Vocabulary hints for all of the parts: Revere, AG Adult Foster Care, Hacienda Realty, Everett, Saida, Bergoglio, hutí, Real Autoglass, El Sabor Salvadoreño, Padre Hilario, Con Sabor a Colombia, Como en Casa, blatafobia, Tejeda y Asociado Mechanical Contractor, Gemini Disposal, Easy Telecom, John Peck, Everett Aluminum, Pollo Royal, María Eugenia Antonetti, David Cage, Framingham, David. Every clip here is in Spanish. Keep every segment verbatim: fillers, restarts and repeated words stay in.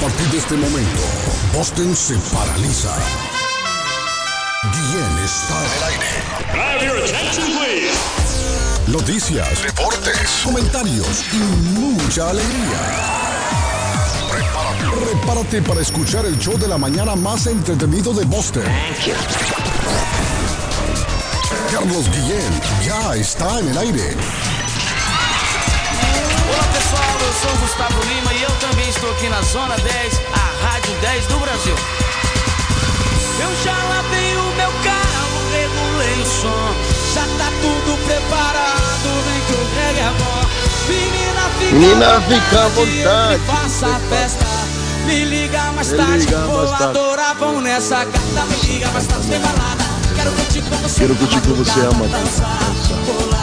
partir de este momento, Boston se paraliza. Guillén está en el aire. Noticias, deportes, comentarios y mucha alegría. Prepárate. Prepárate para escuchar el show de la mañana más entretenido de Boston. Carlos Guillén ya está en el aire. Olá pessoal, eu sou Gustavo Lima e eu também estou aqui na Zona dez, a Rádio dez do Brasil. Eu já lavei o meu carro, regulei o som, já tá tudo preparado, vem que eu regue a mão. Menina, fica à vontade, faça a festa, me liga mais tarde, vou adorar, vão nessa carta, me liga mais tarde, tem balada, quero curtir com você, quero curtir com você, amada.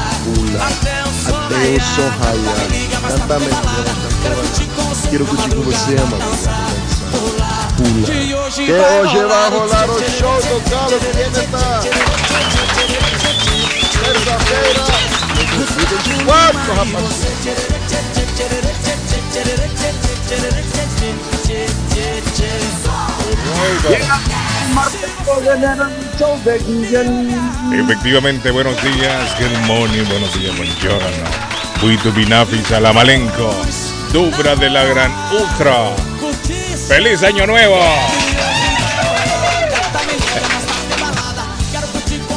Até eu sou raiado. Também quero curtir com você, amado. Pula. Que hoje vai rolar o show do Carlos Guillén. Terça-feira. Quanto, rapaz. Efectivamente, buenos días, good morning, buenos días, buongiorno. Buito Binafi Salamalenco, Dubra de la Gran Ultra. ¡Feliz Año Nuevo!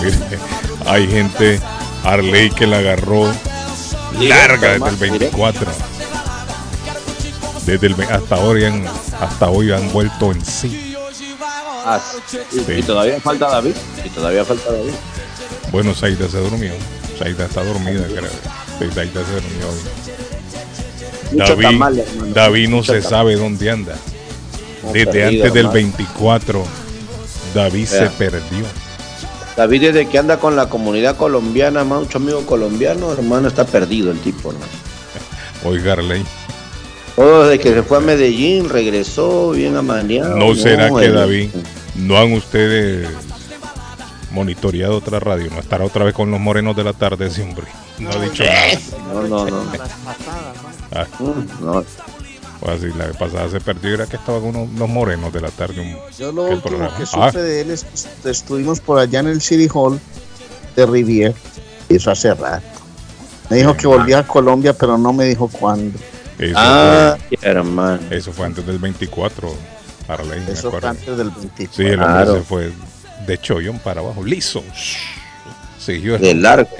Mire, hay gente, Arley, que la agarró larga desde el veinticuatro. Desde el, hasta, hoy han, hasta hoy han vuelto en sí. Ah, y, sí. y todavía falta David y todavía falta David. Bueno, Saida se durmió. Saida está dormida, creo. Saida se durmió hoy. David, tamales, David no Mucho se tamales. Sabe dónde anda. No, desde perdido, antes del hermano. veinticuatro, David Vea. se perdió. David, desde que anda con la comunidad colombiana, mucho amigo colombiano, hermano, está perdido el tipo, hermano. Oiga, Arley. Todo desde que se fue a Medellín, regresó bien amaneado. ¿No será no, que el... David, no han ustedes monitoreado otra radio? No estará otra vez con los morenos de la tarde siempre. No ha dicho nada. No, no, no. Ah. no. Pues así, la pasada se perdió, era que estaban unos, los morenos de la tarde. Un, Yo lo último programa. que supe ah. de él es que estuvimos por allá en el City Hall de Rivier, y eso hace rato. Me dijo bien, que volvía ah. a Colombia, pero no me dijo cuándo. Eso, ah, fue, hermano. eso fue antes del veinticuatro, Arley, Eso fue antes del veinticuatro. Sí, el hombre se fue de chollón para abajo, liso. Siguió de largo.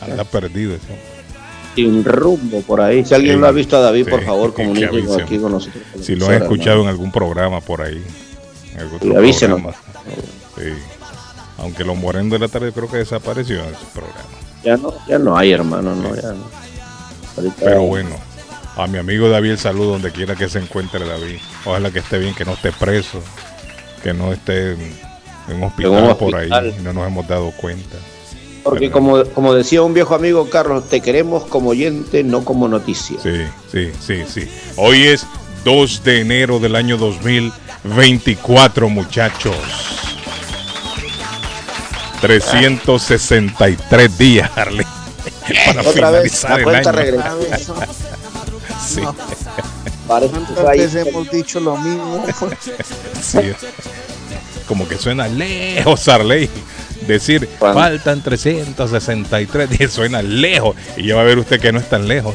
Anda perdido. Eso. Sin rumbo por ahí. Si alguien sí, lo ha visto a David, sí, por favor, comuníquenos aquí con nosotros. Si lo han escuchado hermano. en algún programa por ahí. En algún otro programa. Sí. Aunque los morenos de la tarde creo que desapareció en ese programa. Ya no, ya no hay, hermano. No, sí. ya no. Ahorita Pero hay... bueno. A mi amigo David, el saludo donde quiera que se encuentre David. Ojalá que esté bien, que no esté preso, que no esté en un hospital, en un hospital. por ahí. No nos hemos dado cuenta. Porque Pero, como, como decía un viejo amigo, Carlos, te queremos como oyente, no como noticia. Sí, sí, sí, sí. Hoy es dos de enero del año dos mil veinticuatro, muchachos. trescientos sesenta y tres días, Arley, para Otra finalizar vez, la el año. Sí. No. ¿Cuántas veces hemos dicho lo mismo? Sí. Como que suena lejos, Arley. Decir, ¿Cuán? faltan trescientos sesenta y tres días, suena lejos. Y ya va a ver usted que no es tan lejos.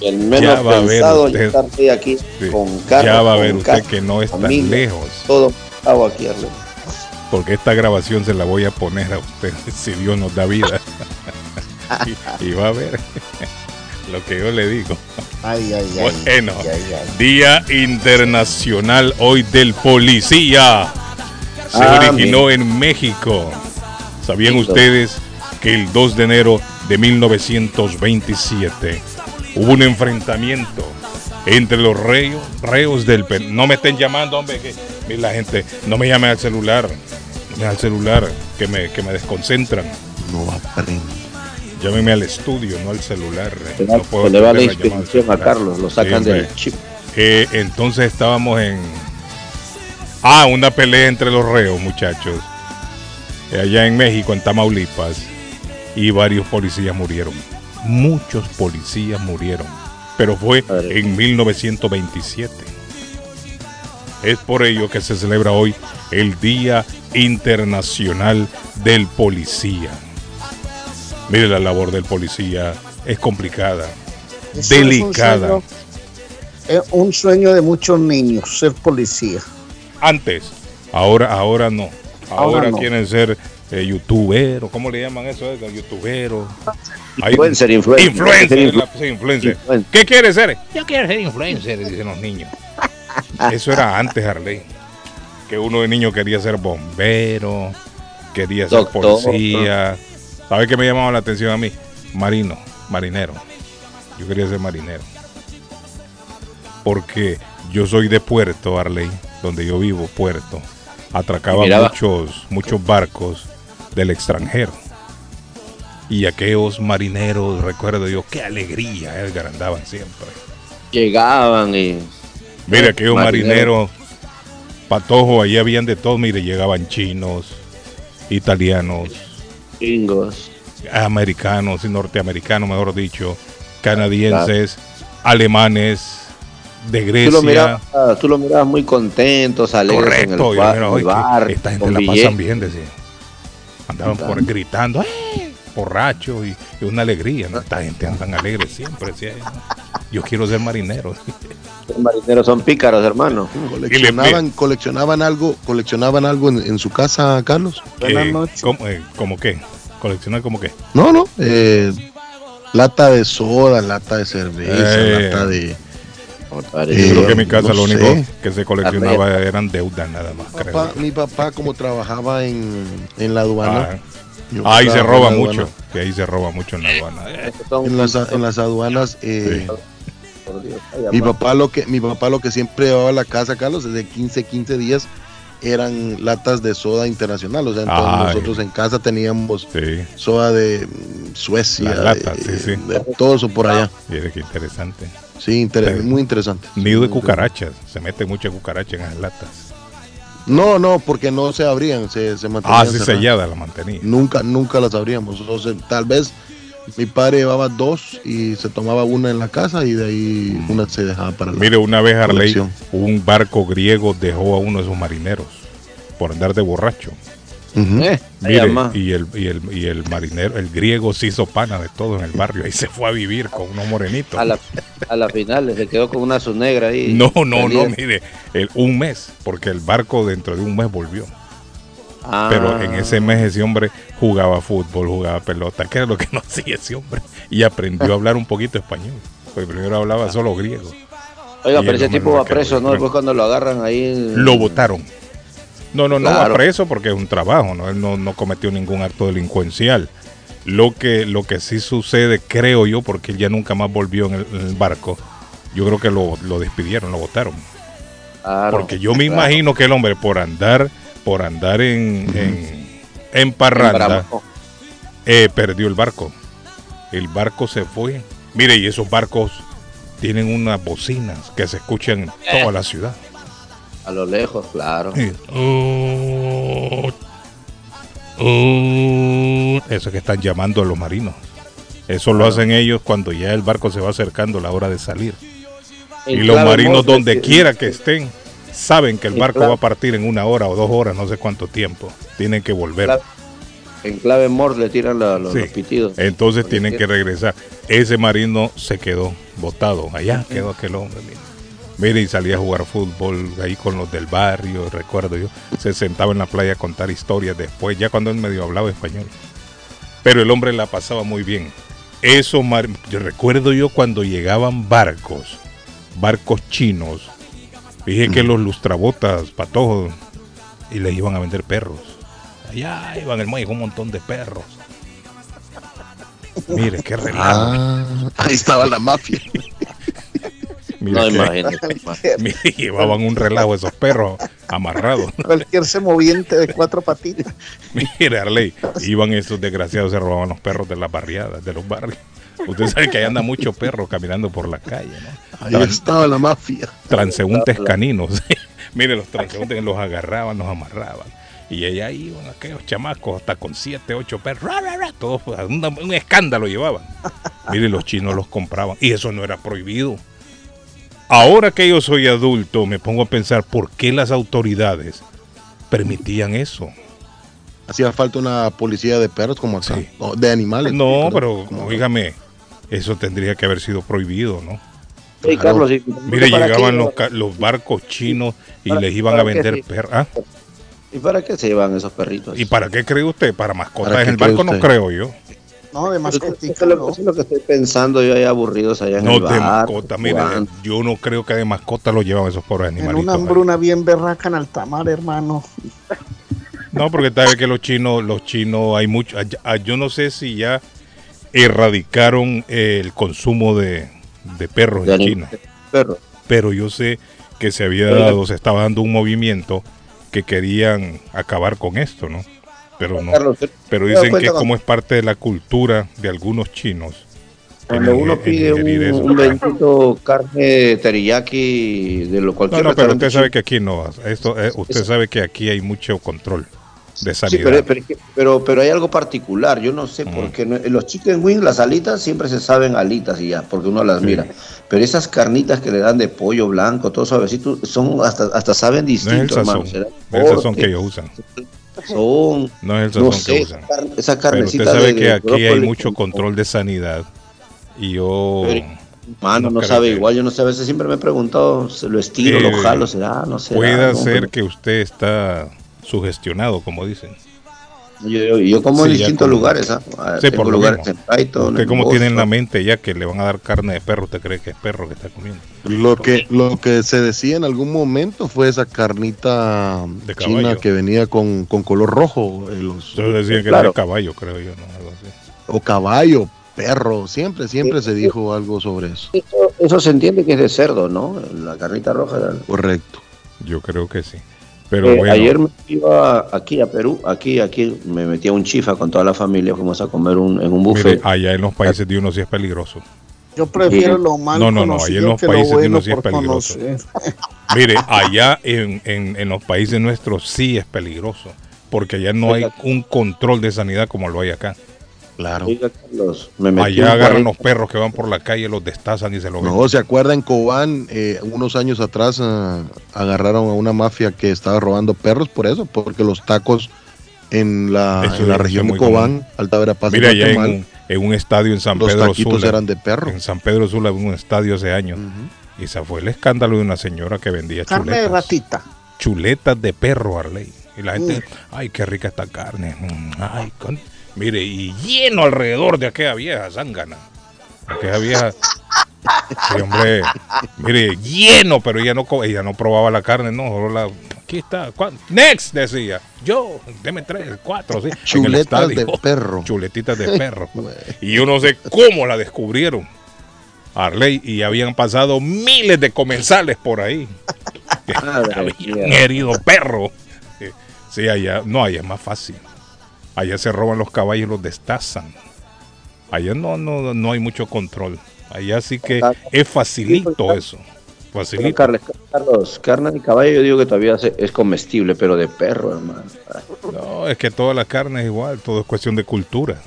El menos ya va pensado a ver usted, aquí sí. con Carlos, Ya va a ver usted Carlos, que no es tan amigo, lejos. Todo hago aquí, Arley. Porque esta grabación se la voy a poner a usted, si Dios nos da vida. y, y va a ver lo que yo le digo. Ay, ay, ay, bueno, ay, ay, ay. Día Internacional hoy del Policía. Se ah, originó mira. en México. ¿Sabían Listo. ustedes que el dos de enero de mil novecientos veintisiete hubo un enfrentamiento entre los reos, reos del... No me estén llamando, hombre. Que, mira, la gente, no me llamen al celular. No me al celular, que me, que me desconcentran. No va a aprender. Llámeme al estudio, no al celular. Se, no puedo se le va la inspección a Carlos, lo sacan sí, del chip. Eh, entonces estábamos en... Ah, una pelea entre los reos, muchachos. Allá en México, en Tamaulipas. Y varios policías murieron. Muchos policías murieron. Pero fue en mil novecientos veintisiete. Es por ello que se celebra hoy el Día Internacional del Policía. Mire, la labor del policía es complicada, eso delicada. Es un sueño, es un sueño de muchos niños, ser policía. Antes, ahora, ahora no. Ahora, ahora no. Quieren ser eh, youtuberos. ¿Cómo le llaman eso? Youtuberos. Influencer, Hay, influencer. Influencer, influencer. influencer. ¿Qué quiere ser? Yo quiero ser influencer, dicen los niños. Eso era antes, Arley. Que uno de niño quería ser bombero, quería ser doctor, policía. ¿Sabes qué me llamaba la atención a mí? Marino, marinero. Yo quería ser marinero. Porque yo soy de Puerto, Arley, donde yo vivo, Puerto. Atracaba muchos, muchos barcos del extranjero. Y aquellos marineros, recuerdo yo, qué alegría, Edgar, andaban siempre. Llegaban y... Mire, aquellos marineros, marineros Patojo, ahí habían de todo. Mire, llegaban chinos, italianos, gringos, americanos y norteamericanos, mejor dicho, canadienses, claro, alemanes, de Grecia. Tú lo mirabas, tú lo mirabas muy contentos, alegres. Correcto, en el, bar, yo, el bar, esta gente la billete. Pasan bien, decía. Andaban por, gritando, ¡eh! Borrachos y, y una alegría, ¿no? Esta gente andan alegre siempre, decía. Yo quiero ser marinero. Los marineros son pícaros, hermano. Coleccionaban, coleccionaban algo, coleccionaban algo en, en su casa, Carlos. Eh, ¿Cómo eh, ¿cómo qué? ¿Coleccionar como qué? No, no. Eh, lata de soda, lata de cerveza, eh, lata de. Yo creo que en mi casa no lo único sé. Que se coleccionaba eran deudas nada más. Mi papá, mi papá como trabajaba en, en la aduana. Ah, ahí se roba mucho. Que ahí se roba mucho en la aduana. En las, en las aduanas. Eh, sí. Mi papá lo que mi papá lo que siempre llevaba a la casa, Carlos, desde quince, quince días eran latas de soda internacional, o sea, entonces Ay. nosotros en casa teníamos sí. soda de Suecia, lata, de, sí, sí. de todo eso por allá. Mire qué interesante. Sí, inter- muy interesante. Nido de cucarachas, se mete mucha cucaracha en las latas. No, no, porque no se abrían, se, se mantenían. Ah, sí, selladas la mantenía. Nunca, nunca las abríamos, o sea, tal vez mi padre llevaba dos y se tomaba una en la casa y de ahí una se dejaba para la Mire, una vez, Arley, un barco griego dejó a uno de sus marineros por andar de borracho. Uh-huh. Eh, Mire, y el, y, el, y el marinero, el griego se hizo pana de todo en el barrio. Ahí se fue a vivir con unos morenitos. A la, a la final se quedó con una su negra ahí. No, no, no, mire, el, un mes, porque el barco dentro de un mes volvió. Ah. Pero en ese mes ese hombre jugaba fútbol, jugaba pelota, que era lo que no hacía ese hombre, y aprendió a hablar un poquito español, porque primero hablaba solo griego. Oiga, pero ese tipo va preso, ¿no? Después cuando lo agarran ahí... Lo botaron. No, no, no claro. va preso porque es un trabajo, ¿no? Él no, no cometió ningún acto delincuencial. Lo que, lo que sí sucede, creo yo, porque él ya nunca más volvió en el, en el barco, yo creo que lo, lo despidieron, lo botaron. Claro, porque yo me claro. imagino que el hombre por andar... por andar en, en, en parranda, eh, perdió el barco. El barco se fue. Mire, y esos barcos tienen unas bocinas que se escuchan en toda la ciudad. A lo lejos, claro. Sí. Uh, uh, eso que están llamando a los marinos. Eso claro. lo hacen ellos cuando ya el barco se va acercando a la hora de salir. El y los claro, marinos, donde quiera que estén, saben que el barco clave, va a partir en una hora o dos horas, no sé cuánto tiempo. Tienen que volver. Clave, en clave Morse le tiran la, los, sí. los pitidos. Entonces tienen que quieren. regresar. Ese marino se quedó botado. Allá quedó aquel hombre. Mira. Mira, y salía a jugar fútbol ahí con los del barrio, recuerdo yo. Se sentaba en la playa a contar historias después, ya cuando él medio hablaba español. Pero el hombre la pasaba muy bien. Eso, mar... yo recuerdo yo cuando llegaban barcos, barcos chinos. Dije que los lustrabotas, Patojos, y les iban a vender perros. Allá iban el muelle con un montón de perros. Mire, qué relajo. Ah, ahí estaba la mafia. No imagínate. Mire, llevaban un relajo esos perros amarrados. Cualquier semoviente de cuatro patitas. Mire, Arley, iban esos desgraciados, se robaban los perros de las barriadas, de los barrios. Usted sabe que ahí anda muchos perros caminando por la calle, ¿no? Ahí Tran- estaba la mafia. Transeúntes caninos. Mire, los transeúntes los agarraban, los amarraban. Y allá iban aquellos chamacos hasta con siete, ocho perros. Todos un, un escándalo llevaban. Mire, los chinos los compraban. Y eso no era prohibido. Ahora que yo soy adulto, me pongo a pensar por qué las autoridades permitían eso. Hacía falta una policía de perros como acá, sí. No, de animales. No, pero, pero oígame, eso tendría que haber sido prohibido, ¿no? Sí, Carlos. Sí, mire, llegaban los, los barcos chinos y para, les iban a vender perros. ¿Ah? ¿Y para qué se llevan esos perritos? ¿Y para qué cree usted? Para mascotas en el barco usted? No creo yo. No, de mascotica. Eso es lo que estoy pensando yo, allá aburridos allá en no, el bar. No, de mascota, mire, yo no creo que de mascota lo llevan esos pobres animalitos. En una hambruna bien berraca en altamar, hermano. No, porque tal que los chinos, los chinos, hay mucho. Yo no sé si ya erradicaron el consumo de, de perros de en China. Perro. Pero yo sé que se había dado, se estaba dando un movimiento que querían acabar con esto, ¿no? Pero no, pero dicen que como es parte de la cultura de algunos chinos. Cuando uno pide un, un bendito carne teriyaki de lo cualquier. No, no, pero usted sabe que aquí no, esto, usted sabe que aquí hay mucho control de sanidad. Sí, pero, pero, pero, pero hay algo particular, yo no sé, porque mm. los chicken wings, las alitas siempre se saben alitas y ya, porque uno las sí. mira. Pero esas carnitas que le dan de pollo blanco, todo suavecito, son hasta hasta saben distintos, hermano. No es el sazón, hermano, el sazón que ellos usan. Son, no es el sazón no sé, que usan. Esa carnecita. Pero usted sabe de, que aquí hay mucho control de sanidad y yo. Pero, mano, no, no sabe que... igual. Yo no sé. A veces siempre me he preguntado, se lo estiro, eh, lo jalo, será, no sé. Puede no, ser no, que usted está sugestionado, como dicen. Yo, yo, yo como sí, en distintos como... lugares, ¿ah? Sí, tengo por lugares en Python. Usted como tiene en la mente ya que le van a dar carne de perro, usted cree que es perro que está comiendo. Lo que lo que se decía en algún momento fue esa carnita de china caballo. Que venía con, con color rojo. Los... Yo decía que claro. Era de caballo, creo yo, ¿no? Algo así. O caballo, perro, siempre, siempre sí, se dijo sí, algo sobre eso. eso. Eso se entiende que es de cerdo, ¿no? La carnita roja. Era... Correcto. Yo creo que sí. Pero eh, bueno. Ayer me iba aquí a Perú, aquí, aquí me metí a un chifa con toda la familia, fuimos a comer un, en un buffet. Mire, allá en los países de uno sí es peligroso. Yo prefiero ¿Sí? lo malo no, no, no, allá en los países lo bueno de uno sí es peligroso. Mire, allá en, en, en los países nuestros sí es peligroso, porque allá no hay un control de sanidad como lo hay acá. Claro. Me allá agarran los perros que van por la calle, los destazan y se los ven. No, ¿se acuerdan en Cobán? Eh, unos años atrás eh, agarraron a una mafia que estaba robando perros por eso, porque los tacos en la, en la región de Cobán, Alta Verapaz. Mira, allá en un, en un estadio en San Pedro Sula. Los taquitos eran de perro. En San Pedro Sula, en un estadio hace años. Uh-huh. Y se fue el escándalo de una señora que vendía carne chuletas. Carne de ratita. Chuletas de perro, Arley. Y la gente, uh. ay, qué rica esta carne. Ay, con... Mire, y lleno alrededor de aquella vieja zángana. Aquella vieja. Sí, hombre. Mire, lleno, pero ella no ella no probaba la carne, no, solo la. Aquí está. ¿Cuánto? Next, decía. Yo, deme tres, cuatro, sí. Chuletas de perro. Chuletitas de perro. Y yo no sé cómo la descubrieron. Arley, y habían pasado miles de comensales por ahí. Habían herido perro. Sí, allá. No, allá es más fácil. Allá se roban los caballos, los destazan. Allá no, no, no hay mucho control. Allá sí que es facilito eso. Facilito. Carlos, Carlos, carne de caballo yo digo que todavía es comestible, pero de perro, hermano. No, es que toda la carne es igual, todo es cuestión de cultura.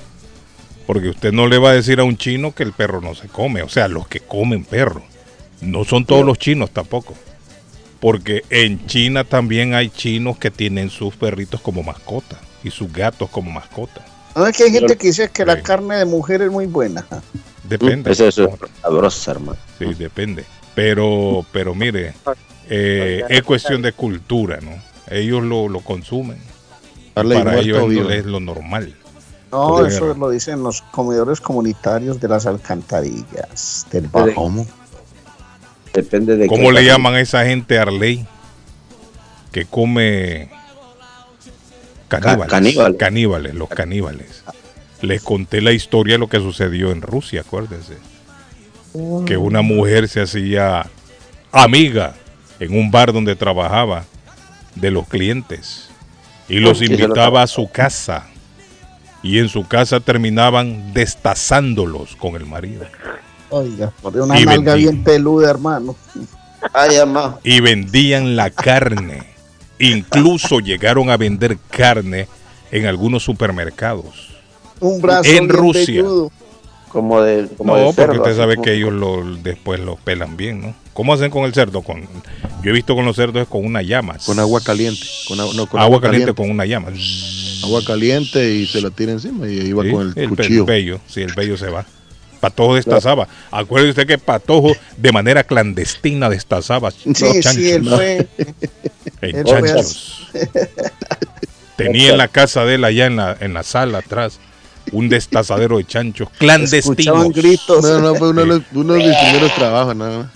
Porque usted no le va a decir a un chino que el perro no se come. O sea, los que comen perro. No son todos los chinos tampoco. Porque en China también hay chinos que tienen sus perritos como mascotas. Y sus gatos como mascota. No es que hay gente que dice que sí. La carne de mujer es muy buena. Depende. Eso, eso es sabrosa, hermano. Sí, depende. Pero, pero mire, eh, es cuestión de cultura, ¿no? Ellos lo, lo consumen. Darle para ellos no es lo normal. No, porque eso era. Lo dicen los comedores comunitarios de las alcantarillas del Bajo. Depende de. ¿Cómo le llaman a esa gente, Arley? Que come. Caníbales, caníbales, caníbales, los caníbales. Les conté la historia de lo que sucedió en Rusia, acuérdense. Oh. Que una mujer se hacía amiga en un bar donde trabajaba de los clientes y los invitaba a su casa y en su casa terminaban destazándolos con el marido. Oiga, por una nalga bien peluda, hermano. Ay, hermano. Y vendían la carne. Incluso llegaron a vender carne en algunos supermercados. Un brazo en Rusia. Pelludo. como de como no, de cerdo, porque usted sabe como... que ellos lo, después los pelan bien, ¿no? ¿Cómo hacen con el cerdo? Con, yo he visto con los cerdos es con una llama. Con agua caliente. Con, no, con agua caliente, caliente con una llama. Agua caliente y se la tira encima y iba sí, con el, el cuchillo. El vello, sí, el vello se va. Patojo destazaba. Acuérdese usted que Patojo de manera clandestina destazaba. Sí, chanchos, sí, él fue. En chanchos. Tenía en la casa de él allá en la, en la sala atrás un destazadero de chanchos clandestinos. Escuchaban gritos. No, no, fue uno de, los, uno de mis primeros trabajos, nada más.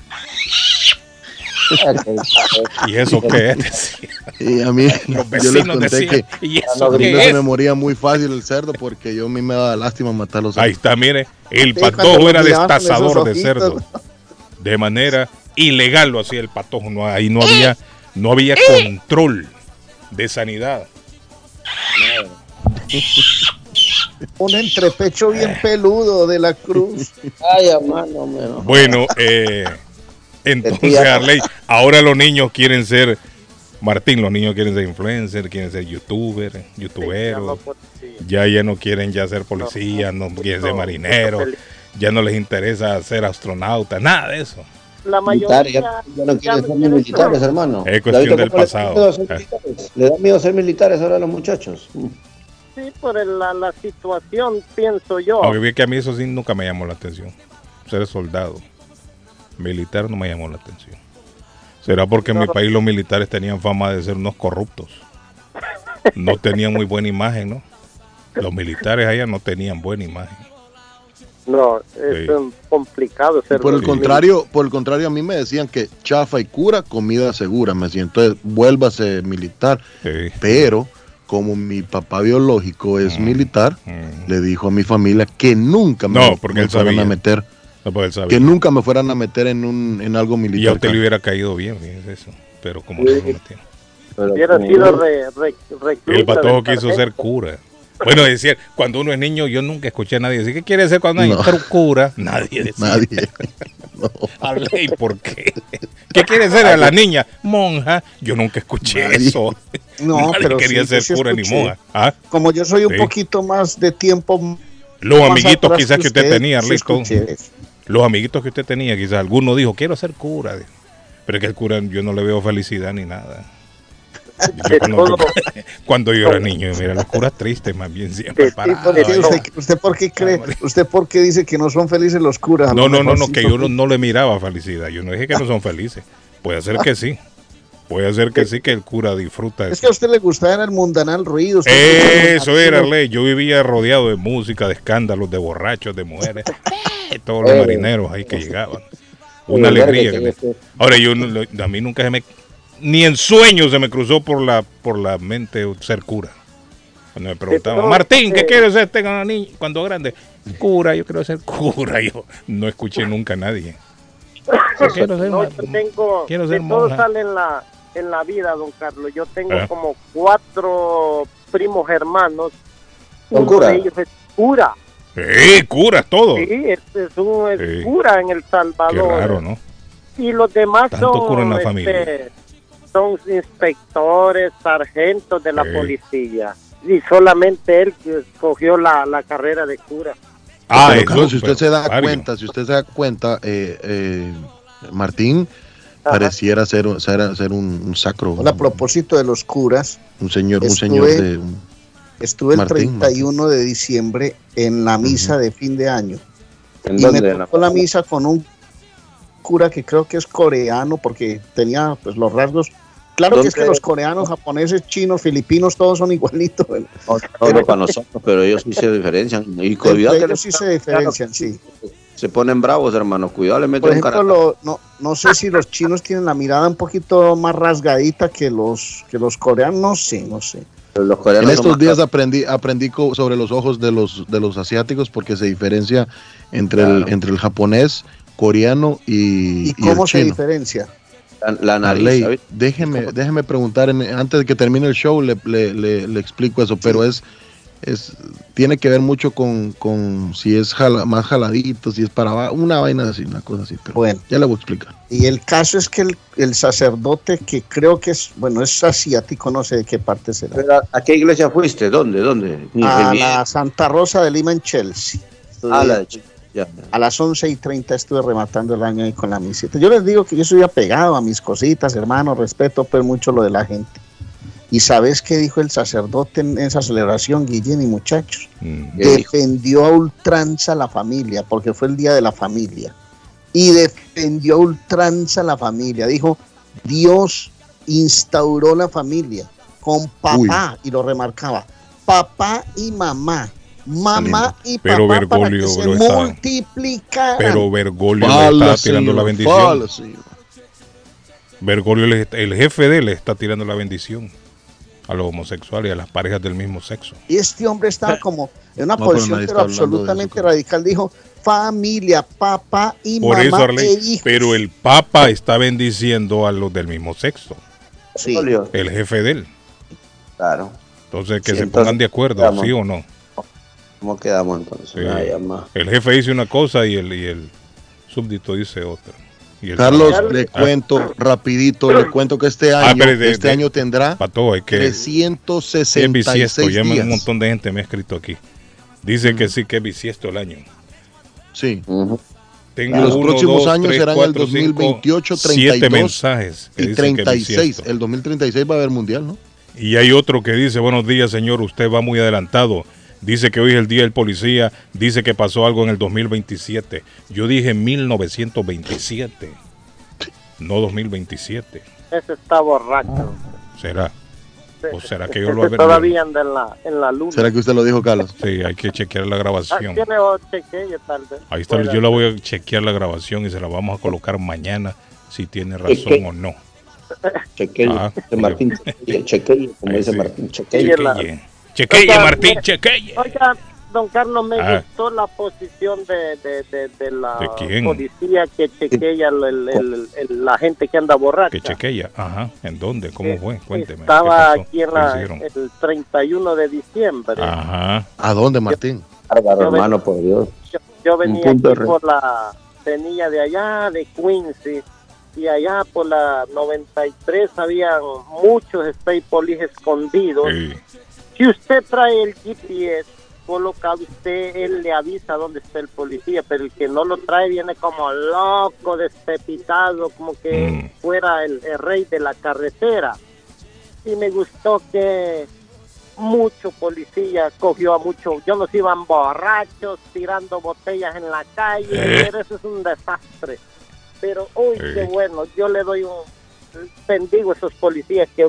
¿Y eso qué es? Y a mí, los yo les conté decían, que ¿y eso a mí no se me moría muy fácil el cerdo porque yo a mí me daba lástima matar los cerdos. Ahí está, mire, el Patojo era destazador de cerdo. De manera ilegal lo hacía el Patojo, no, ahí no había, no había control de sanidad. Un entrepecho bien peludo de la cruz. Ay, hermano, menos. Bueno, eh entonces, Arley, ahora los niños quieren ser, Martín, los niños quieren ser influencers, quieren ser youtubers, youtuberos, sí, ya, ya no quieren ya ser policías, no, no, no quieren no, ser marineros, no, ya no les interesa ser astronautas, nada de eso. La mayoría militar, ya, ya no quieren ser ni militares, hermano. Es cuestión del pasado. Le da miedo ser militares ahora a los muchachos. Sí, por la, la situación, pienso yo. Aunque que a mí eso sí nunca me llamó la atención, ser soldado. Militar no me llamó la atención. ¿Será porque en mi país los militares tenían fama de ser unos corruptos? No tenían muy buena imagen, ¿no? Los militares allá no tenían buena imagen. No, es sí. complicado ser por el militar. contrario, por el contrario a mí me decían que chafa y cura, comida segura, me decían, entonces vuélvase militar. Sí. Pero como mi papá biológico es mm. militar, mm. le dijo a mi familia que nunca no, me fueran a meter No, pues que nunca me fueran a meter en un en algo militar. Y a usted le hubiera caído bien, fíjese eso. Pero como sí. no me hubiera sido re, re, recluta. El Patojo quiso ser cura. Bueno, es decir, cuando uno es niño, yo nunca escuché a nadie decir, ¿qué quiere ser cuando no. hay cura? Nadie decía. Nadie. No. Arley, ¿por qué? ¿Qué quiere ser a la niña? Monja. Yo nunca escuché nadie. eso. No, nadie pero quería sí, ser sí cura escuché. ni monja. ¿Ah? Como yo soy un sí. poquito más de tiempo. Los amiguitos quizás que usted, usted tenía, Arley, Los amiguitos que usted tenía, quizás alguno dijo, quiero ser cura. Pero es que el cura yo no le veo felicidad ni nada. Yo cuando, cuando yo era niño, mira, los curas tristes más bien siempre parados. ¿Usted por qué cree? ¿Usted por qué dice que no son felices los curas? No, no, no, no, que yo no, no le miraba felicidad. Yo no dije que no son felices. Puede ser que sí. Puede ser que sí, que el cura disfruta. Es eso. Que a usted le gustaba el mundanal ruido. Eso era, Arley. Yo vivía rodeado de música, de escándalos, de borrachos, de mujeres. Todos los marineros ahí que llegaban. Una alegría. Que me... Ahora, yo a mí nunca se me... Ni en sueños se me cruzó por la por la mente ser cura. Cuando me preguntaban, Martín, ¿qué quieres ser cuando grande? Cura, yo quiero ser cura. Yo no escuché nunca a nadie. Yo quiero ser, no, yo tengo, quiero ser monja. Todo sale en la... en la vida, don Carlos. Yo tengo ¿Eh? como cuatro primos hermanos. Uno cura? de ellos es cura. ¡Eh, cura todo! Sí, es, es un es eh, cura en El Salvador. Qué raro, ¿no? Y los demás Tanto son... cura en la este, familia. Son inspectores, sargentos de la eh. policía. Y solamente él escogió la, la carrera de cura. Ah, pero, eso, Carlos, si usted se da vario. cuenta, si usted se da cuenta, eh, eh, Martín... Ajá. Pareciera ser, ser, ser un, un sacro. Bueno, a propósito de los curas, un señor, estuve, un señor de un... estuve el Martín, treinta y uno Martín. de diciembre en la misa uh -huh. de fin de año. ¿En y dónde? Me tocó la misa con un cura que creo que es coreano porque tenía pues los rasgos. Claro que es que los coreanos, japoneses, chinos, filipinos, todos son igualitos. No, no, pero para nosotros, pero ellos sí se diferencian. Y cuidado que ellos sí se diferencian, sí. Se ponen bravos, hermano. Cuidado, le meten un carácter. No, no sé si los chinos tienen la mirada un poquito más rasgadita que los que los coreanos. No sé, no sé. Pero los coreanos en estos días aprendí aprendí sobre los ojos de los de los asiáticos porque se diferencia entre claro. el entre el japonés, coreano y ¿Y cómo y el se chino. diferencia? La, la nariz. Arley, déjeme, déjeme preguntar en, antes de que termine el show le, le, le, le explico eso, pero es, es tiene que ver mucho con, con si es jala, más jaladito, si es para una vaina así, una cosa así, pero bueno, ya le voy a explicar. Y el caso es que el, el sacerdote que creo que es, bueno, es asiático, no sé de qué parte será. Pero ¿a, a qué iglesia fuiste? ¿Dónde? ¿Dónde? A la Santa Rosa de Lima en Chelsea. Ah, la de Chelsea. Ya, ya. A las once y treinta estuve rematando el año ahí con la misita. Yo les digo que yo soy apegado a mis cositas, hermano, respeto pues mucho lo de la gente. ¿Y sabes qué dijo el sacerdote en esa celebración, Guillén y muchachos? Mm, defendió a ultranza a la familia, porque fue el día de la familia. Y defendió a ultranza a la familia. Dijo, Dios instauró la familia con papá, uy, y lo remarcaba, papá y mamá. Mamá y papá, pero Bergoglio para que se multiplicaran. Pero Bergoglio vale, le está tirando, señor, la bendición. Vale, Bergoglio, el jefe de él, le está tirando la bendición a los homosexuales y a las parejas del mismo sexo. Y este hombre estaba como en una no, posición pero, pero absolutamente radical. Dijo, familia, papá y por mamá. Por eso, Arley, e pero el papa está bendiciendo a los del mismo sexo. Sí. El jefe de él. Claro. Entonces, que sí, se entonces, pongan de acuerdo, digamos, ¿sí o no? ¿Cómo quedamos entonces? Eh, no el jefe dice una cosa y el, y el súbdito dice otra. Y Carlos, el... le ah. cuento rapidito, le cuento que este año, ah, pero de, este de, año tendrá Pato, que trescientos sesenta y seis bisiesto, días. Ya un montón de gente me ha escrito aquí. Dice mm. que sí, que es bisiesto el año. Sí. Uh-huh. Tengo y los uno, próximos dos, años tres, serán cuatro, el dos mil veintiocho, cinco, treinta y dos, siete mensajes que y treinta y seis. Que el dos mil treinta y seis va a haber mundial, ¿no? Y hay otro que dice, buenos días, señor, usted va muy adelantado. Dice que hoy es el día del policía, dice que pasó algo en el dos mil veintisiete. Yo dije mil novecientos veintisiete, no dos mil veintisiete. Ese está borracho. ¿Será? ¿O será que yo lo averigué? Todavía anda en la, en la luna. ¿Será que usted lo dijo, Carlos? Sí, hay que chequear la grabación. Ahí está, yo la voy a chequear la grabación y se la vamos a colocar mañana si tiene razón o no. Chequeé, Martín, chequeé, como dice Martín, chequeé. Chequeye, Martín, chequeye. Oiga, don Carlos, me ah. gustó la posición de, de, de, de la ¿De policía que chequea el, el, el, el, la gente que anda borracha. Que chequea, ajá. ¿En dónde? ¿Cómo fue? Cuénteme. Estaba aquí en la, el treinta y uno de diciembre. Ajá. ¿A dónde, Martín? Álvaro, hermano, por Dios. Yo, yo venía aquí por la... Venía de allá, de Quincy, y allá por la noventa y tres habían muchos state police escondidos. Sí. Si usted trae el G P S colocado, usted, él le avisa dónde está el policía, pero el que no lo trae viene como loco, despepitado, como que mm. fuera el, el rey de la carretera. Y me gustó que mucho policía cogió a muchos, yo los iban borrachos, tirando botellas en la calle, eh. pero eso es un desastre. Pero, uy, eh. qué bueno, yo le doy un, bendigo a esos policías que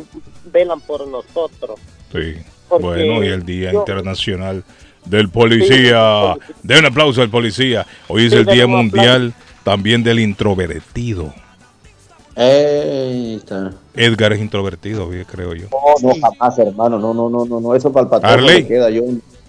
velan por nosotros. Sí. Porque bueno, y el Día yo, Internacional del Policía. Sí, den un aplauso al policía. Hoy es sí, el Día Mundial también del Introvertido. Eita. Edgar es introvertido, creo yo. No, no, jamás, hermano. No, no, no, no. Eso para el patrón me queda. Yo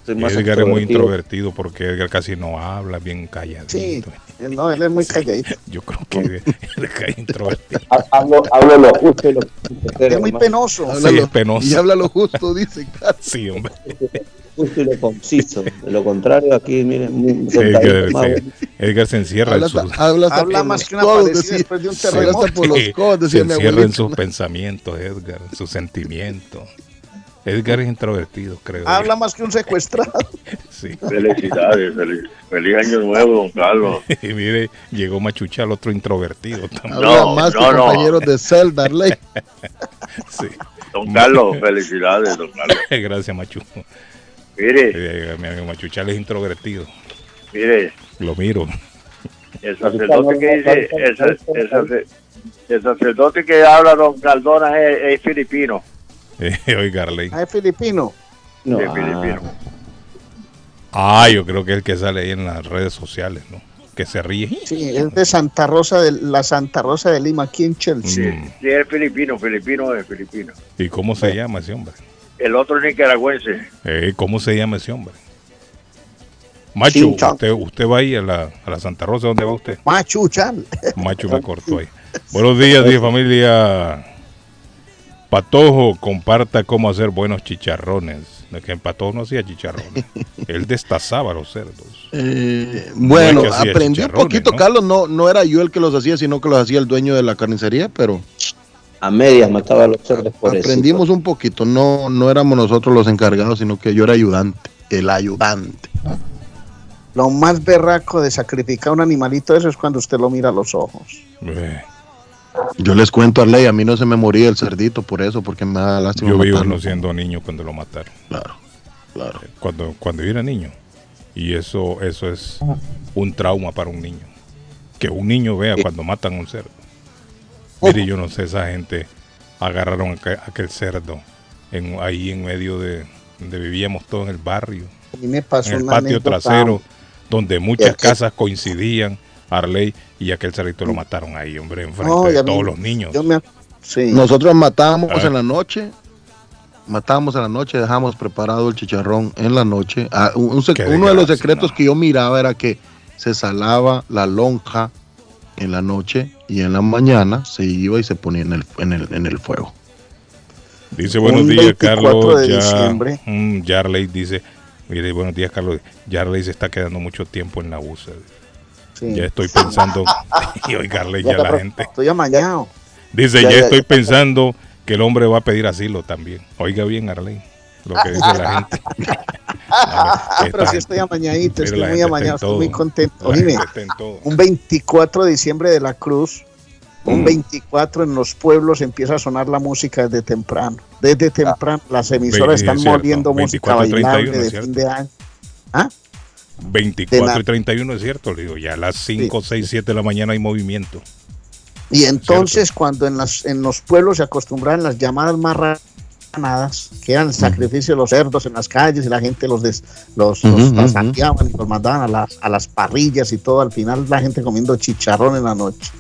soy más Edgar es muy introvertido porque Edgar casi no habla, bien calladito. Sí, no, él es muy calladito. Yo creo que él es introvertido. Hablo, hablo lo justo y lo justo. Es muy penoso. Habla sí, lo, es penoso. Y habla lo justo, dice. Sí, hombre. Justo y lo conciso. De lo contrario, aquí, miren. Edgar, más, Edgar se encierra habla en sus... Habla, habla más que una parecida después de un terremoto. Por los codos, se encierra en sus pensamientos, Edgar, en sus sentimientos. Edgar es introvertido, creo. Habla más que un secuestrado. Sí. Felicidades, feliz, feliz año nuevo, don Carlos. Y mire, llegó Machuchal, otro introvertido también. Habla no, más no, que no. compañeros de celda, Arley. Sí. Don Carlos, felicidades, don Carlos. Gracias, Machu. Mire. Mi amigo Machuchal es introvertido. Mire. Lo miro. El sacerdote que dice, el, el, el sacerdote que habla don Cardona es, es filipino. Oiga, Arley. ¿Ah, es filipino? No. Sí, es filipino. Ah, yo creo que es el que sale ahí en las redes sociales, ¿no? Que se ríe. Sí, es de Santa Rosa, de la Santa Rosa de Lima, aquí en Chelsea. Mm. Sí, es filipino, filipino es filipino. ¿Y cómo se sí. llama ese hombre? El otro es nicaragüense. Eh, ¿Cómo se llama ese hombre? Macho, sí, usted, usted va ahí a la, a la Santa Rosa, ¿dónde va usted? Machuchal. Macho me cortó ahí. Buenos días, mi familia. Patojo, comparta cómo hacer buenos chicharrones. Que en Patojo no hacía chicharrones. Él destazaba los cerdos. Eh, bueno, no aprendí un poquito, ¿no? Carlos, no, no era yo el que los hacía, sino que los hacía el dueño de la carnicería, pero... A medias mataba a los cerdos por eso. Aprendimos un poquito. No, no éramos nosotros los encargados, sino que yo era ayudante. El ayudante. Lo más berraco de sacrificar un animalito eso es cuando usted lo mira a los ojos. Eh. Yo les cuento a Arley, a mí no se me moría el cerdito por eso, porque me da lástima. Yo vivo no siendo niño cuando lo mataron. Claro, claro. Cuando, cuando yo era niño. Y eso, eso es un trauma para un niño. Que un niño vea cuando matan a un cerdo. Mire, yo no sé, esa gente agarraron aquel cerdo en, ahí en medio de donde vivíamos todos en el barrio. A mí me pasó en el patio trasero, donde muchas casas coincidían. Arley, y aquel cerrito lo mataron ahí, hombre, enfrente no, de todos me, los niños. Yo me, sí. Nosotros matábamos ah. en la noche, matábamos en la noche, dejamos preparado el chicharrón en la noche. Ah, un, un, uno de los secretos no. que yo miraba era que se salaba la lonja en la noche y en la mañana se iba y se ponía en el, en el, en el fuego. Dice, buenos días, Carlos. Ya, um, Arley dice, mire, buenos días, Carlos. Arley se está quedando mucho tiempo en la U S A. Sí. Ya estoy pensando, y oigarle ya, ya la gente. Estoy amañado. Dice, ya, ya, ya estoy ya, pensando ya. que el hombre va a pedir asilo también. Oiga bien, Arley, lo que dice la gente. Ver, pero si estoy amañadito, estoy muy amañado, estoy muy contento. Oíme, un veinticuatro de diciembre de la Cruz, un mm. veinticuatro en los pueblos empieza a sonar la música desde temprano. Desde temprano, ah. las emisoras veinte, están moviendo música bailable de ¿cierto? Fin de año. ¿Ah? veinticuatro y treinta y uno, es cierto, le digo, ya a las cinco, seis, siete de la mañana hay movimiento. Y entonces ¿cierto? Cuando en, las, en los pueblos se acostumbraban las llamadas más ranadas, que eran el sacrificio uh-huh. de los cerdos en las calles y la gente los des, los, los uh-huh, saqueaban uh-huh. y los mandaban a las, a las parrillas y todo, al final la gente comiendo chicharrón en la noche.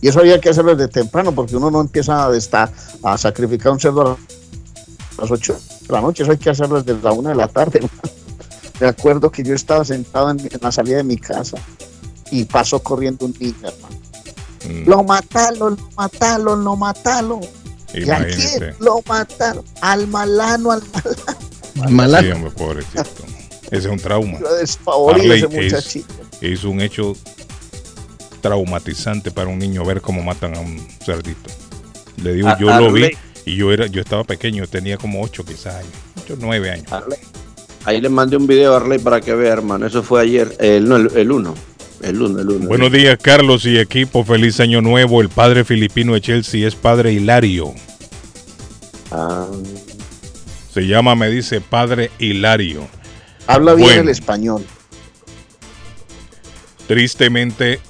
Y eso había que hacerlo desde temprano porque uno no empieza a, estar, a sacrificar un cerdo a las ocho de la noche, eso hay que hacerlo desde la una de la tarde, hermano. Me acuerdo que yo estaba sentado en, en la salida de mi casa y pasó corriendo un niño, hermano. Mm. Lo mataron, lo mataron, lo mataron. ¿Y a quién? Lo mataron. Al malano, al malano. Al malano. Sí, hombre, pobrecito. Ese es un trauma. Lo desfavorí ese muchachito. Es, es un hecho traumatizante para un niño ver cómo matan a un cerdito. Le digo, a, yo a lo Arley. Vi y yo era, yo estaba pequeño, tenía como ocho quizás años, ocho, nueve años. Arley. Ahí le mandé un video a Arley para que vea, hermano. Eso fue ayer, el uno, el uno, el uno. Buenos días, Carlos y equipo. Feliz año nuevo. El padre filipino de Chelsea es padre Hilario. Ah. Se llama, me dice, padre Hilario. Habla bien bueno, el español. Tristemente,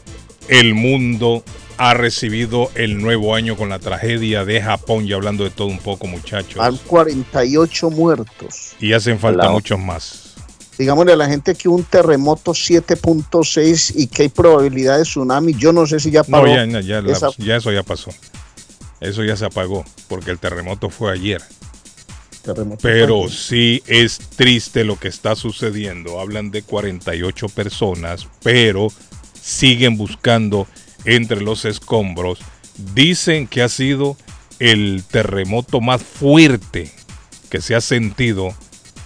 el mundo ha recibido el nuevo año con la tragedia de Japón, y hablando de todo un poco, muchachos. Hay cuarenta y ocho muertos. Y hacen falta claro. muchos más. Digámosle a la gente que un terremoto siete punto seis y que hay probabilidad de tsunami. Yo no sé si ya pasó. No, ya, ya, ya, esa... ya eso ya pasó. Eso ya se apagó, porque el terremoto fue ayer. Terremoto Pero también. Sí es triste lo que está sucediendo. Hablan de cuarenta y ocho personas, pero siguen buscando entre los escombros. Dicen que ha sido el terremoto más fuerte que se ha sentido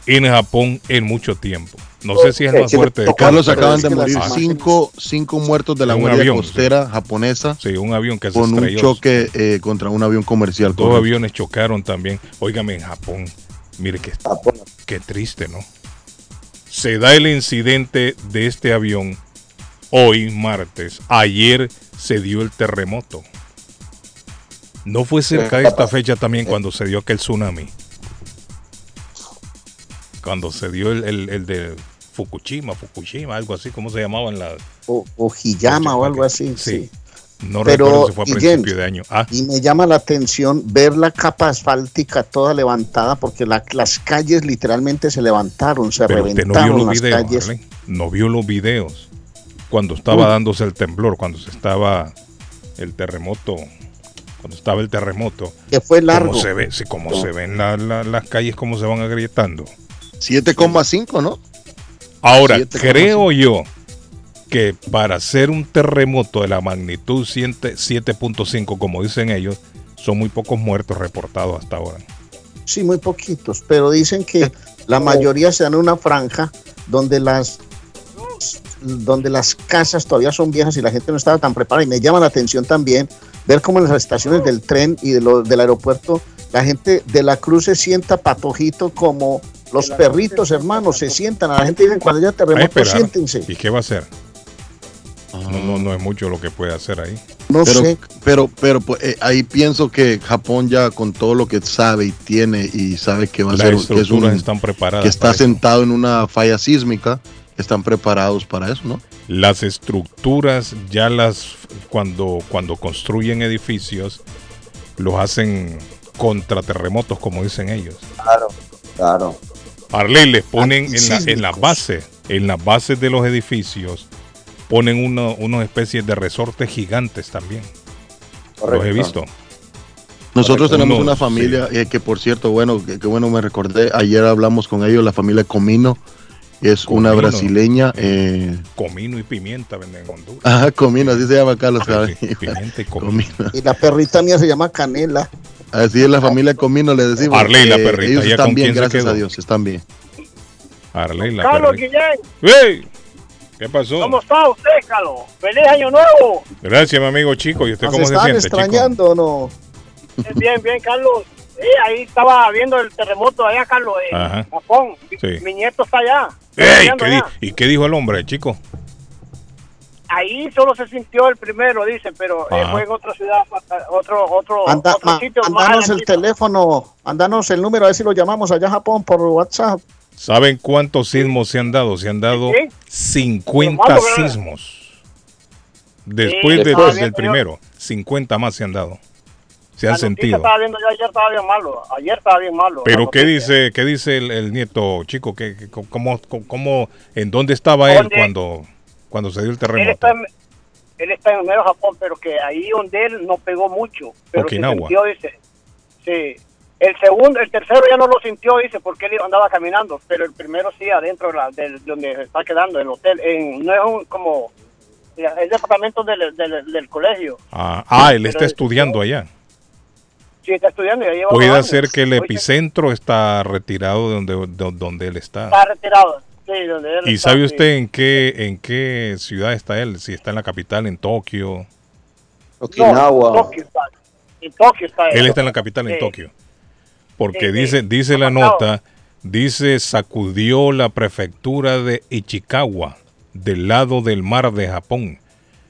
en Japón en mucho tiempo. No sé si es el más fuerte. De Carlos, acaban de morir cinco, cinco muertos de la Guardia Costera japonesa. Sí, un avión que se estrelló. Con un choque eh, contra un avión comercial. Dos aviones chocaron también. Óigame, en Japón, mire que qué triste, ¿no? Se da el incidente de este avión hoy, martes. Ayer se dio el terremoto. No fue cerca de esta fecha también cuando se dio aquel tsunami. Cuando se dio el, el, el de Fukushima, Fukushima, algo así, ¿cómo se llamaba? En la... o, Ojiyama o algo así. Sí. sí. No Pero, recuerdo si fue a principio James, de año. Ah. Y me llama la atención ver la capa asfáltica toda levantada, porque la, las calles literalmente se levantaron, se Pero reventaron no las videos, calles. ¿Vale? No vio los videos. Cuando estaba dándose el temblor, cuando se estaba el terremoto, cuando estaba el terremoto. Que fue largo. Como se ve, sí, como no. se ven la, la, las calles, cómo se van agrietando. siete coma cinco, ¿no? Ahora, siete, creo cinco. Yo que para hacer un terremoto de la magnitud siete punto cinco, como dicen ellos, son muy pocos muertos reportados hasta ahora. Sí, muy poquitos, pero dicen que la mayoría se dan en una franja donde las... donde las casas todavía son viejas y la gente no estaba tan preparada, y me llama la atención también ver cómo en las estaciones del tren y de lo, del aeropuerto la gente de la Cruz se sienta patojito como Los perritos, hermanos, se sientan. A la gente dice, cuando haya terremoto, siéntense. ¿Y qué va a hacer? No, no, no es mucho lo que puede hacer ahí. No pero, sé. Pero, pero pues, eh, ahí pienso que Japón ya con todo lo que sabe y tiene y sabe que va a ser, que, es un, están preparadas que está sentado eso. En una falla sísmica, están preparados para eso, ¿no? Las estructuras ya las, cuando, cuando construyen edificios, los hacen contra terremotos, como dicen ellos. Claro, claro. Arley, les ponen en, la, en las bases, en las bases de los edificios, ponen uno, unas especies de resortes gigantes también. Correcto. Los he visto. Nosotros Correcto. tenemos una familia sí. eh, que, por cierto, bueno, que, que bueno me recordé, ayer hablamos con ellos, la familia Comino, es Comino, una brasileña. Eh, Comino y pimienta venden en Honduras. Ajá, Comino, así se llama Carlos. Pimienta y Comino. Y la perrita mía se llama Canela. Así es, la familia Comino, le decimos. Arley, la perrita. Eh, ellos están con bien, gracias a Dios, están bien. Arley, la Carlos perrita. Guillén. ¡Ey! ¿Qué pasó? ¿Cómo está usted, Carlos? ¡Feliz año nuevo! Gracias, mi amigo Chico. ¿Y usted cómo se siente, Chico? ¿Se están extrañando o no? Bien, bien, Carlos. Sí, ahí estaba viendo el terremoto allá, Carlos, en Ajá. Japón. Sí. Mi nieto está allá. Ey, ¿qué allá? ¿Y qué dijo el hombre, Chico? Ahí solo se sintió el primero, dicen, pero eh, fue en otra ciudad, otro, otro, Anda, otro sitio. Mándanos el teléfono, mándanos el número, a ver si lo llamamos allá a Japón por WhatsApp. ¿Saben cuántos sismos se han dado? Se han dado ¿Sí? cincuenta sismos. Después, sí, después del primero, cincuenta más se han dado. Se han sentido. Estaba viendo, yo ayer estaba bien malo. Ayer estaba bien malo. Pero ¿qué dice, qué dice el, el nieto, Chico? ¿Qué, qué, cómo, cómo, ¿En dónde estaba él cuando, cuando se dio el terremoto? Él está en, él está en medio Japón, pero que ahí donde él no pegó mucho. Pero Okinawa. Se sintió, dice, sí. El segundo, el tercero ya no lo sintió, dice, porque él andaba caminando, pero el primero sí, adentro de, la, de donde se está quedando, el hotel, en, no es un, como el departamento del, del, del colegio. Ah, ah él pero está el, estudiando el, allá. Sí, está estudiando. Ya lleva Puede ser que el epicentro Oye. está retirado de donde, de donde él está. Está retirado, sí, donde él ¿Y está, sabe usted sí. en qué en qué ciudad está él? Si está en la capital, en Tokio. Okinawa. No, Tokio está. En Tokio está él. Él está en la capital, sí. en Tokio. Porque sí, dice, sí. dice la nota, dice sacudió la prefectura de Ichikawa, del lado del mar de Japón,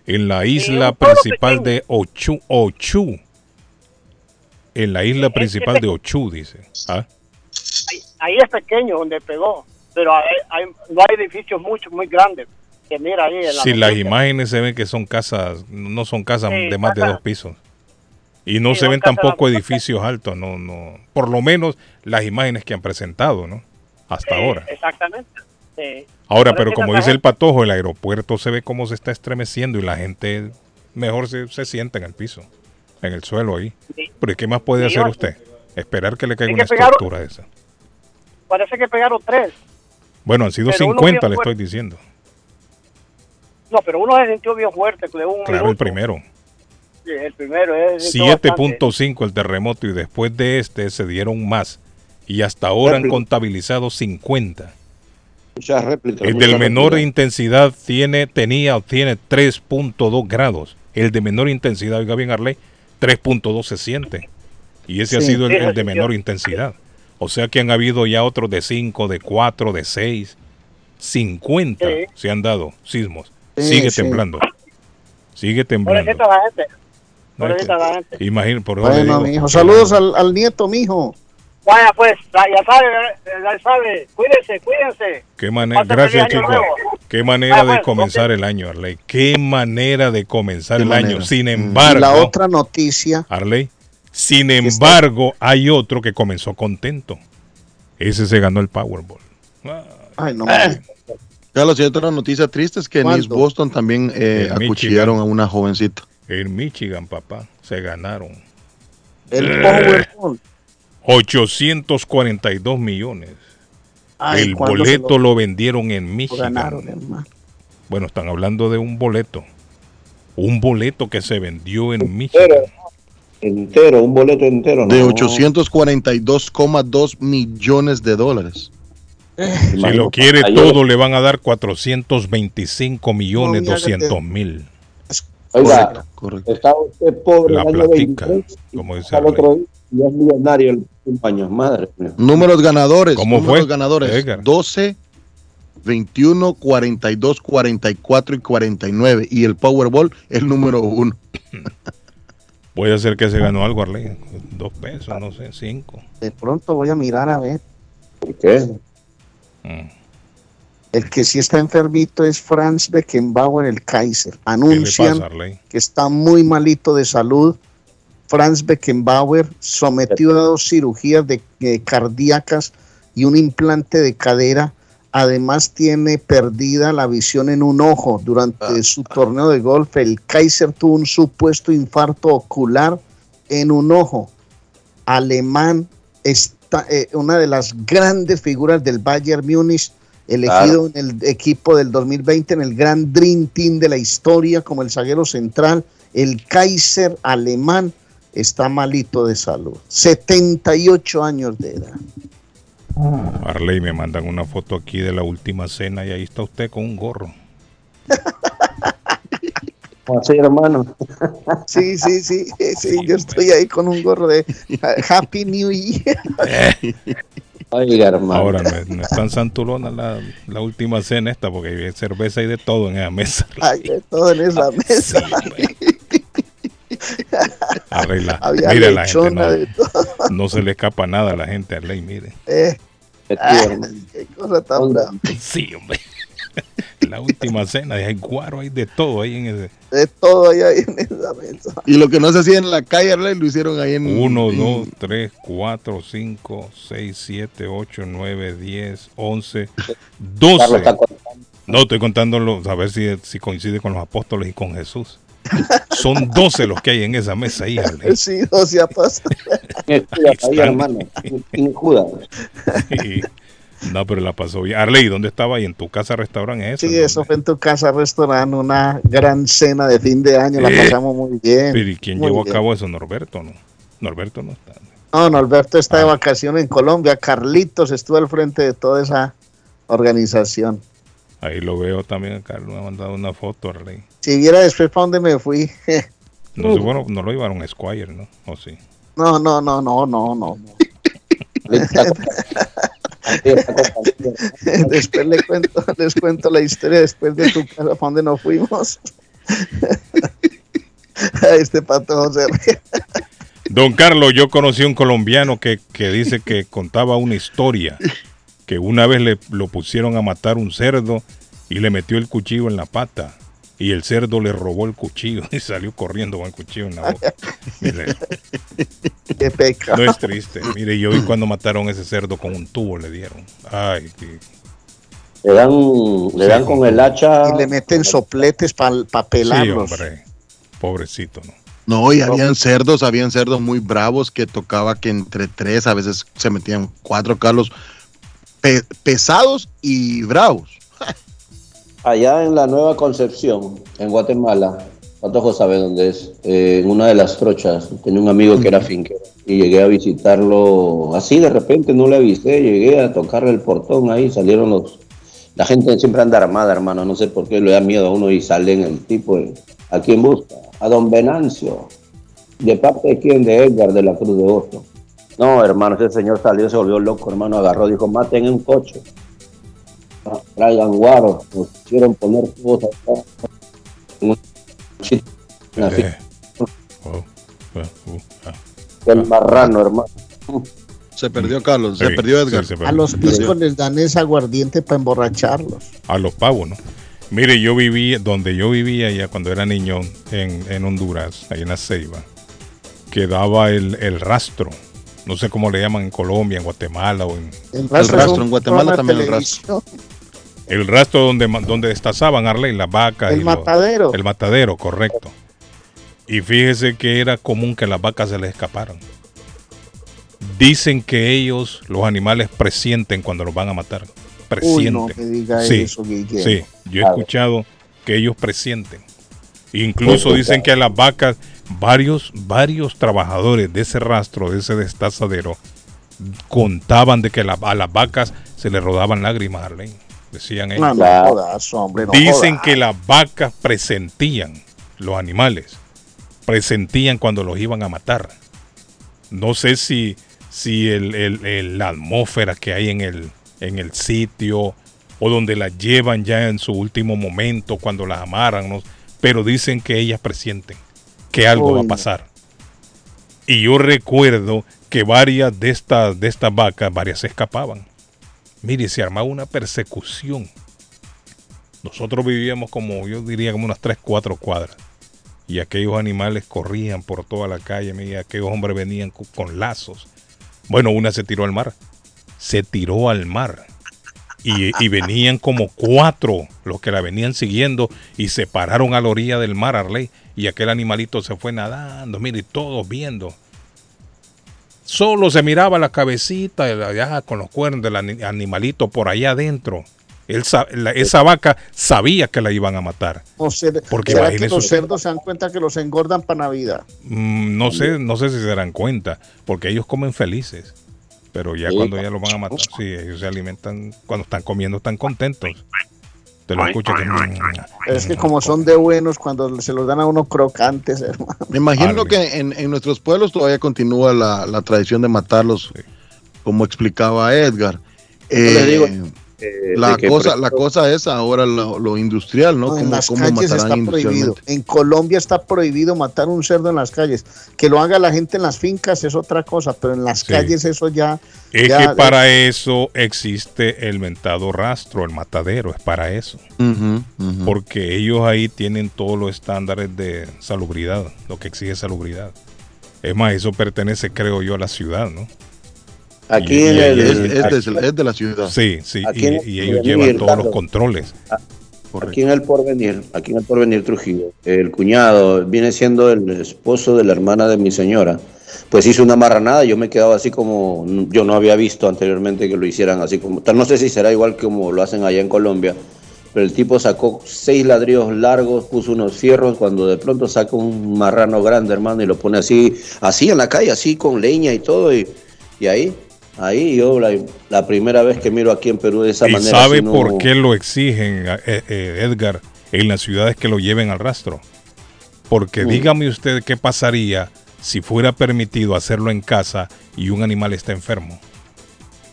en la isla sí, principal de Ochu, Ochu, en la isla sí, principal es, es, de Ochu, dice. ¿Ah? Ahí, ahí es pequeño donde pegó, pero hay, hay, no hay edificios mucho, muy grandes. Que mira ahí en la sí, las imágenes se ven que son casas, no son casas sí, de más casa. de dos pisos. Y no sí, se ven tampoco edificios altos, no, no, por lo menos las imágenes que han presentado, ¿no? Hasta sí, ahora. Exactamente. Sí. Ahora, pero como dice el Patojo, el aeropuerto se ve cómo se está estremeciendo y la gente mejor se, se sienta en el piso, en el suelo ahí. Sí. Pero ¿qué más puede sí, hacer usted? Esperar que le caiga sí, que una pegaron, estructura esa. Parece que pegaron tres. Bueno, han sido pero cincuenta, le estoy diciendo. No, pero uno se sintió bien fuerte. De un claro, minuto. el primero. Sí, el primero es siete punto cinco el terremoto y después de este se dieron más y hasta ahora réplica. han contabilizado cincuenta. Muchas réplicas. El del menor réplica. intensidad tiene tenía obtiene tres punto dos grados. El de menor intensidad, oiga bien Arley, tres punto dos se siente. Y ese sí, ha sido el, el de menor intensidad. O sea que han habido ya otros de cinco, de cuatro, de seis, cincuenta sí. se han dado sismos. Sí, Sigue sí. temblando. Sigue temblando. Por la gente. No que, la gente. Imagino, por bueno, digo, mijo, saludos al, al nieto, mijo. Vaya pues, ya sabe, ya sabe, cuídense, cuídense. Qué manera, gracias chicos. Qué manera Vaya, pues, de comenzar okay. el año, Arley. Qué manera de comenzar Qué el manera. año. Sin embargo, la otra noticia, Arley. Sin embargo, está... hay otro que comenzó contento. Ese se ganó el Powerball. Ay, Ay no. Eh. Carlos, y otra noticia triste es que en East Boston también eh, acuchillaron a una jovencita. En Michigan, papá, se ganaron el Powerball. ochocientos cuarenta y dos millones. Ay, el boleto lo... lo vendieron en Michigan. Ganaron, bueno, están hablando de un boleto. Un boleto que se vendió en Michigan. Entero, un boleto entero. ¿No? De ochocientos cuarenta y dos coma dos millones de dólares. Si lo quiere todo, le van a dar cuatrocientos veinticinco millones doscientos mil. Oiga, correcto, correcto. Estaba usted pobre la en el año platica, veintitrés, como dice el otro día, y es millonario el último año. Madre mía. Números ganadores. ¿Cómo números fue? Ganadores. Edgar. doce, veintiuno, cuarenta y dos, cuarenta y cuatro y cuarenta y nueve. Y el Powerball es número uno. Puede ser que se ganó algo, Arley. Dos pesos, no sé, cinco. De pronto voy a mirar a ver. ¿Por qué? Mm. El que sí está enfermito es Franz Beckenbauer, el Kaiser. Anuncian pasa, que está muy malito de salud. Franz Beckenbauer, sometido a dos cirugías de, de cardíacas y un implante de cadera. Además tiene perdida la visión en un ojo. Durante su torneo de golf, el Kaiser tuvo un supuesto infarto ocular en un ojo. Alemán, está, eh, una de las grandes figuras del Bayern Múnich, elegido claro. en el equipo del dos mil veinte, en el gran Dream Team de la historia, como el zaguero central. El Kaiser alemán está malito de salud, setenta y ocho años de edad. Arley, me mandan una foto aquí de la última cena y ahí está usted con un gorro. Sí, hermano. Sí, sí, sí, sí, sí yo estoy ahí con un gorro de Happy New Year. Oiga, hermano. Ahora no, no es tan santulona la, la última cena esta, porque hay cerveza y de todo en esa mesa. Hay de todo en esa mesa. Sí, Arregla. Mira, la gente no, no se le escapa nada a la gente, Arley, mire. Eh, ay, qué cosa tan hombre. Sí, hombre. La última cena, hay guaro, hay de todo ahí en ese. De todo ahí en esa mesa. Y lo que no se hacía en la calle, Arley, lo hicieron ahí en. uno, dos, tres, cuatro, cinco, seis, siete, ocho, nueve, diez, once, doce. Carlos está contando. No, estoy contándolo, a ver si, si coincide con los apóstoles y con Jesús. Son doce los que hay en esa mesa ahí, Arley. Sí, doce apóstoles. Ahí, ahí, hermano. Sin Judas. Sí. No, pero la pasó bien. Arley, ¿dónde estaba? ¿Y en tu casa restaurante? Sí, ¿dónde? Eso fue en tu casa restaurante, una gran cena de fin de año, eh, la pasamos muy bien. Pero ¿y quién muy llevó bien. A cabo eso? Norberto, ¿no? Norberto no está. No, Norberto está ah. de vacaciones en Colombia. Carlitos estuvo al frente de toda esa organización. Ahí lo veo también, Carlos me ha mandado una foto, Arley. Si viera después para dónde me fui. No, bueno, no lo llevaron a Squire, ¿no? ¿O sí? No, no, no, no, no, no. Después le cuento, les cuento la historia después de tu casa, para donde nos fuimos. Este Patojo se ríe. Don Carlos, yo conocí a un colombiano que, que dice que contaba una historia, que una vez le lo pusieron a matar un cerdo y le metió el cuchillo en la pata y el cerdo le robó el cuchillo y salió corriendo con el cuchillo en la boca. Mire, qué pecado. No es triste. Mire, yo vi cuando mataron ese cerdo con un tubo le dieron. Ay, qué... Le dan, le sí, dan con el hacha y le meten sopletes para pa pelarlos. Sí, hombre. Pobrecito, ¿no? No, y habían cerdos, habían cerdos muy bravos que tocaba que entre tres, a veces se metían cuatro, Carlos, pe- pesados y bravos. Allá en la Nueva Concepción, en Guatemala, Patojo sabe dónde es, eh, en una de las trochas, tenía un amigo que era finquero y llegué a visitarlo así de repente, no le avisé, llegué a tocarle el portón ahí, salieron los... La gente siempre anda armada, hermano, no sé por qué, le da miedo a uno y salen el tipo, de, ¿a quién busca? A don Venancio, ¿de parte de quién? De Edgar de la Cruz de Oro. No, hermano, ese señor salió, se volvió loco, hermano, agarró, dijo, maten en un coche. Traigan guaro, nos hicieron poner tubos acá. Eh. Oh, oh, oh, ah. El marrano, hermano. Se perdió Carlos, sí, se perdió Edgar. Sí, se perdió. A los piscos les dan ese aguardiente para emborracharlos. A los pavos, ¿no? Mire, yo viví, donde yo vivía ya cuando era niño, en, en Honduras, ahí en la Ceiba, quedaba el, el rastro. No sé cómo le llaman en Colombia, en Guatemala o en... El rastro, el rastro en Guatemala también el rastro. El rastro donde, donde destazaban, Arley, las vacas. El y matadero. Los, el matadero, correcto. Y fíjese que era común que las vacas se les escaparan. Dicen que ellos, los animales, presienten cuando los van a matar. Presienten. Uy, no me diga sí, eso, Guillermo. Sí, yo he escuchado que ellos presienten. Incluso dicen que a las vacas... Varios, varios trabajadores de ese rastro, de ese destazadero, contaban de que la, a las vacas se les rodaban lágrimas, Arley. Decían ellos. No, no, no, hombre, no, dicen no, no, no. que las vacas presentían los animales presentían cuando los iban a matar. No sé si, si el, el, el, la atmósfera que hay en el, en el sitio, o donde las llevan ya en su último momento cuando las amarran, ¿no? Pero dicen que ellas presienten que algo Uy. va a pasar. Y yo recuerdo que varias de estas, de estas vacas, varias se escapaban. Mire, se armaba una persecución. Nosotros vivíamos como, yo diría, como unas tres, cuatro cuadras. Y aquellos animales corrían por toda la calle. Mire, aquellos hombres venían con, con lazos. Bueno, una se tiró al mar. Se tiró al mar. Y, y venían como cuatro los que la venían siguiendo y se pararon a la orilla del mar, Arley. Y aquel animalito se fue nadando, mire, todos viendo. Solo se miraba la cabecita allá con los cuernos del animalito por allá adentro. Él, la, esa vaca sabía que la iban a matar. O sea, porque ¿será que los cerdos se dan cuenta que los engordan para Navidad? Mm, no sé, no sé si se darán cuenta, porque ellos comen felices. Pero ya sí, cuando ya lo van a matar, sí, ellos se alimentan, cuando están comiendo están contentos. Te lo escucho que... Es que como son de buenos, cuando se los dan a uno crocantes, hermano. Me imagino Arley. que en, en nuestros pueblos todavía continúa la, la tradición de matarlos, sí. Como explicaba Edgar. Eh, le digo, eh, la, cosa, ejemplo, la cosa es ahora lo, lo industrial, ¿no? no en como, las como calles está prohibido. En Colombia está prohibido matar un cerdo en las calles. Que lo haga la gente en las fincas es otra cosa, pero en las sí. calles eso ya... Es ya, que para eh, eso existe el mentado rastro, el matadero, es para eso. Uh-huh, uh-huh. Porque ellos ahí tienen todos los estándares de salubridad, lo que exige salubridad. Es más, eso pertenece, creo yo, a la ciudad, ¿no? Aquí y, en el, y, el, es, es, de, aquí, es de la ciudad. Sí, sí, y, el, y ellos llevan el, todos Carlos, los controles. Correcto. Aquí en el Porvenir, aquí en el Porvenir Trujillo, el cuñado viene siendo el esposo de la hermana de mi señora, pues hizo una marranada, yo me quedaba así como, yo no había visto anteriormente que lo hicieran así como, no sé si será igual que como lo hacen allá en Colombia, pero el tipo sacó seis ladrillos largos, puso unos fierros, cuando de pronto saca un marrano grande, hermano, y lo pone así, así en la calle, así con leña y todo, y, y ahí... Ahí yo la, la primera vez que miro aquí en Perú de esa ¿Y manera. ¿Y sabe sino... por qué lo exigen, eh, eh, Edgar, en las ciudades que lo lleven al rastro? Porque uh. dígame usted qué pasaría si fuera permitido hacerlo en casa y un animal está enfermo.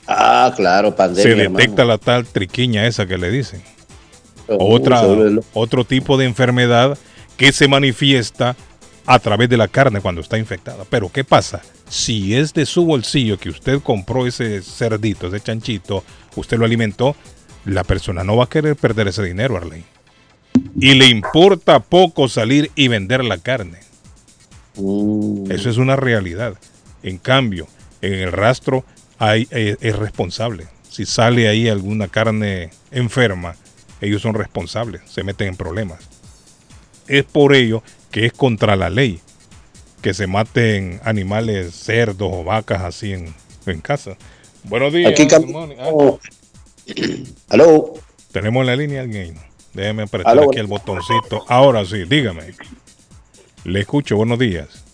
Ah, claro, pandemia. Se detecta, hermano, la tal triquiña esa que le dicen. Uh, Otra, uh, otro tipo de enfermedad que se manifiesta a través de la carne cuando está infectada. Pero ¿qué pasa? Si es de su bolsillo que usted compró ese cerdito, ese chanchito, usted lo alimentó, la persona no va a querer perder ese dinero, Arley. Y le importa poco salir y vender la carne. Uh. Eso es una realidad. En cambio, en el rastro hay, es, es responsable. Si sale ahí alguna carne enferma, ellos son responsables, se meten en problemas. Es por ello que es contra la ley que se maten animales, cerdos o vacas así en, en casa. Buenos días. Aquí cam- oh. Hello. Tenemos en la línea alguien. Déjeme apretar Hello. aquí el botoncito. Ahora sí, dígame. Le escucho, buenos días.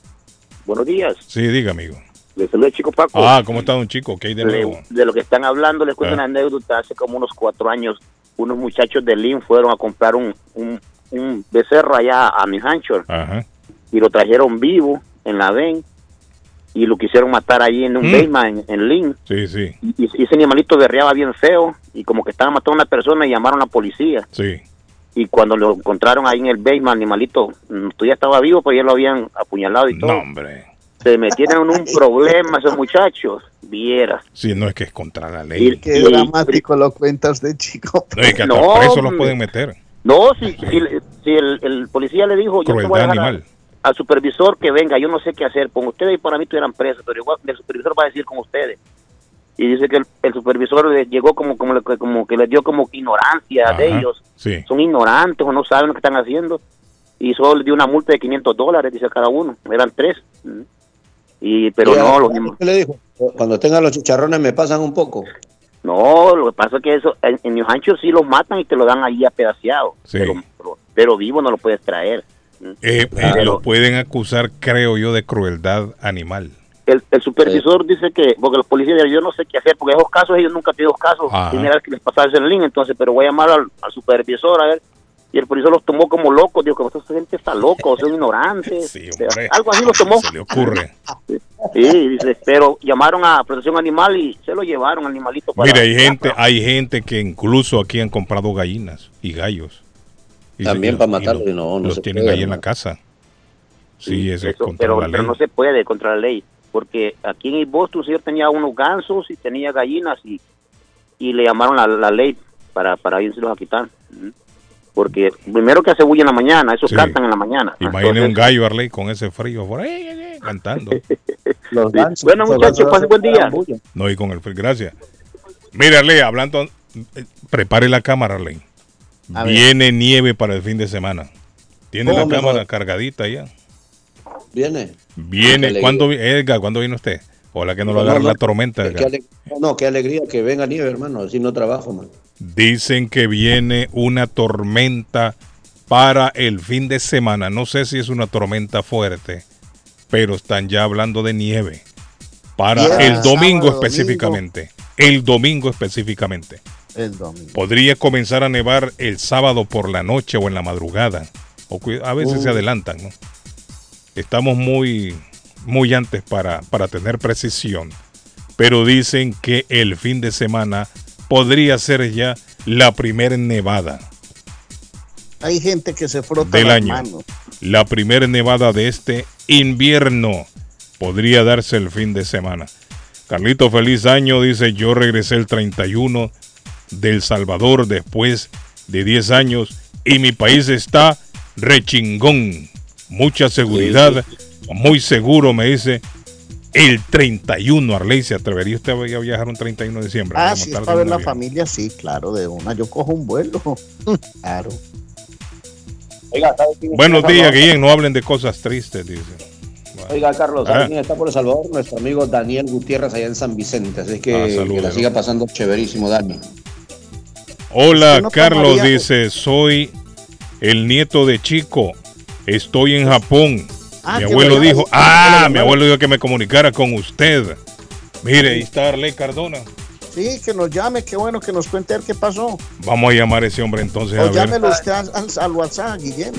Buenos días. Sí, diga, amigo. Le saluda Chico Paco. Ah, ¿cómo está, don Chico? Okay, de, de, nuevo. de lo que están hablando, les cuento ah. una anécdota. Hace como unos cuatro años, unos muchachos de Lynn fueron a comprar un... un un becerro allá a New Hampshire. Ajá. Y lo trajeron vivo en la ven y lo quisieron matar allí en un ¿Mm? basement en, en Lynn. Sí, sí. Y, y ese animalito berreaba bien feo y como que estaba matando a una persona y llamaron a la policía. Sí. Y cuando lo encontraron ahí en el basement, animalito ya estaba vivo, pues ya lo habían apuñalado y todo. No, hombre. Se metieron en un problema esos muchachos, vieras. Sí, no es que es contra la ley. Qué sí. dramático lo cuenta usted, Chico. No, es que hasta no, presos los pueden meter. No, si, si, si el, el policía le dijo, yo te voy a dejar al supervisor que venga, yo no sé qué hacer, con ustedes y para mí estuvieran presos, pero igual el supervisor va a decir con ustedes. Y dice que el, el supervisor les llegó como, como, como que les dio como ignorancia. Ajá, de ellos, sí. Son ignorantes o no saben lo que están haciendo, y solo les dio una multa de quinientos dólares, dice cada uno, eran tres, y pero ¿Y no, los mismos. ¿Qué le dijo? Cuando tengan los chicharrones me pasan un poco. No, lo que pasa es que eso en, en New Hampshire sí los matan y te lo dan ahí apedaceado, sí. pero, pero, pero vivo no lo puedes traer. Eh, claro. eh, lo pueden acusar, creo yo, de crueldad animal. El, el supervisor sí. dice que, porque los policías dicen, yo no sé qué hacer, porque esos casos, ellos nunca tienen esos casos, primera vez que les pasaba eso en línea, entonces, pero voy a llamar al, al supervisor a ver, y el policía los tomó como locos. Digo, como esta gente está loco, son ignorantes. Sí, hombre, algo así los tomó. Se le ocurre. Sí, dice, pero llamaron a protección animal y se lo llevaron, animalito. Para Mire, hay gente, hay gente que incluso aquí han comprado gallinas y gallos. Y También se, para matarlos. Lo, no, no los tienen puede, ahí no. en la casa. Sí, sí ese eso, es contra pero, la ley. Pero no se puede contra la ley, porque aquí en East Boston yo tenía unos gansos y tenía gallinas y, y le llamaron la, la ley para, para irselos a quitar. Porque primero que hace bulla en la mañana, esos sí. cantan en la mañana. Imagínate un gallo, Arley, con ese frío, por ahí, ahí cantando. Los gansos, bueno, muchachos, pasen buen día. No, y con el frío, gracias. Mira, Arley, hablando, eh, prepare la cámara, Arley. Viene nieve para el fin de semana. Tiene la mejor? cámara cargadita ya. ¿Viene? Viene. ¿Cuándo, Edgar, ¿cuándo viene usted? Ojalá que no, no lo agarre no, la tormenta. Que aleg- no, qué alegría que venga nieve, hermano, así no trabajo, man. Dicen que viene una tormenta para el fin de semana. No sé si es una tormenta fuerte, pero están ya hablando de nieve para yeah, el domingo sábado, específicamente. Domingo. El domingo específicamente. El domingo. Podría comenzar a nevar el sábado por la noche o en la madrugada. O a veces uh. se adelantan, ¿no? Estamos muy, muy antes para, para tener precisión. Pero dicen que el fin de semana podría ser ya la primera nevada. Hay gente que se frota del año. Manos. La primera nevada de este invierno podría darse el fin de semana. Carlito, feliz año. Dice, yo regresé el treinta y uno del Salvador después de diez años y mi país está rechingón. Mucha seguridad, muy seguro, me dice. El treinta y uno, Arley, ¿se atrevería usted a viajar un treinta y uno de diciembre? Ah, sí, si para ver la avión? Familia, sí, claro, de una. Yo cojo un vuelo, claro. Oiga, buenos días, Guillén, no hablen de cosas tristes, dice. Vale. Oiga, Carlos, ¿sabe ah. quién está por El Salvador? Nuestro amigo Daniel Gutiérrez allá en San Vicente, así que, ah, saludos, que la siga pasando chéverísimo, Dani. Hola, no Carlos, tomaría... dice, soy el nieto de Chico, estoy en Japón. Ah, mi abuelo dijo, a... ah, mi abuelo dijo que me comunicara con usted. Mire, ahí está Arley Cardona. Sí, que nos llame, qué bueno que nos cuente qué pasó. Vamos a llamar a ese hombre entonces. O a llámelo ver. usted al, al WhatsApp, Guillén.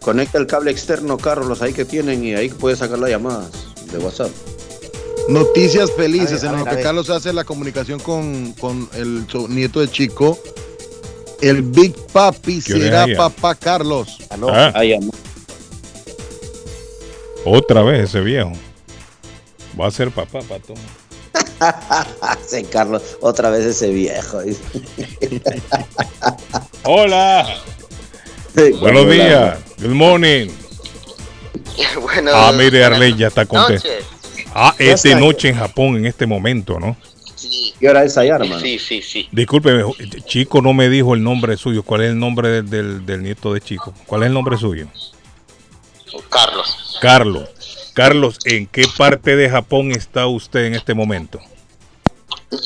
Conecta el cable externo, Carlos, ahí que tienen y ahí puede sacar las llamadas de WhatsApp. Noticias felices ver, en ver, lo que Carlos hace la comunicación con, con el nieto de Chico. El Big Papi será papá Carlos. Ah, no. ah. Ahí llamó. Otra vez ese viejo. Va a ser papá, Pato. Sí, Carlos, otra vez ese viejo. Hola. Sí, Buenos hola. días. Good morning. Bueno, ah, mire, Arley ya está contento. Ah, es de noche en Japón en este momento, ¿no? Sí. ¿Qué hora es allá, hermano? Sí, sí, sí. Discúlpeme, Chico no me dijo el nombre suyo. ¿Cuál es el nombre del, del, del nieto de Chico? ¿Cuál es el nombre suyo? Carlos. Carlos, Carlos, ¿en qué parte de Japón está usted en este momento? Yo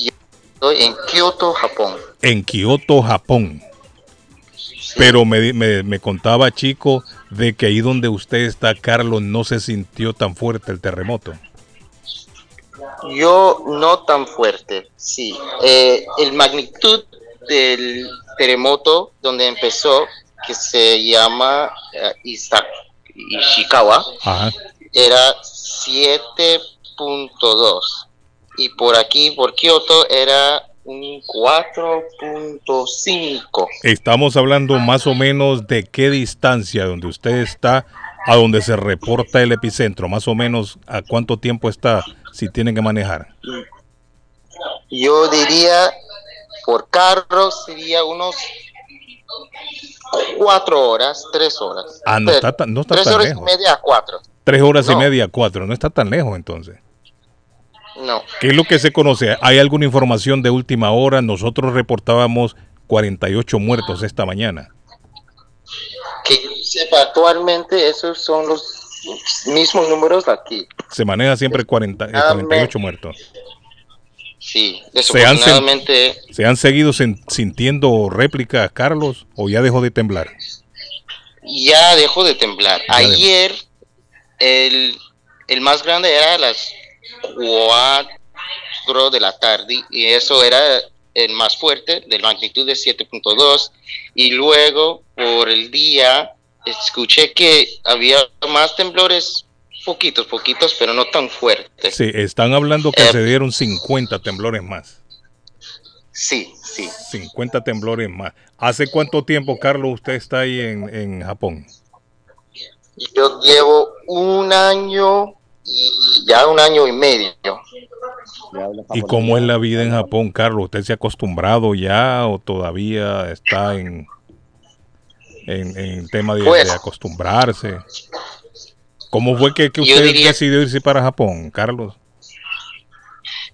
estoy en Kioto, Japón. En Kioto, Japón. Sí. Pero me, me, me contaba, Chico, de que ahí donde usted está, Carlos, no se sintió tan fuerte el terremoto. Yo no tan fuerte, sí. Eh, el magnitud del terremoto donde empezó, que se llama uh, Isaac. Ishikawa, Ajá. era siete punto dos y por aquí, por Kioto, era un cuatro punto cinco. Estamos hablando más o menos de qué distancia donde usted está a donde se reporta el epicentro, más o menos a cuánto tiempo está si tienen que manejar. Yo diría por carro sería unos Cuatro horas, tres horas. Ah, no está tan, no está tres tan lejos. Tres horas y media a cuatro. Tres horas no. y media a cuatro. No está tan lejos entonces. No. ¿Qué es lo que se conoce? ¿Hay alguna información de última hora? Nosotros reportábamos cuarenta y ocho muertos esta mañana. Que yo sepa, actualmente esos son los mismos números aquí. Se maneja siempre cuarenta, cuarenta y ocho muertos. Sí, ¿Se han, ¿Se han seguido sintiendo réplicas, Carlos, o ya dejó de temblar? Ya dejó de temblar. Ya Ayer dejó. El, el más grande era a las cuatro de la tarde y eso era el más fuerte, de magnitud de siete punto dos, y luego por el día escuché que había más temblores, poquitos, poquitos, pero no tan fuertes. Sí, están hablando que eh, se dieron cincuenta temblores más. Sí, sí. cincuenta temblores más. ¿Hace cuánto tiempo, Carlos, usted está ahí en, en Japón? Yo llevo un año y ya un año y medio. ¿Y cómo es la vida en Japón, Carlos? ¿Usted se ha acostumbrado ya o todavía está en en, en tema de, pues, de acostumbrarse? ¿Cómo fue que, que usted diría, decidió irse para Japón, Carlos?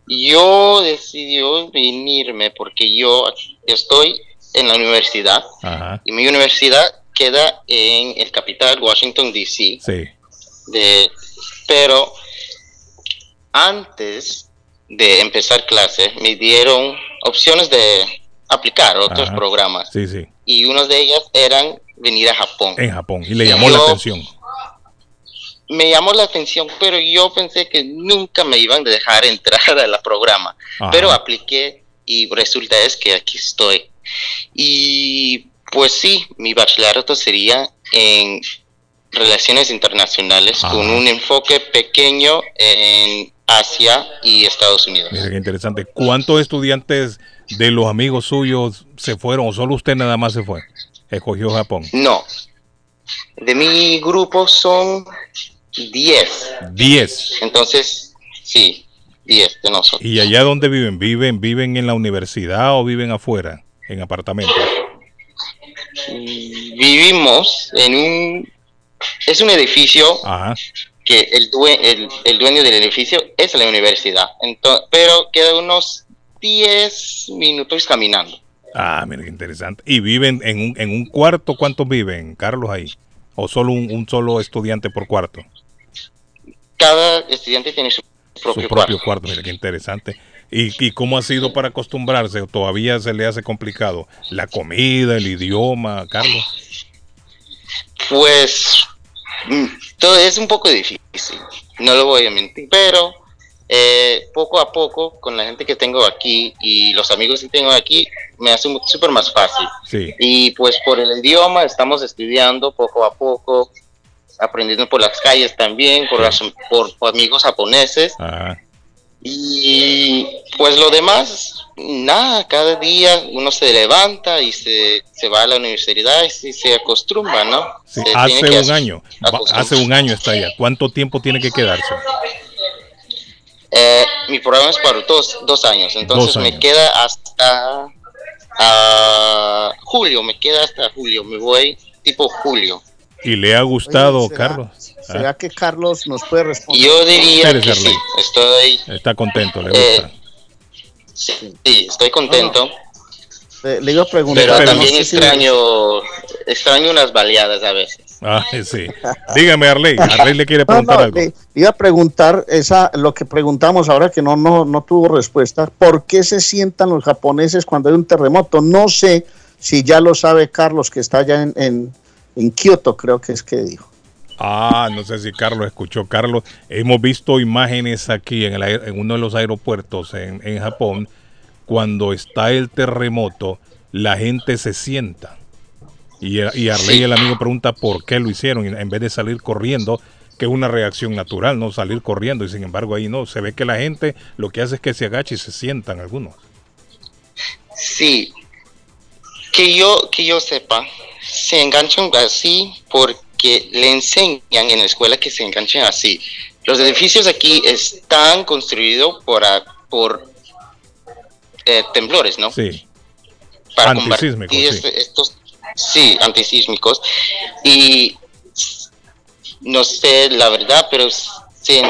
Yo decidí venirme porque yo estoy en la universidad. Ajá. Y mi universidad queda en el capital, Washington, D C. Sí. De, pero antes de empezar clases me dieron opciones de aplicar otros Ajá. programas. Sí, sí. Y una de ellas eran venir a Japón. En Japón. Y le llamó yo, la atención. Me llamó la atención, pero yo pensé que nunca me iban a dejar entrar al programa. Ajá. Pero apliqué y resulta es que aquí estoy. Y pues sí, mi bachillerato sería en Relaciones Internacionales. Ajá. Con un enfoque pequeño en Asia y Estados Unidos. Mira qué interesante. ¿Cuántos estudiantes de los amigos suyos se fueron o solo usted nada más se fue? Escogió Japón. No. De mi grupo son diez. diez. Entonces, sí, diez de nosotros. ¿Y allá dónde viven? ¿Viven viven en la universidad o viven afuera, en apartamentos? Vivimos en un... Es un edificio Ajá. que el, due, el, el dueño del edificio es la universidad. Entonces, pero queda unos diez minutos caminando. Ah, mira, qué interesante. ¿Y viven en un, en un cuarto? ¿Cuántos viven, Carlos, ahí? ¿O solo un, un solo estudiante por cuarto? Cada estudiante tiene su propio, su propio cuarto. cuarto. Mira, qué interesante. ¿Y, ¿Y cómo ha sido para acostumbrarse? ¿Todavía se le hace complicado? ¿La comida, el idioma, Carlos? Pues todo es un poco difícil, no lo voy a mentir, pero eh, poco a poco, con la gente que tengo aquí y los amigos que tengo aquí, me hace súper más fácil. Sí. Y pues por el idioma estamos estudiando poco a poco, aprendiendo por las calles también, por, las, por, por amigos japoneses. Ajá. Y pues lo demás, nada, cada día uno se levanta y se, se va a la universidad y se, se acostumbra, ¿no? Sí, se hace un año, hace un año está allá. ¿Cuánto tiempo tiene que quedarse? Eh, mi programa es para dos, dos años, entonces dos años. me queda hasta uh, julio, me queda hasta julio, me voy tipo julio. ¿Y le ha gustado, Oye, ¿será, Carlos? ¿Será ah. que Carlos nos puede responder? Yo diría Eres que Arley. sí, estoy... Está contento, le gusta. Eh, sí, sí, estoy contento. Bueno, le, le iba a preguntar... Pero, pero también no sé extraño, si... extraño unas baleadas a veces. Ah, sí. Dígame, Arley, Arley le quiere preguntar no, no, algo. Le iba a preguntar esa, lo que preguntamos ahora que no, no, no tuvo respuesta. ¿Por qué se sientan los japoneses cuando hay un terremoto? No sé si ya lo sabe Carlos, que está allá en... en En Kioto creo que es que dijo. Ah, no sé si Carlos escuchó. Carlos, hemos visto imágenes aquí en, el, en uno de los aeropuertos en, en Japón. Cuando está el terremoto, la gente se sienta. Y, y Arley, sí. el amigo, pregunta por qué lo hicieron. En vez de salir corriendo, que es una reacción natural, no salir corriendo. Y sin embargo, ahí no. Se ve que la gente lo que hace es que se agacha y se sientan algunos. Sí. Que yo, que yo sepa. Se enganchan así porque le enseñan en la escuela que se enganchen así. Los edificios aquí están construidos por, por eh, temblores, ¿no? Sí. Para antisísmicos. Sí. Este, estos, sí, antisísmicos. Y no sé la verdad, pero se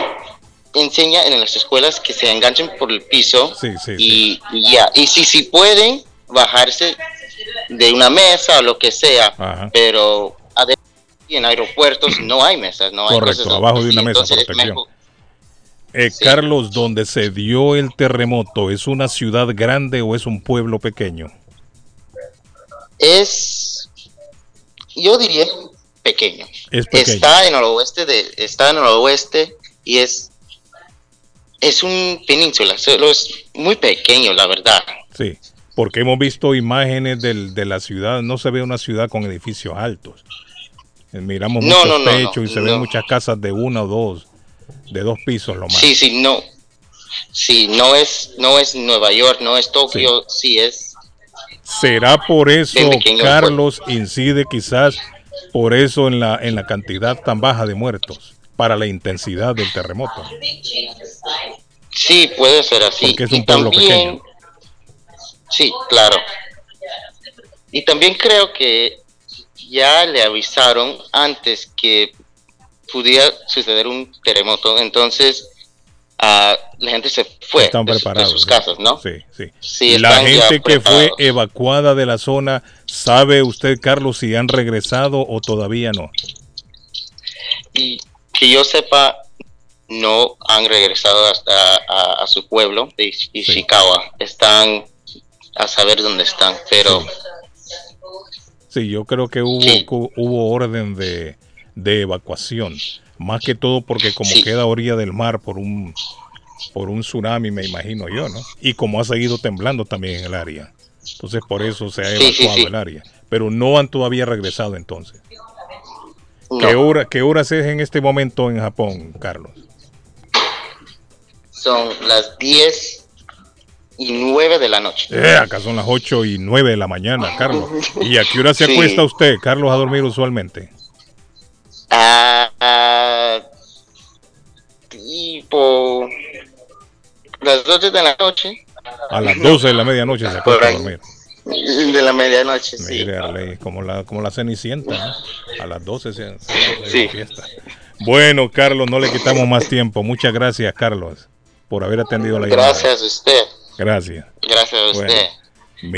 enseña en las escuelas que se enganchen por el piso. Sí, sí. Y sí. ya. Y si, si pueden bajarse de una mesa o lo que sea, Ajá. pero en aeropuertos no hay mesas, no hay Correcto, cosas abajo de una mesa, protección. Eh, sí. Carlos, ¿dónde se dio el terremoto? ¿Es una ciudad grande o es un pueblo pequeño? Es, yo diría pequeño. Es pequeño. Está en el oeste de, está en el oeste y es es un península, solo es muy pequeño, la verdad. Sí. porque hemos visto imágenes del, de la ciudad, no se ve una ciudad con edificios altos. Miramos no, muchos no, techos no, y se no. ven muchas casas de una o dos, de dos pisos lo más. Sí, sí, no. Sí, no es, no es Nueva York, no es Tokio, sí, sí es. ¿Será por eso, Carlos, pueblo. incide quizás por eso en la, en la cantidad tan baja de muertos, para la intensidad del terremoto? Sí, puede ser así. Porque es un y pueblo también, pequeño. Sí, claro. Y también creo que ya le avisaron antes que pudiera suceder un terremoto, entonces uh, la gente se fue Están de, preparados, su, de sus casas, ¿no? Sí, sí. sí la gente que fue evacuada de la zona, ¿sabe usted, Carlos, si han regresado o todavía no? Y que yo sepa, no han regresado hasta a, a, a su pueblo de Ishikawa. Sí. Están a saber dónde están, pero... Sí. Sí, yo creo que hubo sí. hubo orden de, de evacuación, más que todo porque como sí. queda a orilla del mar por un por un tsunami, me imagino yo, ¿no? Y como ha seguido temblando también en el área, entonces por eso se ha evacuado sí, sí, sí. el área, pero no han todavía regresado entonces. No. ¿Qué hora, qué horas es en este momento en Japón, Carlos? Son las diez y nueve de la noche. Eh, acá son las ocho y nueve de la mañana, Carlos. ¿Y a qué hora se sí. acuesta usted, Carlos, a dormir usualmente? Ah, ah, tipo las doce de la noche. A las doce de la medianoche se acuesta a dormir. De la medianoche, sí. Mire, Arley, como la, como la Cenicienta, ¿no? A las doce se, se, se sí. fiesta. Bueno, Carlos, no le quitamos más tiempo. Muchas gracias, Carlos, por haber atendido la llamada. Gracias a usted. Gracias. Gracias a usted. Bueno,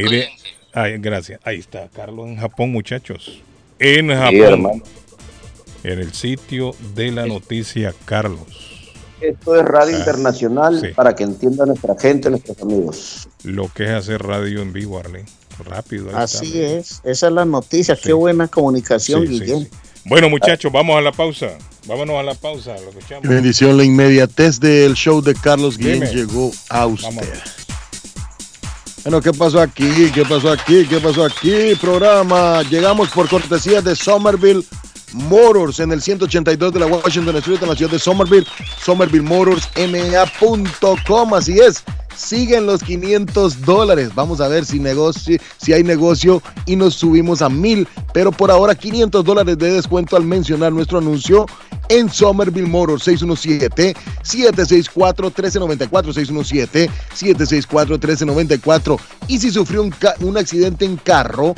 mire, ay, gracias. Ahí está, Carlos, en Japón, muchachos. En Japón. Sí, en el sitio de la noticia, Carlos. Esto es radio ah, internacional sí. para que entienda nuestra gente, nuestros amigos. Lo que es hacer radio en vivo, Arley. Rápido. Ahí Así está. es. Esa es la noticia. Sí. Qué buena comunicación, sí, Guillén. Sí, sí. Bueno, muchachos, vamos a la pausa. Vámonos a la pausa. Lo escuchamos. Bendición, la inmediatez del show de Carlos Guillén Dime. llegó a usted. Vamos. Bueno, ¿qué pasó aquí? ¿Qué pasó aquí? ¿Qué pasó aquí? Programa. Llegamos por cortesía de Somerville Motors en el ciento ochenta y dos de la Washington Street en la ciudad de Somerville. Somerville Motors M A punto com. Así es. Siguen los quinientos dólares. Vamos a ver si, negocio, si hay negocio y nos subimos a mil. Pero por ahora quinientos dólares de descuento al mencionar nuestro anuncio en Somerville Motors. Seis uno siete, siete seis cuatro, uno tres nueve cuatro, seis uno siete, siete seis cuatro, uno tres nueve cuatro. Y si sufrió un, ca- un accidente en carro,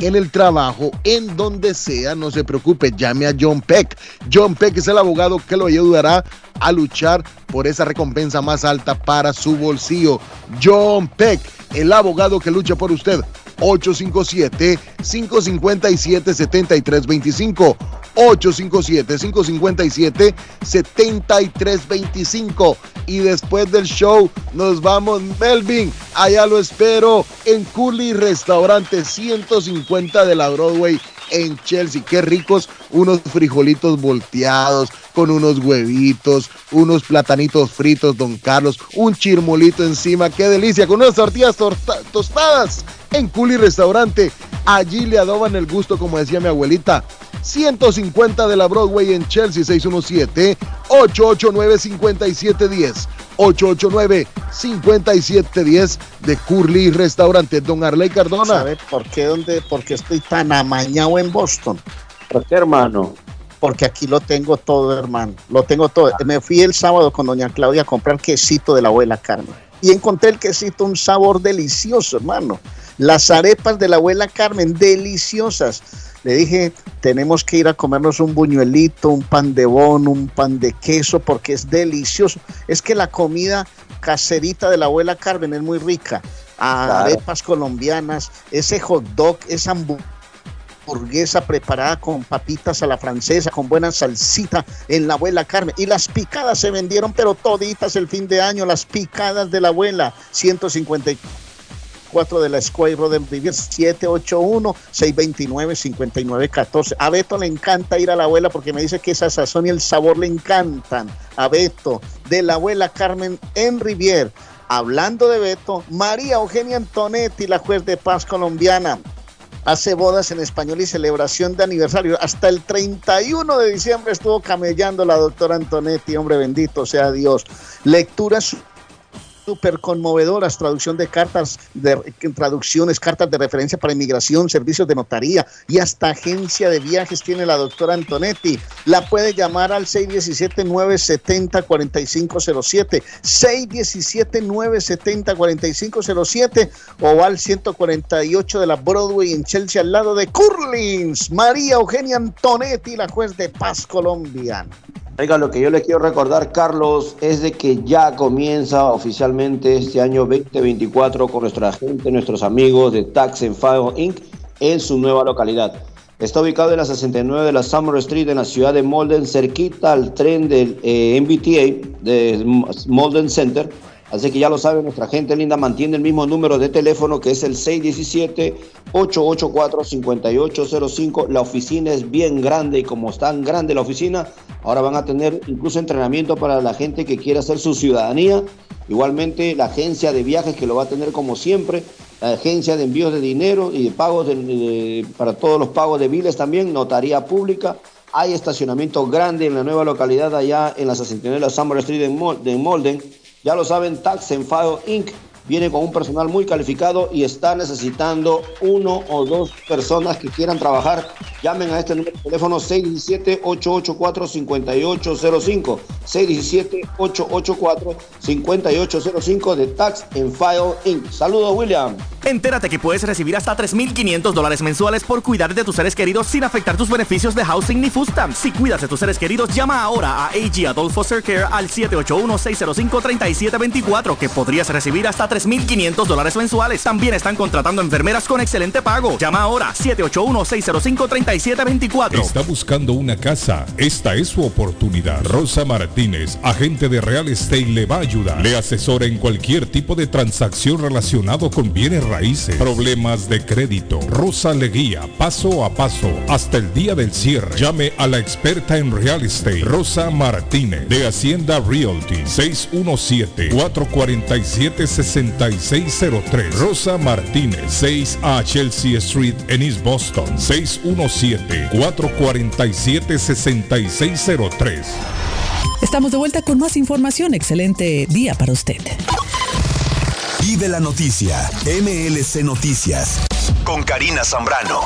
en el trabajo, en donde sea, no se preocupe, llame a John Peck. John Peck es el abogado que lo ayudará a luchar por esa recompensa más alta para su bolsillo. John Peck, el abogado que lucha por usted. Ocho cinco siete, cinco cinco siete, siete tres dos cinco, ocho cinco siete, cinco cinco siete, siete tres dos cinco. Y después del show nos vamos, Melvin, allá lo espero en Curly's Restaurant ciento cincuenta de la Broadway en Chelsea. Qué ricos unos frijolitos volteados con unos huevitos, unos platanitos fritos, don Carlos, un chirmolito encima, qué delicia, con unas tortillas torta- tostadas en Curly's Restaurante. Allí le adoban el gusto, como decía mi abuelita. ciento cincuenta de la Broadway en Chelsea, seis uno siete, ocho ocho nueve, cinco siete uno cero, ocho ocho nueve, cinco siete uno cero de Curly's Restaurante. Don Arley Cardona. ¿Sabe por qué, dónde, por qué estoy tan amañado en Boston? ¿Por qué, hermano? Porque aquí lo tengo todo, hermano. Lo tengo todo. Me fui el sábado con doña Claudia a comprar quesito de la abuela Carmen. Y encontré el quesito, un sabor delicioso, hermano. Las arepas de la abuela Carmen, deliciosas. Le dije, tenemos que ir a comernos un buñuelito, un pan de bono, un pan de queso, porque es delicioso. Es que la comida caserita de la abuela Carmen es muy rica. Ah, claro. Arepas colombianas, ese hot dog, esa hamburguesa preparada con papitas a la francesa, con buena salsita en la abuela Carmen. Y las picadas se vendieron, pero toditas el fin de año, las picadas de la abuela, ciento cincuenta y cuatro. cuatro de la Square Road en Rivier, siete ocho uno, seis dos nueve, cinco nueve uno cuatro. A Beto le encanta ir a la abuela porque me dice que esa sazón y el sabor le encantan. A Beto, de la abuela Carmen en Rivier. Hablando de Beto, María Eugenia Antonetti, la juez de paz colombiana, hace bodas en español y celebración de aniversario. Hasta el treinta y uno de diciembre estuvo camellando la doctora Antonetti, hombre bendito sea Dios. Lecturas súper conmovedoras, traducción de cartas, de traducciones, cartas de referencia para inmigración, servicios de notaría y hasta agencia de viajes tiene la doctora Antonetti. La puede llamar al seis uno siete, nueve siete cero, cuatro cinco cero siete, seis uno siete, nueve siete cero, cuatro cinco cero siete, o va al ciento cuarenta y ocho de la Broadway en Chelsea, al lado de Curly's. María Eugenia Antonetti, la juez de paz colombiana. Oiga, lo que yo le quiero recordar, Carlos, es de que ya comienza oficialmente este año veinte veinticuatro con nuestra gente, nuestros amigos de Tax and File incorporated en su nueva localidad. Está ubicado en la sesenta y nueve de la Summer Street en la ciudad de Molden, cerquita al tren del eh, M B T A, de Molden Center. Así que ya lo saben, nuestra gente linda mantiene el mismo número de teléfono, que es el seis uno siete, ocho ocho cuatro, cinco ocho cero cinco. La oficina es bien grande y como es tan grande la oficina, ahora van a tener incluso entrenamiento para la gente que quiera hacer su ciudadanía. Igualmente la agencia de viajes, que lo va a tener como siempre, la agencia de envíos de dinero y de pagos de, de, para todos los pagos de biles también, notaría pública. Hay estacionamiento grande en la nueva localidad allá en la sesenta y nueve de la Summer Street de Molden. Ya lo saben, Tax and File incorporated viene con un personal muy calificado y está necesitando uno o dos personas que quieran trabajar. Llamen a este número de teléfono seis uno siete, ocho ocho cuatro, cinco ocho cero cinco, seis uno siete, ocho ocho cuatro, cinco ocho cero cinco de Tax and File incorporated. Saludos, William. Entérate que puedes recibir hasta tres mil quinientos dólares mensuales por cuidar de tus seres queridos sin afectar tus beneficios de housing ni food stamps. Si cuidas de tus seres queridos, llama ahora a A G Adult Foster Care al siete ocho uno, seis cero cinco, tres siete dos cuatro, que podrías recibir hasta tres mil quinientos dólares mensuales. También están contratando enfermeras con excelente pago. Llama ahora siete ocho uno, seis cero cinco, tres siete dos cuatro. Está buscando una casa. Esta es su oportunidad. Rosa Martínez, agente de Real Estate, le va a ayudar. Le asesora en cualquier tipo de transacción relacionado con bienes raíces, problemas de crédito. Rosa le guía paso a paso hasta el día del cierre. Llame a la experta en Real Estate, Rosa Martínez, de Hacienda Realty, seis uno siete, cuatro cuatro siete, seis seis cero tres. Rosa Martínez, seis A Chelsea Street en East Boston, seis uno siete, cuatro cuatro siete, seis seis cero tres. Estamos de vuelta con más información. Excelente día para usted. Vive la noticia, M L C Noticias, con Karina Zambrano.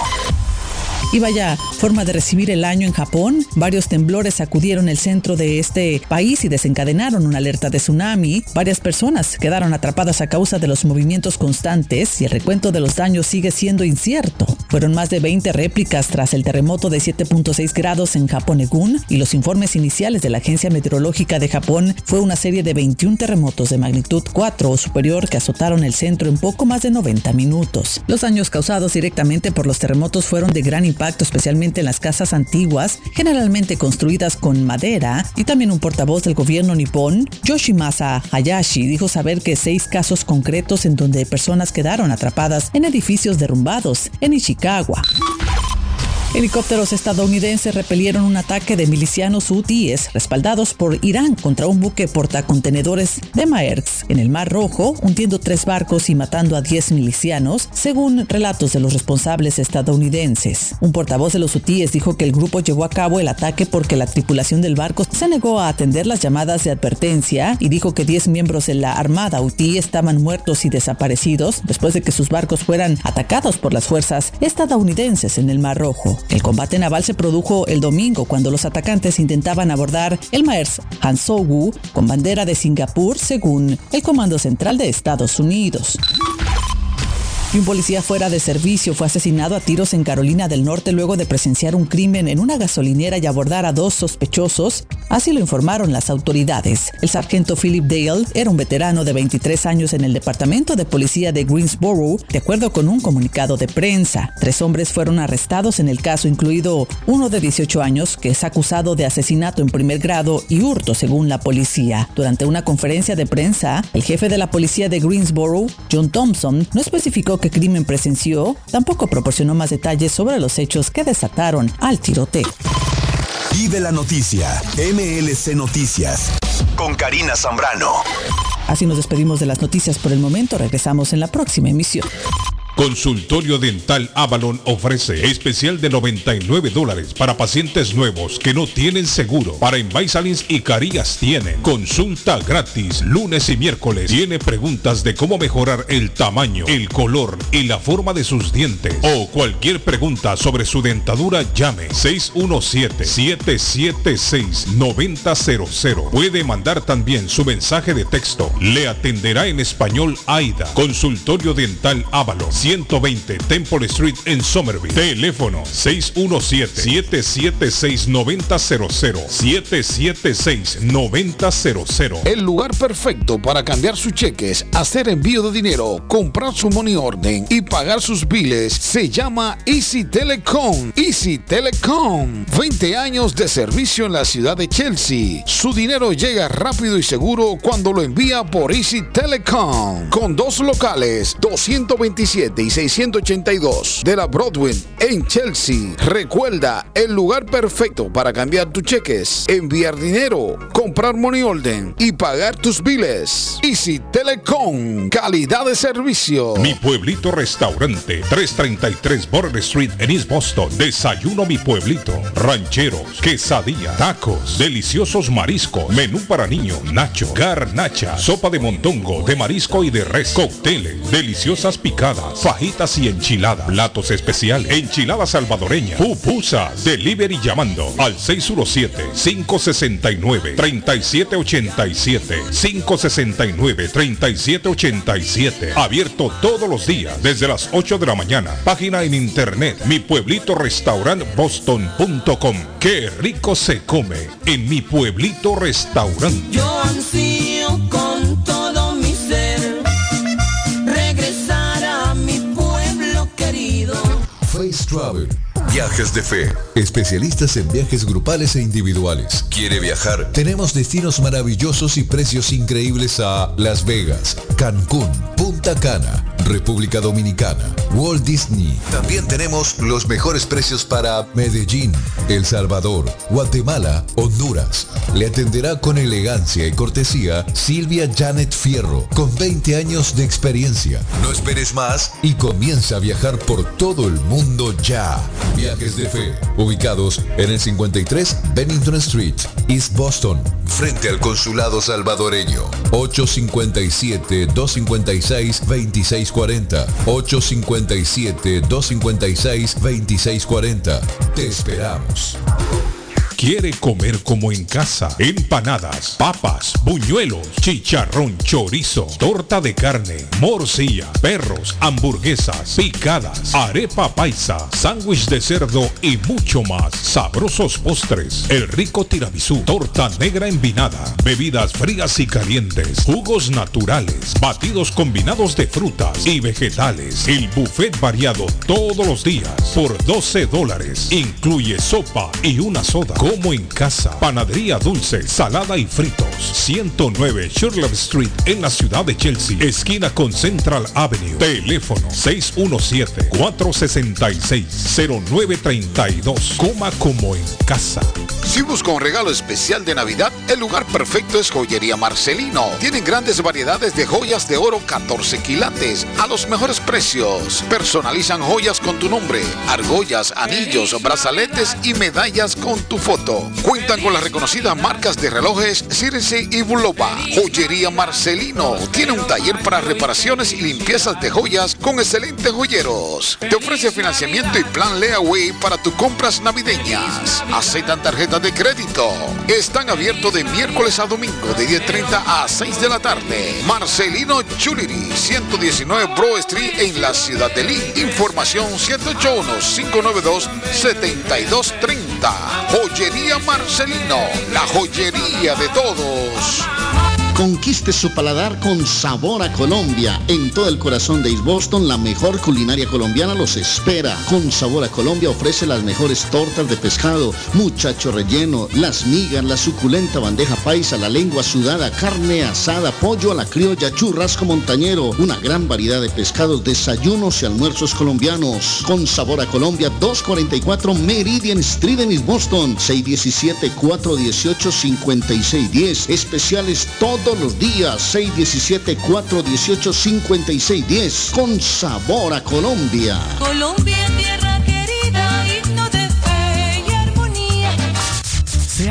Y vaya forma de recibir el año en Japón. Varios temblores sacudieron el centro de este país y desencadenaron una alerta de tsunami. Varias personas quedaron atrapadas a causa de los movimientos constantes y el recuento de los daños sigue siendo incierto. Fueron más de veinte réplicas tras el terremoto de siete punto seis grados en Japón-Egun, y los informes iniciales de la Agencia Meteorológica de Japón fue una serie de veintiún terremotos de magnitud cuatro o superior que azotaron el centro en poco más de noventa minutos. Los daños causados directamente por los terremotos fueron de gran impacto, especialmente en las casas antiguas, generalmente construidas con madera, y también un portavoz del gobierno nipón, Yoshimasa Hayashi, dijo saber que seis casos concretos en donde personas quedaron atrapadas en edificios derrumbados en Ishikawa. Helicópteros estadounidenses repelieron un ataque de milicianos hutíes respaldados por Irán contra un buque portacontenedores de Maersk en el Mar Rojo, hundiendo tres barcos y matando a diez milicianos, según relatos de los responsables estadounidenses. Un portavoz de los hutíes dijo que el grupo llevó a cabo el ataque porque la tripulación del barco se negó a atender las llamadas de advertencia, y dijo que diez miembros de la Armada hutí estaban muertos y desaparecidos después de que sus barcos fueran atacados por las fuerzas estadounidenses en el Mar Rojo. El combate naval se produjo el domingo cuando los atacantes intentaban abordar el Maersk Hansogu con bandera de Singapur, según el Comando Central de Estados Unidos. Y un policía fuera de servicio fue asesinado a tiros en Carolina del Norte luego de presenciar un crimen en una gasolinera y abordar a dos sospechosos, así lo informaron las autoridades. El sargento Philip Dale era un veterano de veintitrés años en el Departamento de Policía de Greensboro, de acuerdo con un comunicado de prensa. Tres hombres fueron arrestados en el caso, incluido uno de dieciocho años, que es acusado de asesinato en primer grado y hurto, según la policía. Durante una conferencia de prensa, el jefe de la policía de Greensboro, John Thompson, no especificó qué crimen presenció, tampoco proporcionó más detalles sobre los hechos que desataron al tiroteo. Vive la noticia, M L C Noticias, con Karina Zambrano. Así nos despedimos de las noticias por el momento. Regresamos en la próxima emisión. Consultorio Dental Avalon ofrece especial de noventa y nueve dólares para pacientes nuevos que no tienen seguro. Para Invisalins y Carías tienen consulta gratis lunes y miércoles. Tiene preguntas de cómo mejorar el tamaño, el color y la forma de sus dientes. O cualquier pregunta sobre su dentadura, llame seis uno siete, siete siete seis, nueve cero cero cero. Puede mandar también su mensaje de texto. Le atenderá en español Aida. Consultorio Dental Avalon. ciento veinte Temple Street en Somerville. Teléfono seis uno siete, siete siete seis, nueve cero cero cero. siete siete seis, nueve cero cero cero. El lugar perfecto para cambiar sus cheques, hacer envío de dinero, comprar su money order y pagar sus biles se llama Easy Telecom. Easy Telecom. veinte años de servicio en la ciudad de Chelsea. Su dinero llega rápido y seguro cuando lo envía por Easy Telecom. Con dos locales, doscientos veintisiete y seiscientos ochenta y dos de la Broadway en Chelsea. Recuerda, el lugar perfecto para cambiar tus cheques, enviar dinero, comprar money order y pagar tus biles. Easy Telecom, calidad de servicio. Mi Pueblito Restaurante, trescientos treinta y tres Border Street en East Boston. Desayuno Mi Pueblito, rancheros, quesadilla, tacos, deliciosos mariscos, menú para niños, nacho, garnacha, sopa de montongo, de marisco y de res, cócteles, deliciosas picadas, fajitas y enchiladas, platos especiales, enchiladas salvadoreñas, pupusas. Delivery llamando al seis uno siete, cinco seis nueve, tres siete ocho siete, cinco sesenta y nueve, treinta y siete ochenta y siete. Abierto todos los días desde las ocho de la mañana. Página en internet Mi Pueblito Restaurant Boston punto com. Qué rico se come en Mi Pueblito Restaurant. Yo ansío con todo mi ser regresar a mi pueblo querido. Faye Travel. Viajes de fe. Especialistas en viajes grupales e individuales. ¿Quiere viajar? Tenemos destinos maravillosos y precios increíbles a Las Vegas, Cancún, Punta Cana, República Dominicana, Walt Disney. También tenemos los mejores precios para Medellín, El Salvador, Guatemala, Honduras. Le atenderá con elegancia y cortesía Silvia Janet Fierro, con veinte años de experiencia. No esperes más y comienza a viajar por todo el mundo ya. Viajes de Fe, ubicados en el cincuenta y tres Bennington Street, East Boston, frente al Consulado Salvadoreño, ocho cinco siete, dos cinco seis, dos seis cuatro cero, ocho cinco siete, dos cinco seis, dos seis cuatro cero. Te esperamos. ¿Quiere comer como en casa? Empanadas, papas, buñuelos, chicharrón, chorizo, torta de carne, morcilla, perros, hamburguesas, picadas, arepa paisa, sándwich de cerdo y mucho más. Sabrosos postres, el rico tiramisú, torta negra envinada, bebidas frías y calientes, jugos naturales, batidos combinados de frutas y vegetales. El buffet variado todos los días por doce dólares. Incluye sopa y una soda. Como en Casa, panadería dulce, salada y fritos. ciento nueve Shirley Street en la ciudad de Chelsea, esquina con Central Avenue. Teléfono seis uno siete, cuatro seis seis, cero nueve tres dos. Coma como en casa. Si busca un regalo especial de Navidad, el lugar perfecto es Joyería Marcelino. Tienen grandes variedades de joyas de oro catorce quilates a los mejores precios. Personalizan joyas con tu nombre, argollas, anillos, brazaletes y medallas con tu foto. Cuentan con las reconocidas marcas de relojes Circe y Bulova. Joyería Marcelino tiene un taller para reparaciones y limpiezas de joyas con excelentes joyeros. Te ofrece financiamiento y plan layaway para tus compras navideñas. Aceptan tarjetas de crédito. Están abiertos de miércoles a domingo de diez y media a seis de la tarde. Marcelino Chuliri, ciento diecinueve Broad Street en la ciudad de Lynn. Información siete ocho uno, cinco nueve dos, siete dos tres cero. Joyería Marcelino, la joyería de todos. Conquiste su paladar con Sabor a Colombia. En todo el corazón de East Boston, la mejor culinaria colombiana los espera. Con Sabor a Colombia ofrece las mejores tortas de pescado, muchacho relleno, las migas, la suculenta bandeja paisa, la lengua sudada, carne asada, pollo a la criolla, churrasco montañero, una gran variedad de pescados, desayunos y almuerzos colombianos. Con Sabor a Colombia, doscientos cuarenta y cuatro Meridian Street en East Boston, seis uno siete, cuatro uno ocho, cinco seis uno cero. Especiales todo todos los días, seis diecisiete, cuatro dieciocho, cincuenta y seis diez. Con sabor a Colombia. Colombia, tierra querida, himno de fe y armonía. Se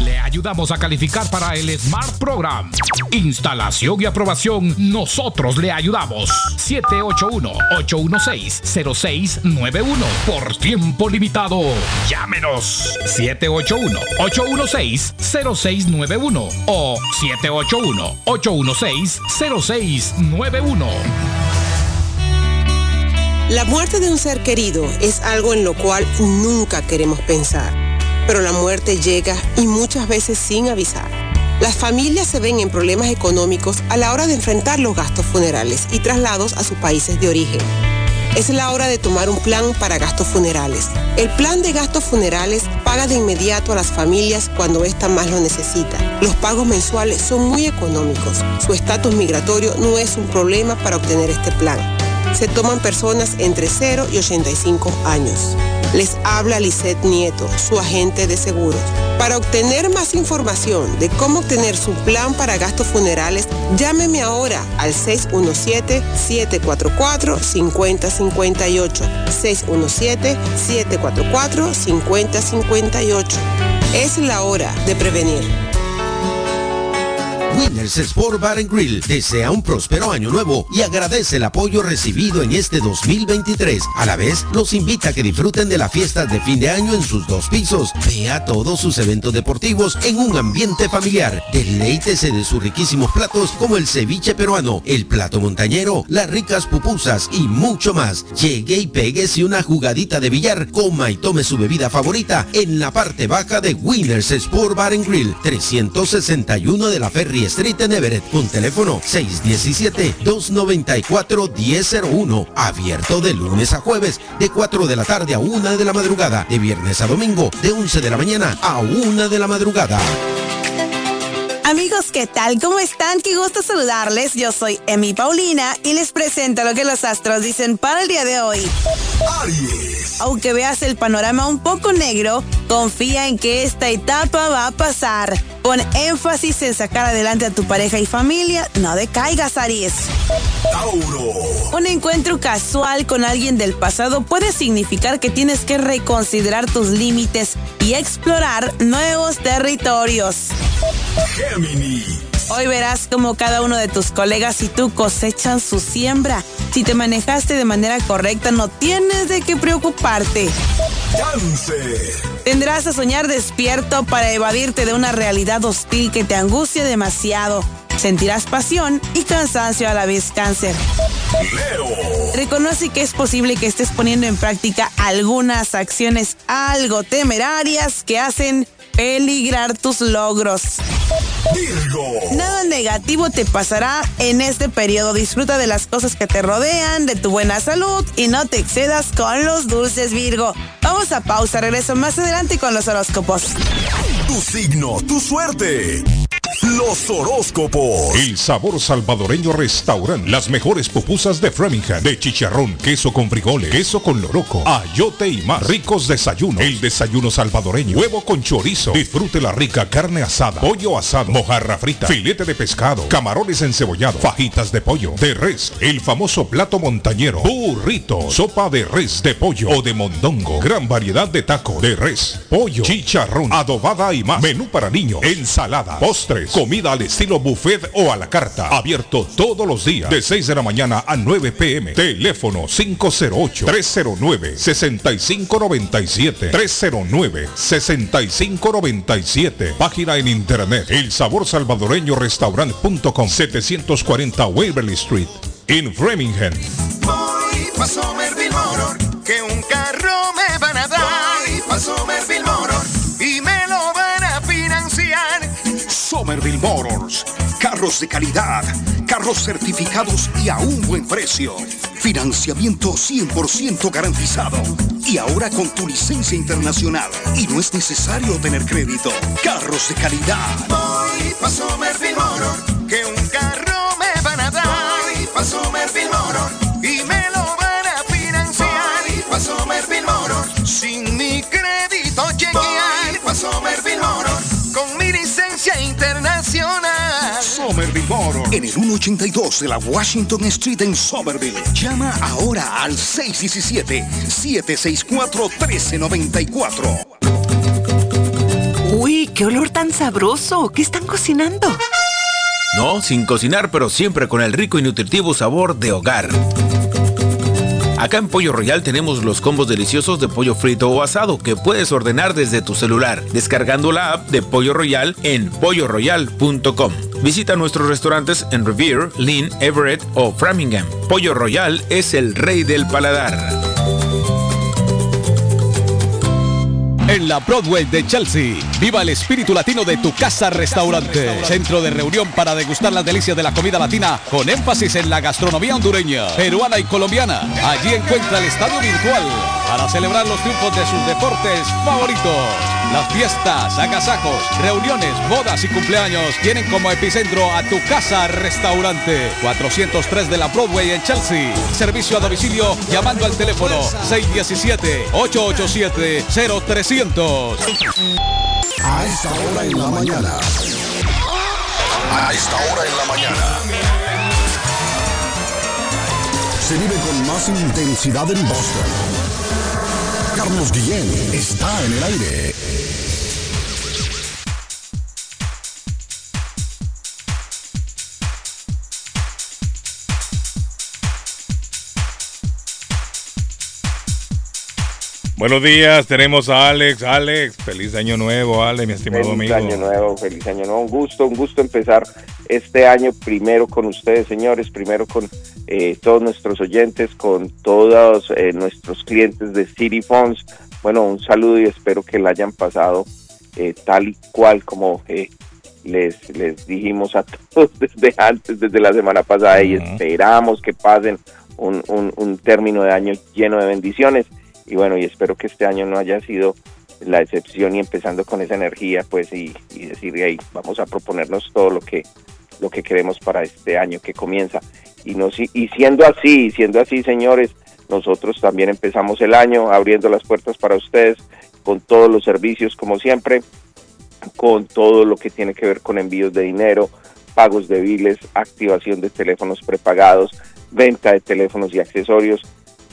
Le ayudamos a calificar para el Smart Program. Instalación y aprobación, nosotros le ayudamos. siete ocho uno, ocho uno seis, cero seis nueve uno. Por tiempo limitado, llámenos. siete ocho uno, ocho uno seis, cero seis nueve uno o siete ocho uno, ocho uno seis, cero seis nueve uno. La muerte de un ser querido es algo en lo cual nunca queremos pensar. Pero la muerte llega y muchas veces sin avisar. Las familias se ven en problemas económicos a la hora de enfrentar los gastos funerales y traslados a sus países de origen. Es la hora de tomar un plan para gastos funerales. El plan de gastos funerales paga de inmediato a las familias cuando ésta más lo necesita. Los pagos mensuales son muy económicos. Su estatus migratorio no es un problema para obtener este plan. Se toman personas entre cero y ochenta y cinco años. Les habla Lisette Nieto, su agente de seguros. Para obtener más información de cómo obtener su plan para gastos funerales, llámeme ahora al seis uno siete, siete cuatro cuatro, cinco cero cinco ocho. seis uno siete, siete cuatro cuatro, cinco cero cinco ocho. Es la hora de prevenir. Winners Sport Bar and Grill desea un próspero año nuevo y agradece el apoyo recibido en este dos mil veintitrés. A la vez, los invita a que disfruten de las fiestas de fin de año en sus dos pisos. Vea todos sus eventos deportivos en un ambiente familiar. Deleítese de sus riquísimos platos como el ceviche peruano, el plato montañero, las ricas pupusas y mucho más. Llegue y péguese una jugadita de billar, coma y tome su bebida favorita en la parte baja de Winners Sport Bar and Grill, trescientos sesenta y uno de la Ferry Street en Everett, con teléfono seis diecisiete, dos noventa y cuatro, diez cero uno. Abierto de lunes a jueves, de cuatro de la tarde a una de la madrugada, de viernes a domingo, de once de la mañana a una de la madrugada. Amigos, ¿qué tal? ¿Cómo están? Qué gusto saludarles. Yo soy Emi Paulina y les presento lo que los astros dicen para el día de hoy. Aries. Aunque veas el panorama un poco negro, confía en que esta etapa va a pasar. Con énfasis en sacar adelante a tu pareja y familia, no decaigas, Aries. Tauro. Un encuentro casual con alguien del pasado puede significar que tienes que reconsiderar tus límites y explorar nuevos territorios. Géminis. Hoy verás cómo cada uno de tus colegas y tú cosechan su siembra. Si te manejaste de manera correcta, no tienes de qué preocuparte. Cáncer. Tendrás a soñar despierto para evadirte de una realidad hostil que te angustia demasiado. Sentirás pasión y cansancio a la vez, Cáncer. Leo. Reconoce que es posible que estés poniendo en práctica algunas acciones algo temerarias que hacen peligrar tus logros. Virgo. Nada negativo te pasará en este periodo. Disfruta de las cosas que te rodean, de tu buena salud y no te excedas con los dulces, Virgo. Vamos a pausa, regreso más adelante con los horóscopos. Tu signo, tu suerte. Los horóscopos. El sabor salvadoreño restaurant. Las mejores pupusas de Framingham. De chicharrón, queso con frijoles, queso con loroco, ayote y más. Ricos desayunos. El desayuno salvadoreño. Huevo con chorizo. Disfrute la rica carne asada. Pollo asado. Mojarra frita. Filete de pescado. Camarones encebollados. Fajitas de pollo. De res. El famoso plato montañero. Burrito. Sopa de res, de pollo o de mondongo. Gran variedad de taco. De res. Pollo. Chicharrón. Adobada y más. Menú para niños. Ensalada. Postre. Comida al estilo buffet o a la carta. Abierto todos los días de seis de la mañana a nueve pm. Teléfono cinco cero ocho, tres cero nueve, seis cinco nueve siete. tres cero nueve, seis cinco nueve siete. Página en internet. El sabor salvadoreño restaurant punto com. setecientos cuarenta Waverly Street. En Framingham. Voy pa' Somerville Motors, que un carro me van a dar. Voy pa' Somerville Motors. Somerville Motors, carros de calidad, carros certificados y a un buen precio. Financiamiento cien por ciento garantizado. Y ahora con tu licencia internacional. Y no es necesario tener crédito. Carros de calidad. Voy pa' Somerville Motors, que un carro me van a dar. Voy pa' Somerville Motors, y me lo van a financiar. Voy pa' Somerville Motors, sin mi crédito chequear. Voy pa' Somerville Motors, con mi licencia internacional. Somerville Motors, en el uno ochenta y dos de la Washington Street en Somerville. Llama ahora al seis uno siete, siete seis cuatro, uno tres nueve cuatro. Uy, qué olor tan sabroso. ¿Qué están cocinando? No, sin cocinar, pero siempre con el rico y nutritivo sabor de hogar. Acá en Pollo Royal tenemos los combos deliciosos de pollo frito o asado que puedes ordenar desde tu celular, descargando la app de Pollo Royal en pollo royal punto com. Visita nuestros restaurantes en Revere, Lynn, Everett o Framingham. Pollo Royal es el rey del paladar. En la Broadway de Chelsea, viva el espíritu latino de Tu Casa Restaurante, centro de reunión para degustar las delicias de la comida latina con énfasis en la gastronomía hondureña, peruana y colombiana. Allí encuentra el estadio virtual para celebrar los triunfos de sus deportes favoritos. Las fiestas, agasajos, reuniones, bodas y cumpleaños tienen como epicentro a Tu Casa Restaurante, cuatrocientos tres de la Broadway en Chelsea. Servicio a domicilio llamando al teléfono seis uno siete, ocho ocho siete, cero tres cero cero. A esta hora en la mañana. A esta hora en la mañana. Se vive con más intensidad en Boston. Carlos Guillén está en el aire. Buenos días, tenemos a Alex. Alex, feliz año nuevo, Alex, mi estimado feliz amigo. Feliz año nuevo, feliz año nuevo. Un gusto, un gusto empezar este año primero con ustedes, señores, primero con eh, todos nuestros oyentes, con todos eh, nuestros clientes de City Phones. Bueno, un saludo y espero que la hayan pasado eh, tal y cual como eh, les, les dijimos a todos desde antes, desde la semana pasada, uh-huh. y esperamos que pasen un, un, un término de año lleno de bendiciones. Y bueno, y espero que este año no haya sido la excepción y empezando con esa energía, pues, y, y decir, ahí, vamos a proponernos todo lo que lo que queremos para este año que comienza. Y, no, y siendo así, siendo así, señores, nosotros también empezamos el año abriendo las puertas para ustedes con todos los servicios, como siempre, con todo lo que tiene que ver con envíos de dinero, pagos de biles, activación de teléfonos prepagados, venta de teléfonos y accesorios,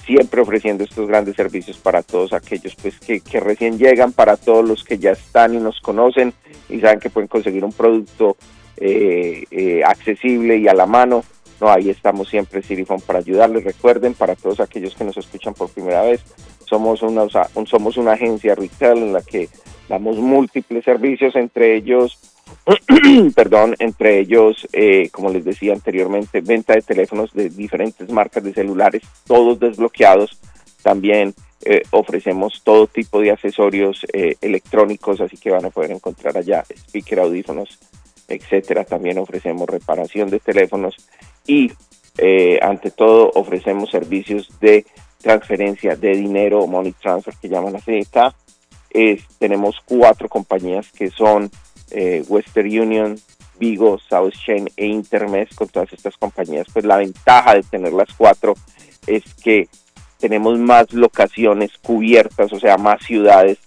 siempre ofreciendo estos grandes servicios para todos aquellos pues que, que recién llegan, para todos los que ya están y nos conocen y saben que pueden conseguir un producto eh, eh, accesible y a la mano. No, ahí estamos siempre, Sirifón, para ayudarles. Recuerden, para todos aquellos que nos escuchan por primera vez, somos una, un, somos una agencia retail en la que damos múltiples servicios, entre ellos, perdón, entre ellos, eh, como les decía anteriormente, venta de teléfonos de diferentes marcas de celulares, todos desbloqueados. También eh, ofrecemos todo tipo de accesorios eh, electrónicos, así que van a poder encontrar allá speaker, audífonos, etcétera. También ofrecemos reparación de teléfonos y, eh, ante todo, ofrecemos servicios de transferencia de dinero, money transfer, que llaman así. Está. Es, tenemos cuatro compañías que son Eh, Western Union, Vigo, South Chain e Intermex. Con todas estas compañías, pues la ventaja de tener las cuatro es que tenemos más locaciones cubiertas, o sea, más ciudades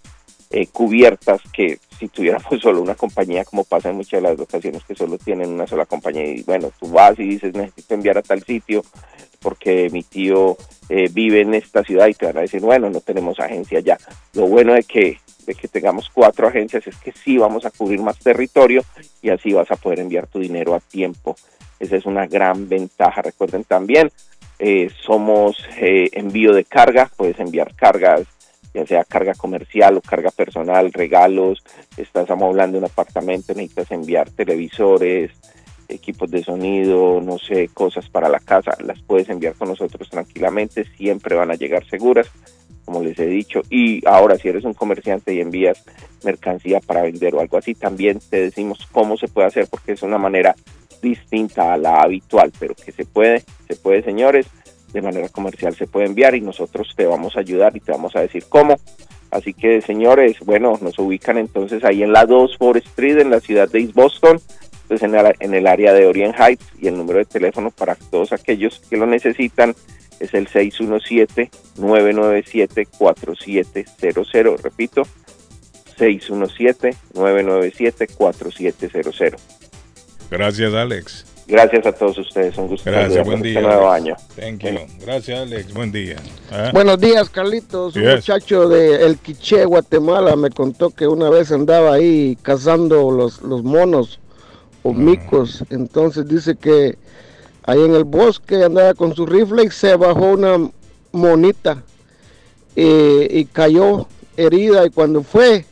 eh, cubiertas que si tuviéramos solo una compañía, como pasa en muchas de las locaciones que solo tienen una sola compañía. Y bueno, tú vas y dices, necesito enviar a tal sitio porque mi tío eh, vive en esta ciudad, y te van a decir, bueno, no tenemos agencia ya. Lo bueno es que de que tengamos cuatro agencias es que sí vamos a cubrir más territorio y así vas a poder enviar tu dinero a tiempo. Esa es una gran ventaja. Recuerden también, eh, somos eh, envío de carga. Puedes enviar cargas, ya sea carga comercial o carga personal, regalos. Estás amoblando un apartamento, necesitas enviar televisores, equipos de sonido, no sé, cosas para la casa. Las puedes enviar con nosotros tranquilamente, siempre van a llegar seguras, como les he dicho. Y ahora, si eres un comerciante y envías mercancía para vender o algo así, también te decimos cómo se puede hacer, porque es una manera distinta a la habitual, pero que se puede, se puede, señores. de manera comercial se puede enviar y nosotros te vamos a ayudar y te vamos a decir cómo. Así que, señores, bueno, nos ubican entonces ahí en la dos Fourth Street, en la ciudad de East Boston, pues en, la, en el área de Orient Heights, y el número de teléfono para todos aquellos que lo necesitan es el seis uno siete, nueve nueve siete, cuatro siete cero cero, repito, seis uno siete, nueve nueve siete, cuatro siete cero cero. Gracias, Alex. Gracias a todos ustedes, un gusto. Gracias, buen día. Este nuevo año. Thank you. Gracias, Alex, buen día. ¿Ah? Buenos días, Carlitos. Yes. Un muchacho de El Quiché, Guatemala, me contó que una vez andaba ahí cazando los, los monos o micos. Mm. Entonces dice que ahí en el bosque andaba con su rifle y se bajó una monita eh, y cayó herida, y cuando fue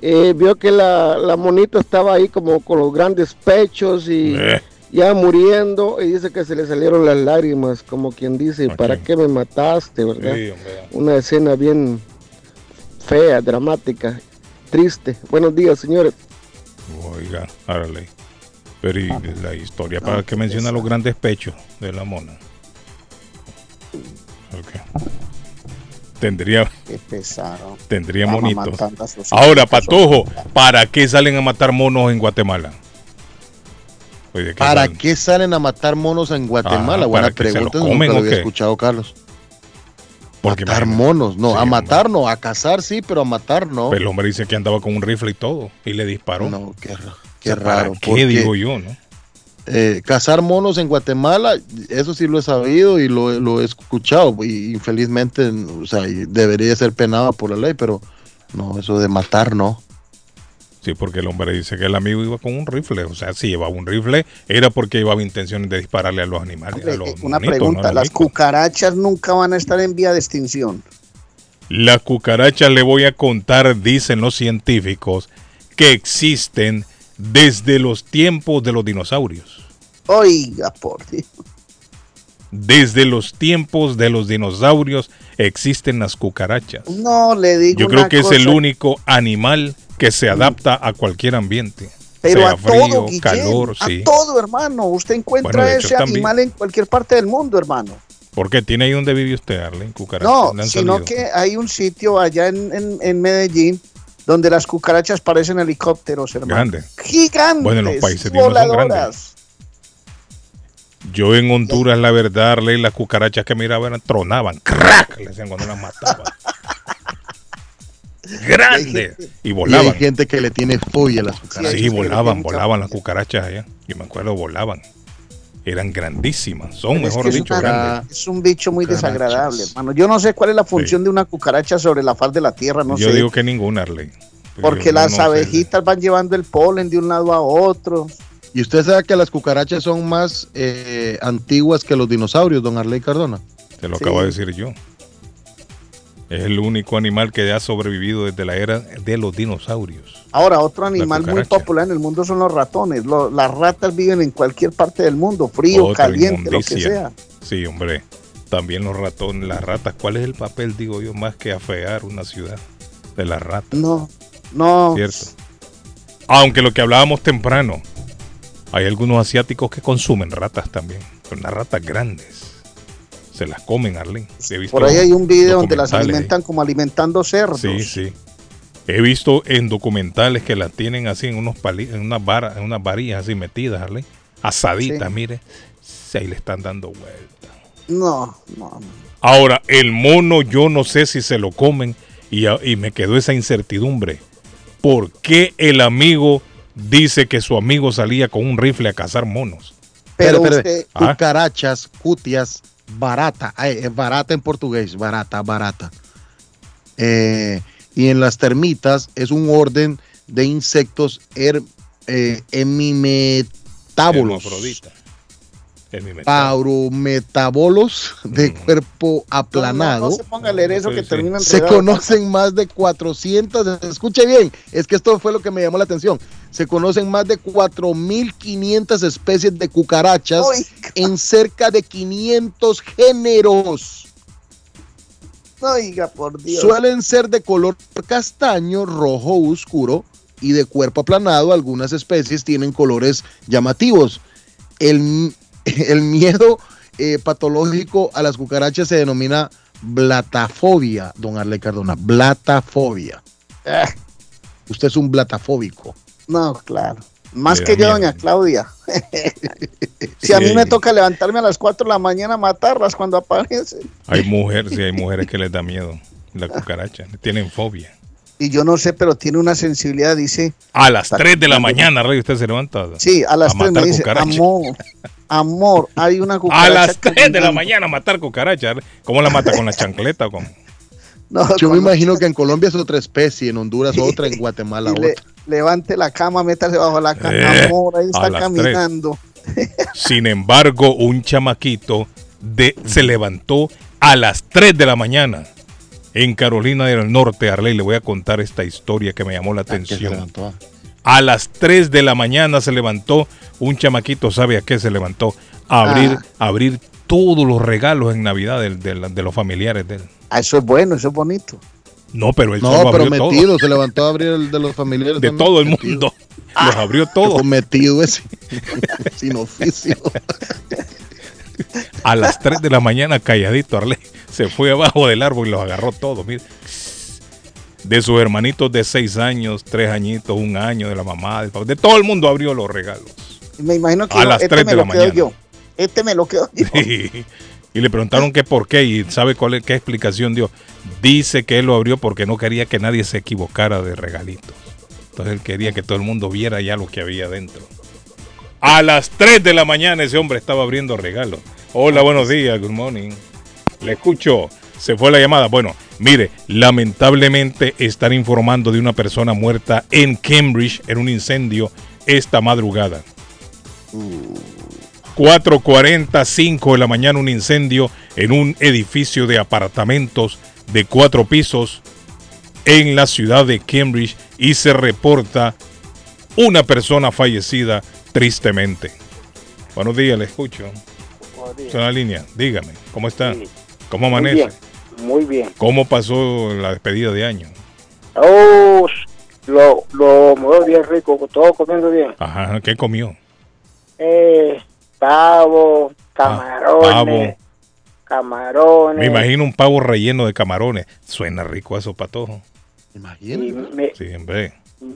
eh, vio que la, la monita estaba ahí como con los grandes pechos y... Eh. ya muriendo, y dice que se le salieron las lágrimas, como quien dice, ¿para okay. qué me mataste?, ¿verdad? Sí, una escena bien fea, dramática, triste. Buenos días, señores. Oiga, Arley, pero y ah, la historia, ¿para ah, qué menciona los grandes pechos de la mona? Okay. Tendría, pesaron. Tendría monitos. Ahora, Patojo, ¿para qué salen a matar monos en Guatemala? Qué ¿Para salen? qué salen a matar monos en Guatemala? Ah, buena pregunta, nunca lo había escuchado, Carlos. Porque matar imagina. monos, no, sí, a matar hombre. no, a cazar sí, pero a matar no. Pero el hombre dice que andaba con un rifle y todo, y le disparó. No, qué, qué raro. ¿Para qué digo yo, no? Eh, cazar monos en Guatemala, eso sí lo he sabido y lo, lo he escuchado, y infelizmente, o sea, debería ser penado por la ley, pero no, eso de matar no. Sí, porque el hombre dice que el amigo iba con un rifle, o sea, si llevaba un rifle era porque llevaba intenciones de dispararle a los animales. Hombre, a los una bonitos, pregunta, ¿no? ¿Las cucarachas nunca van a estar en vía de extinción? Las cucarachas, le voy a contar, dicen los científicos, que existen desde los tiempos de los dinosaurios. Oiga, por Dios. Desde los tiempos de los dinosaurios existen las cucarachas. No, le digo Yo creo una que cosa. es el único animal que se adapta a cualquier ambiente. Pero sea a frío, todo, Guillén, calor, a sí. todo, hermano. Usted encuentra bueno, ese hecho, animal también. en cualquier parte del mundo, hermano. ¿Por qué? ¿Tiene ahí donde vive usted, Arlen? Cucarachas. No, sino salido? que hay un sitio allá en, en, en Medellín donde las cucarachas parecen helicópteros, hermano. Grandes. Gigantes. Bueno, en los países no son grandes. Yo en Honduras, la verdad, Arlen, las cucarachas que miraba eran, tronaban. ¡Crack! Le decían cuando las mataban. Grande y, gente, y volaban. Y hay gente que le tiene fobia a las cucarachas. Sí, volaban, volaban las cucarachas allá. Yo me acuerdo, volaban. Eran grandísimas, son Pero mejor es que dicho grandes. Es un bicho muy cucarachas. desagradable, hermano. Yo no sé cuál es la función sí. de una cucaracha sobre la faz de la tierra, no Yo sé. Yo digo que ninguna, Arley. Porque las no, no abejitas sé. van llevando el polen de un lado a otro. Y usted sabe que las cucarachas son más eh, antiguas que los dinosaurios, don Arley Cardona. Te lo sí. acabo de decir yo. Es el único animal que ha sobrevivido desde la era de los dinosaurios. Ahora, otro animal muy popular en el mundo son los ratones. Lo, las ratas viven en cualquier parte del mundo, frío, Otra caliente, inmundicia. lo que sea. Sí, hombre. También los ratones, las ratas. ¿Cuál es el papel, digo yo, más que afear una ciudad de las ratas? No, no. Cierto. Aunque lo que hablábamos temprano, hay algunos asiáticos que consumen ratas también, pero unas ratas grandes. Se las comen, Arlen. Por ahí hay un video donde las alimentan como alimentando cerdos. Sí, sí. He visto en documentales que las tienen así en unos pali- en unas varas, en unas varillas así metidas, Arlen. Asaditas, sí. mire. Sí, ahí le están dando vuelta. No, no. Ahora, el mono, yo no sé si se lo comen. Y, y me quedó esa incertidumbre. ¿Por qué el amigo dice que su amigo salía con un rifle a cazar monos? Pero, pero, pero usted... ¿Ah? Cucarachas, cutias... barata, es barata en portugués, barata, barata. Eh, y en las termitas es un orden de insectos her, eh, hemimetábolos, paurometabolos de cuerpo aplanado. No, no, no se ponga a leer eso que sí, terminan. Se conocen más de cuatrocientos, escuche bien, es que esto fue lo que me llamó la atención. Se conocen más de cuatro mil quinientas especies de cucarachas ¡Oiga! en cerca de quinientos géneros. Oiga, por Dios. Suelen ser de color castaño, rojo oscuro y de cuerpo aplanado. Algunas especies tienen colores llamativos. El, el miedo eh, patológico a las cucarachas se denomina blatafobia, don Arley Cardona. Blatafobia. Eh. Usted es un blatafóbico. No, claro. Más Dios que yo, doña Claudia. Si a mí me toca levantarme a las cuatro de la mañana a matarlas cuando aparecen. Hay mujeres, sí, hay mujeres que les da miedo la cucaracha, tienen fobia. Y yo no sé, pero tiene una sensibilidad, dice. A las tres de la mañana, Rey, usted se levanta. Sí, a las tres me dice, cucaracha. Amor, amor, hay una cucaracha. A las tres de la mañana matar cucaracha. ¿Cómo la mata? ¿Con la chancleta o cómo? No, yo me imagino que en Colombia es otra especie, en Honduras otra, en Guatemala otra. Le, levante la cama, métase bajo la cama, eh, amor, ahí está caminando. Tres. Sin embargo, un chamaquito de, se levantó a las tres de la mañana. En Carolina del Norte, Arley, le voy a contar esta historia que me llamó la atención. A las tres de la mañana se levantó un chamaquito, ¿sabe a qué se levantó? A abrir, ah. abrir todos los regalos en Navidad de, de, de los familiares de él. Ah, eso es bueno, eso es bonito. No, pero él no, pero metido, todo. Se levantó a abrir el de los familiares. De todo el metido. Mundo. Ah. Los abrió todos. Metido ese, sin oficio. A las tres de la mañana, calladito, Arley, se fue abajo del árbol y los agarró todos, mire. De sus hermanitos de seis años, tres añitos, un año, de la mamá, del papá, de todo el mundo abrió los regalos. Me imagino que a las tres de la mañana. Yo. Este me lo quedo yo. Sí. Y le preguntaron que por qué y sabe cuál es, qué explicación dio. Dice que él lo abrió porque no quería que nadie se equivocara de regalitos. Entonces él quería que todo el mundo viera ya lo que había dentro. A las tres de la mañana ese hombre estaba abriendo regalos. Hola, buenos días, good morning. Le escucho, se fue la llamada. Bueno, mire, lamentablemente están informando de una persona muerta en Cambridge en un incendio esta madrugada. cuatro cuarenta, cinco de la mañana, un incendio en un edificio de apartamentos de cuatro pisos en la ciudad de Cambridge y se reporta una persona fallecida tristemente. Buenos días, le escucho. Buenos días. Una línea, dígame, ¿cómo está? Sí. ¿Cómo amanece? Muy bien, muy bien. ¿Cómo pasó la despedida de año? Oh, lo, lo muy bien rico, todo comiendo bien. Ajá, ¿qué comió? Eh, pavo, camarones. Ah, pavo. Camarones. Me imagino un pavo relleno de camarones. Suena rico eso, Patojo. Imagínate. Sí, hombre.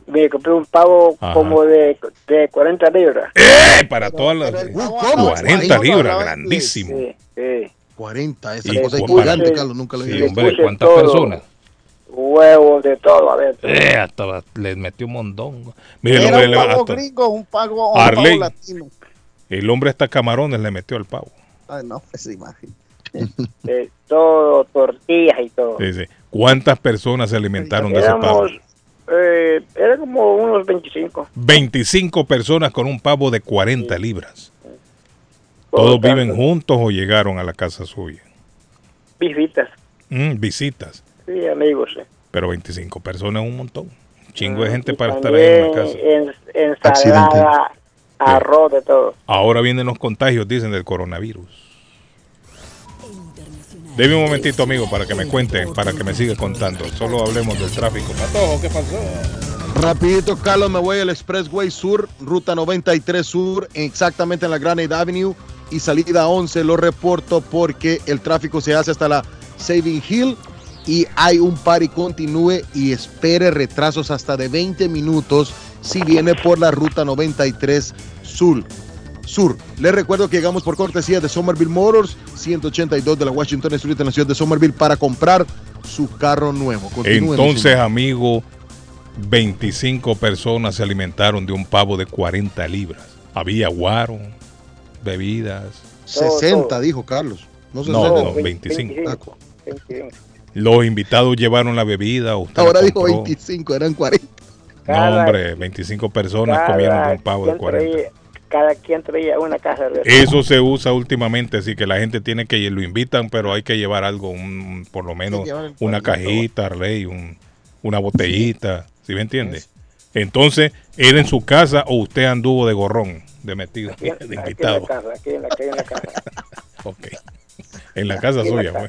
Me compré un pavo. Ajá. Como de, de cuarenta libras. ¡Eh! Para todas las... cuarenta libras, grandísimo. Sí, sí. cuarenta, esa y cosa es gigante, Carlos, nunca lo he visto. Sí, hombre, ¿cuántas todo, personas? Huevos de todo, a ver. Eh, hasta les metió un montón. Mire, era un pavo hasta... gringo, un pavo, un Arley, pavo latino. El hombre hasta camarones le metió al pavo. Ay, no, esa imagen. De todo, tortillas y todo. Sí, sí. ¿Cuántas personas se alimentaron Éramos... de ese pavo? Eh, era como unos veinticinco. veinticinco personas con un pavo de cuarenta libras. Sí. ¿Todos tanto. Viven juntos o llegaron a la casa suya? Visitas. Mm, visitas. Sí, amigos. Sí. Pero veinticinco personas es un montón. Un chingo de gente y para estar ahí en la casa. En, ensalada, sí. Arroz, de todo. Ahora vienen los contagios, dicen, del coronavirus. Deme un momentito, amigo, para que me cuente, para que me siga contando. Solo hablemos del tráfico. Patojo, ¿qué pasó? Rapidito, Carlos, me voy al Expressway Sur, ruta noventa y tres Sur, exactamente en la Granite Avenue y salida once. Lo reporto porque el tráfico se hace hasta la Saving Hill y hay un par y continúe y espere retrasos hasta de veinte minutos si viene por la ruta noventa y tres Sur. Sur. Les recuerdo que llegamos por cortesía de Somerville Motors, ciento ochenta y dos de la Washington Street en la ciudad de Somerville para comprar su carro nuevo. Continúen. Entonces, amigo, veinticinco personas se alimentaron de un pavo de cuarenta libras. Había guaro, bebidas. sesenta, todo. Dijo Carlos. No, no, no veinticinco. veinticinco. Los invitados llevaron la bebida. Usted ahora la dijo veinticinco, eran cuarenta. Cada, no, hombre, veinticinco personas cada, comieron de un pavo de cuarenta. Cada quien traía una caja de... Eso se usa últimamente, así que la gente tiene que... Lo invitan, pero hay que llevar algo, un, por lo menos una cajita, Arley, un, una botellita, ¿sí me entiende? Entonces, ¿era en su casa o usted anduvo de gorrón, de metido, de invitado? Aquí en la casa, aquí en la casa. Ok, en la casa suya, güey.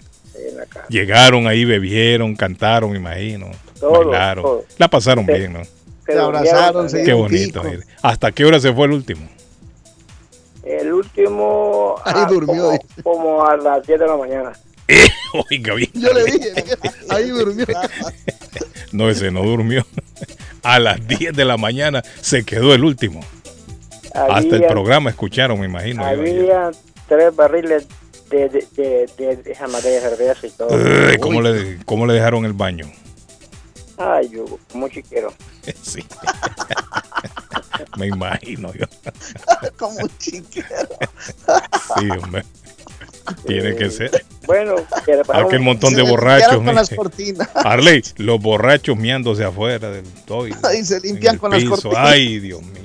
Llegaron ahí, bebieron, cantaron, me imagino, bailaron, la pasaron bien, ¿no? Se abrazaron, se... Qué bonito. Mire. ¿Hasta qué hora se fue el último? El último ahí a, durmió, como, como a las diez de la mañana. Eh, oiga bien. Yo le dije, ahí durmió. No, ese no durmió. A las diez de la mañana se quedó el último. Había, hasta el programa escucharon, me imagino. Había tres barriles de, de, de, de, de jamatella, cerveza y todo. Uy, ¿cómo, le, ¿Cómo le dejaron el baño? Ay, yo, como chiquero. Sí. Me imagino yo. Como chiquero. Sí, hombre. Tiene que ser. Bueno, aquel montón de borrachos. Con las cortinas. Arley, los borrachos miándose afuera del toile. Y se limpian con piso. Las cortinas. Ay, Dios mío.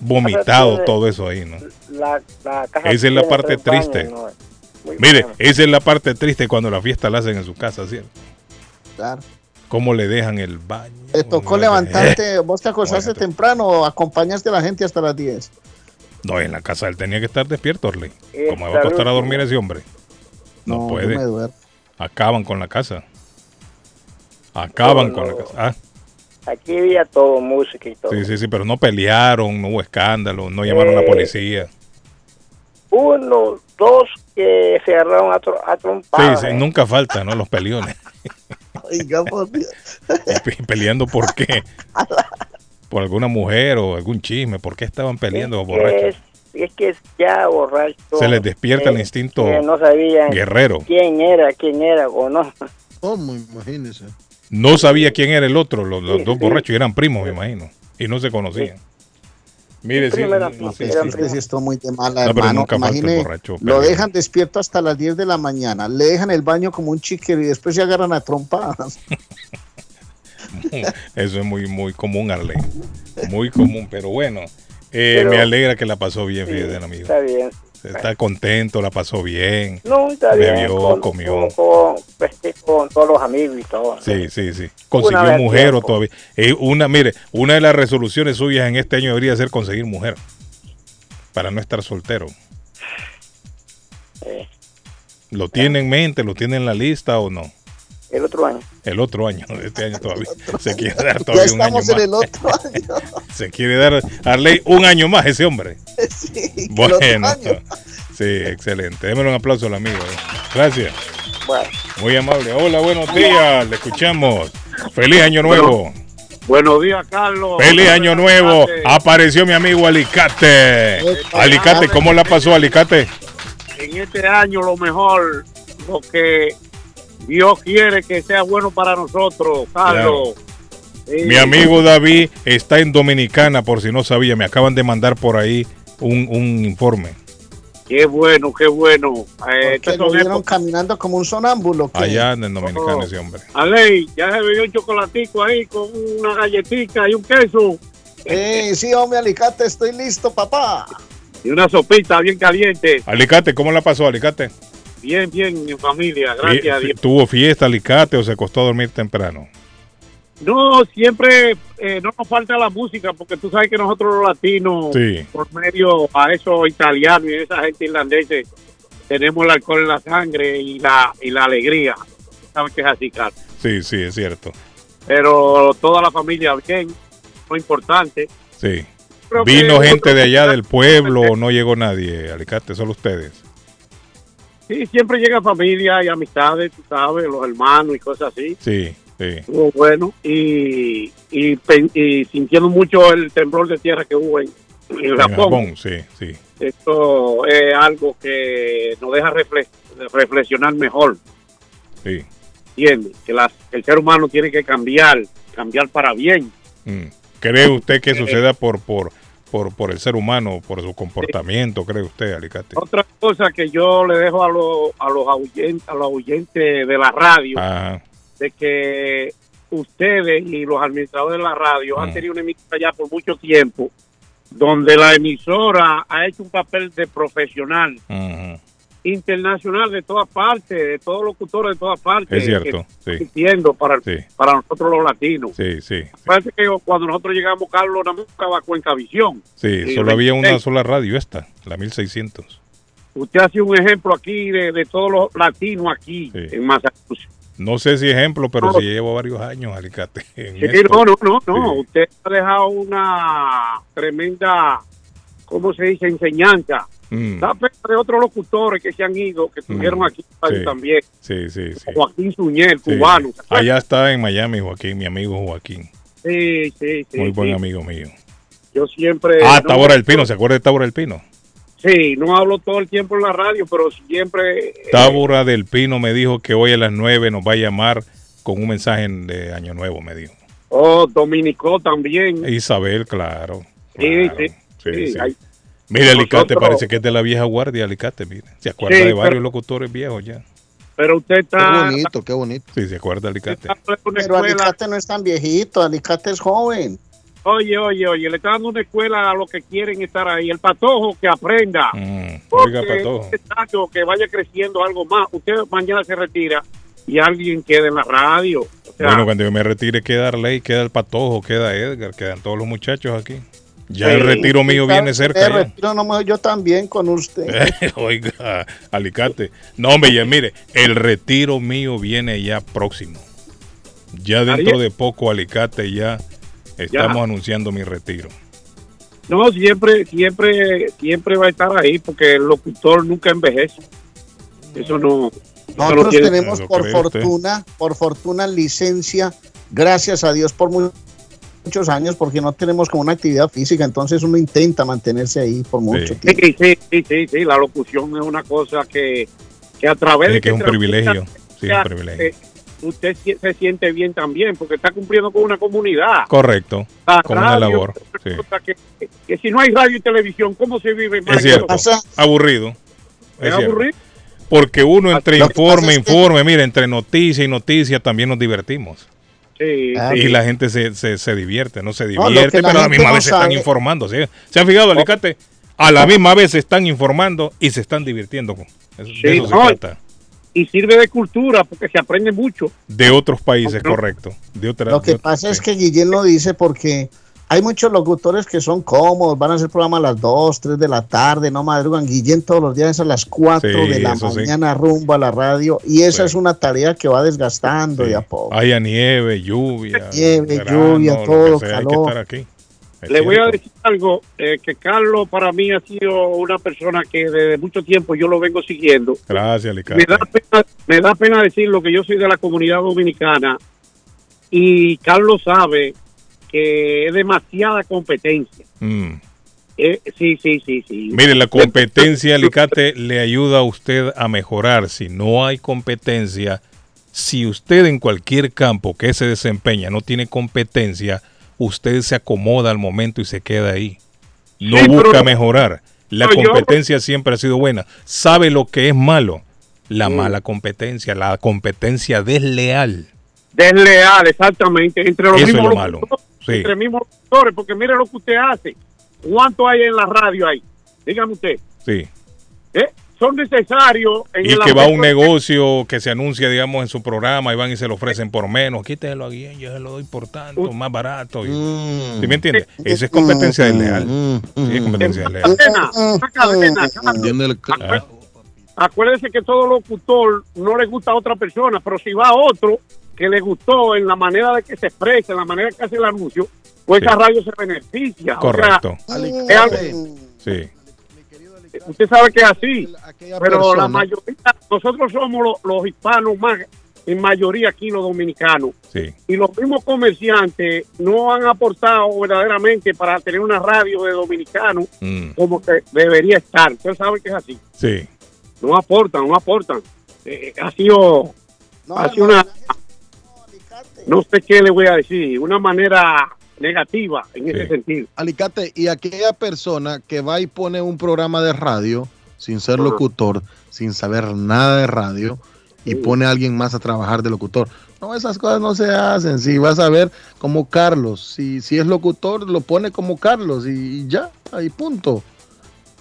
Vomitado de, todo eso ahí, ¿no? La, la caja esa es la parte triste. Baños, no, mire, bueno. Esa es la parte triste cuando la fiesta la hacen en su casa, ¿cierto? Claro. ¿Cómo le dejan el baño? Te tocó levantarte, vos te acostaste bueno, temprano o acompañaste a la gente hasta las diez. No, en la casa él tenía que estar despierto, Orly. ¿Cómo me va a costar a dormir ese hombre? No, no puede. No, acaban con la casa. Acaban no, no. con la casa. Ah. Aquí había todo, música y todo. Sí, sí, sí, pero no pelearon, no hubo escándalo, no llamaron eh, a la policía. Uno, dos que se agarraron a, tr- a trompadas. Sí, sí, nunca falta, ¿no? Los peleones. Oiga, por Dios. ¿Peleando por qué? ¿Por alguna mujer o algún chisme? ¿Por qué estaban peleando es borrachos? Es, es que ya borracho. Se les despierta es, el instinto no sabían guerrero. ¿Quién era? ¿Quién era o no? ¿Cómo? Imagínese. No sabía quién era el otro, los, los sí, dos sí. borrachos eran primos, me imagino, y no se conocían. Sí. Mire, sí, sí, sí, sí. Esto muy de mala, no, hermano. Imagine, borracho, lo dejan despierto hasta las diez de la mañana, le dejan el baño como un chiquero y después se agarran a trompadas. Eso es muy, muy común, Arley. Muy común, pero bueno, eh, pero, me alegra que la pasó bien, sí, fíjate, amigo. Está bien. Está contento, la pasó bien. No, está bebió, bien. Con, comió. Con, con, con todos los amigos y todo. Sí, sí, sí. Consiguió mujer o todavía. Eh, una, mire, una de las resoluciones suyas en este año debería ser conseguir mujer. Para no estar soltero. Eh, ¿Lo eh. tiene en mente? ¿Lo tiene en la lista o no? El otro año. El otro año, este año todavía. Se quiere dar todavía un año más. Ya estamos en el otro año. Se quiere dar, Arley, un año más ese hombre. Sí, bueno. Sí, excelente. Démelo un aplauso al amigo. Gracias. Bueno. Muy amable. Hola, buenos días. Le escuchamos. Feliz año nuevo. Bueno, buenos días, Carlos. Feliz año nuevo. Apareció mi amigo Alicate. Alicate, ¿cómo la pasó, Alicate? En este año lo mejor, lo que... Dios quiere que sea bueno para nosotros, Carlos. Claro. Eh. Mi amigo David está en Dominicana, por si no sabía, me acaban de mandar por ahí un, un informe. Qué bueno, qué bueno. Eh, que lo vieron caminando como un sonámbulo. ¿Qué? Allá en el Dominicana, oh, ese hombre. Aley, ya se bebió un chocolatico ahí con una galletita y un queso. Eh, sí, hombre, Alicate, estoy listo, papá. Y una sopita bien caliente. Alicate, ¿cómo la pasó, Alicate? Bien, bien, mi familia, gracias a Dios. ¿Tuvo fiesta, Alicate, o se acostó a dormir temprano? No, siempre eh, no nos falta la música, porque tú sabes que nosotros los latinos, sí, por medio a esos italianos y esa gente irlandesa, tenemos el alcohol en la sangre y la y la alegría. ¿Sabes qué es así, Carlos? Sí, sí, es cierto. Pero toda la familia bien, muy importante. Sí. Creo ¿Vino gente de allá del pueblo o no llegó nadie, Alicate, solo ustedes? Sí, siempre llega familia y amistades, tú sabes, los hermanos y cosas así. Sí, sí. Estuvo bueno y, y, y sintiendo mucho el temblor de tierra que hubo en, en, en Japón. Japón. Sí, sí. Esto es algo que nos deja reflex, reflexionar mejor. Sí. ¿Entiendes? Que las, el ser humano tiene que cambiar, cambiar para bien. ¿Cree usted que suceda por... por... Por, por el ser humano, por su comportamiento, sí, cree usted, Alicate? Otra cosa que yo le dejo a los a los oyentes, a los oyentes de la radio, ah, de que ustedes y los administradores de la radio, mm, han tenido una emisora ya por mucho tiempo, donde la emisora ha hecho un papel de profesional, mm, internacional de todas partes, de todos los locutores de todas partes. Es cierto, que sí. Entiendo para, sí, para nosotros los latinos. Sí, sí. Parece sí. que cuando nosotros llegamos, Carlos, no estaba Cuenca Visión. Sí, sí, solo había una sola radio, esta, la mil seiscientos. Usted hace un ejemplo aquí de, de todos los latinos aquí, sí, en Massachusetts. No sé si ejemplo, pero no, sí llevo varios años, Alicate. Sí, no, no, no, no. Sí. Usted ha dejado una tremenda, ¿cómo se dice?, enseñanza. Mm. La pena de otros locutores que se han ido, que estuvieron mm. aquí sí. también. Sí, sí, sí. Joaquín Suñer, sí. cubano. Allá está en Miami, Joaquín, mi amigo Joaquín. Sí, sí, sí. Muy buen sí. amigo mío. Yo siempre... Ah, no, Tábora del Pino, ¿se acuerda de Tábora del Pino? Sí, no hablo todo el tiempo en la radio, pero siempre... Eh, Tábora del Pino me dijo que hoy a las nueve nos va a llamar con un mensaje de Año Nuevo, me dijo. Oh, Dominicó también. Isabel, claro. claro. Sí, sí. sí, sí, sí. Hay... Mira, Alicate, nosotros... parece que es de la vieja guardia, Alicate, mire. Se acuerda sí, de varios pero... locutores viejos ya. Pero usted está... Qué bonito, qué bonito. Sí, se acuerda Alicate. Pero Alicate no es tan viejito, Alicate es joven. Oye, oye, oye, le está dando una escuela a los que quieren estar ahí. El Patojo que aprenda. Mm, oiga, Patojo. Este que vaya creciendo algo más. Usted mañana se retira y alguien queda en la radio. O sea, bueno, cuando yo me retire queda Arley, queda el Patojo, queda Edgar, quedan todos los muchachos aquí. Ya sí, el retiro mío viene cerca. El retiro no me, yo también con usted. Oiga, Alicate. No, hombre, ya, mire, el retiro mío viene ya próximo. Ya dentro de poco, Alicate, ya... Estamos ya. anunciando mi retiro. No, siempre, siempre, siempre va a estar ahí porque el locutor nunca envejece. Eso no. Nosotros no tenemos por fortuna, usted. por fortuna licencia, gracias a Dios por muy, muchos años porque no tenemos como una actividad física, entonces uno intenta mantenerse ahí por mucho sí. tiempo. Sí, sí, sí, sí, la locución es una cosa que, que a través sí, de que es un privilegio, sí, un privilegio. Eh, usted se siente bien también porque está cumpliendo con una comunidad. Correcto, la con radio, una labor. Sí. Que, que, que si no hay radio y televisión, ¿cómo se vive? Es cierto, aburrido. Es, es cierto. aburrido. Porque uno entre Así informe, informe, que... mira, entre noticia y noticia también nos divertimos. Sí, ah, sí. Y la gente se, se, se divierte, no se divierte, no, pero a la misma no vez se están informando. ¿Sí? ¿Se han fijado, Alicate? A la misma vez se están informando y se están divirtiendo. De sí, eso no. se trata. Y sirve de cultura porque se aprende mucho. De otros países, no, correcto. De otra, lo que de otra, pasa sí. es que Guillén lo dice porque hay muchos locutores que son cómodos, van a hacer programa a las dos, tres de la tarde, no madrugan. Guillén todos los días es a las cuatro sí, de la mañana sí. rumbo a la radio y esa sí. es una tarea que va desgastando sí. de a poco. Haya nieve, lluvia. Nieve, verano, lluvia, todo, sea, calor. Hay que estar aquí. Le voy a decir algo, eh, que Carlos para mí ha sido una persona que desde mucho tiempo yo lo vengo siguiendo. Gracias, Alicate. Me da pena, me da pena decirlo que yo soy de la comunidad dominicana y Carlos sabe que es demasiada competencia. Mm. Eh, sí, sí, sí, sí. Mire, la competencia, Alicate, le ayuda a usted a mejorar. Si no hay competencia, si usted en cualquier campo que se desempeña no tiene competencia, usted se acomoda al momento y se queda ahí. No sí, busca pero, mejorar. La no, competencia yo... siempre ha sido buena. Sabe lo que es malo. La mm. mala competencia, la competencia desleal. Desleal, exactamente. Entre los Eso mismos es lo malo. Sí. Entre mismos locutores, porque mire lo que usted hace. ¿Cuánto hay en la radio ahí? Dígame usted. Sí. ¿Eh? Son necesarios. En y el que va a un negocio que se anuncia, digamos, en su programa y van y se lo ofrecen por menos. Quítelo a Guillén, yo se lo doy por tanto, más barato. Y, mm. ¿Sí me entiendes? Esa es competencia desleal. Mm. Sí, es competencia desleal. Una cadena, una cadena. Acuérdense que todo locutor no le gusta a otra persona, pero si va a otro que le gustó en la manera de que se expresa, en la manera que hace el anuncio, pues sí. esa radio se beneficia. Correcto. O sea, sí. sí. Usted sabe que es así, Aquella pero persona. la mayoría, nosotros somos los, los hispanos más, en mayoría aquí los dominicanos. Sí. Y los mismos comerciantes no han aportado verdaderamente para tener una radio de dominicanos mm. como que debería estar. Usted sabe que es así. Sí. No aportan, no aportan. Eh, ha sido, no, ha sido no, una, no sé qué le voy a decir, una manera... negativa en sí. ese sentido. Alicate, y aquella persona que va y pone un programa de radio sin ser uh-huh. locutor, sin saber nada de radio, y uh-huh. pone a alguien más a trabajar de locutor. No, esas cosas no se hacen. Si vas a ver como Carlos, si, si es locutor, lo pone como Carlos y, y ya, ahí punto.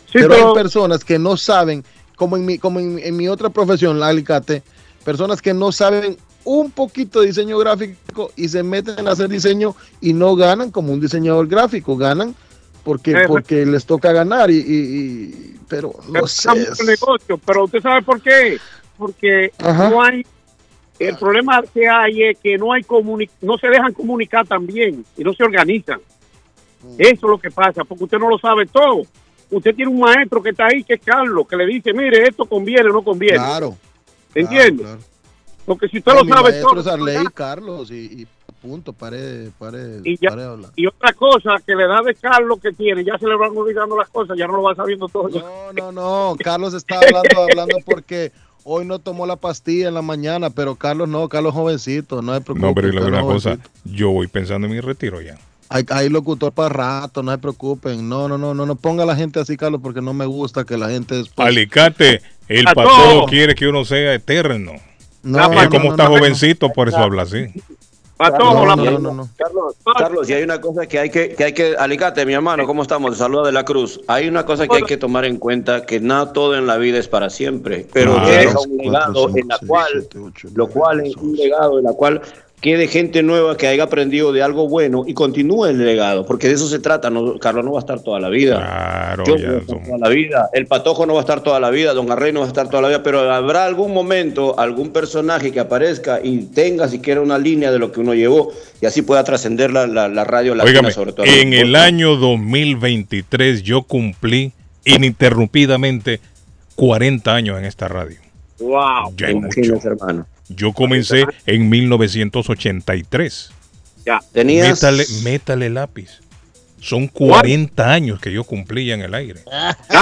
Sí, pero, pero hay personas que no saben, como en mi, como en, en mi otra profesión, la Alicate, personas que no saben un poquito de diseño gráfico y se meten a hacer diseño y no ganan como un diseñador gráfico, ganan porque porque les toca ganar y, y, y pero no sé negocio, pero usted sabe por qué, porque Ajá. no hay el problema que hay es que no hay comuni- no se dejan comunicar también y no se organizan. Eso es lo que pasa, porque usted no lo sabe todo. usted tiene un maestro que está ahí, que es Carlos, que le dice, mire, esto conviene o no conviene. Claro. ¿Entiendes? Claro, claro. Porque si usted no, lo sabe mi maestro todo, es Arley, Carlos y, y punto, pare, pare, y ya, pare de hablar. Y otra cosa que le da de Carlos que tiene, ya se le van olvidando las cosas, ya no lo va sabiendo todo. No, no, no, Carlos está hablando, hablando porque hoy no tomó la pastilla en la mañana, pero Carlos no, Carlos jovencito, no se preocupe. No, pero le digo una cosa, yo voy pensando en mi retiro ya. Hay, hay locutor para rato, no se preocupen. No, no, no, no, no ponga a la gente así, Carlos, porque no me gusta que la gente después... Alicate, el Patojo quiere que uno sea eterno. No, no, no, como no, está no, jovencito, no, por eso habla así. Patojo, no, no, no, no, no. Carlos, Carlos, y hay una cosa que hay que, que hay que... Alicate, mi hermano, ¿cómo estamos? Saluda de la Cruz. Hay una cosa que hay que tomar en cuenta, que nada, todo en la vida es para siempre, pero ah, es un legado en la cual, lo cual es un legado en la cual... quede gente nueva que haya aprendido de algo bueno y continúe el legado, porque de eso se trata. No, Carlos no va a estar toda la vida. Claro, yo no voy a estar toda la vida. El Patojo no va a estar toda la vida. Don Arrey no va a estar toda la vida. Pero habrá algún momento, algún personaje que aparezca y tenga siquiera una línea de lo que uno llevó y así pueda trascender la, la, la radio latina. Oígame, sobre todo. En el año dos mil veintitrés yo cumplí ininterrumpidamente cuarenta años en esta radio. Wow. Ya hay mucho. Hermano. Yo comencé en mil novecientos ochenta y tres. Ya, tenías... Métale, métale lápiz. Son cuarenta ¿What? Años que yo cumplía en el aire.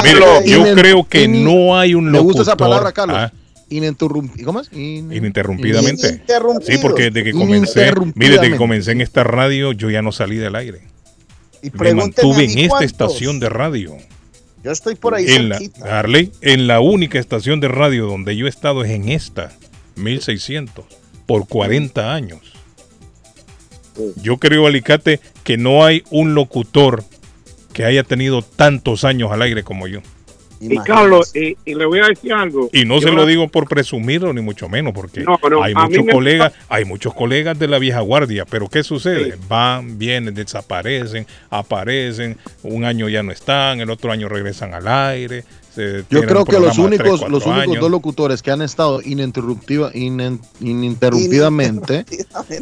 Mira, yo Inen... creo que Inen... no hay un locutor... Me gusta esa palabra, Carlos. Ah. Ininterrump... ¿Cómo es? In... Ininterrumpidamente. Sí, porque desde que comencé, mire, desde que comencé en esta radio, yo ya no salí del aire. Y me mantuve en esta estación de radio. Yo estoy por ahí. En la, Arley, en la única estación de radio donde yo he estado es en esta. mil seiscientos por cuarenta años. Yo creo, Alicate, que no hay un locutor que haya tenido tantos años al aire como yo. Y Carlos, y, y le voy a decir algo. Y no yo se lo digo por presumirlo, ni mucho menos, porque no, no, hay muchos colegas, me... hay muchos colegas de la vieja guardia, pero ¿qué sucede? Sí. Van, vienen, desaparecen, aparecen, un año ya no están, el otro año regresan al aire. Yo creo que los únicos tres, los únicos dos locutores que han estado ininterruptiva, inen, ininterrumpidamente,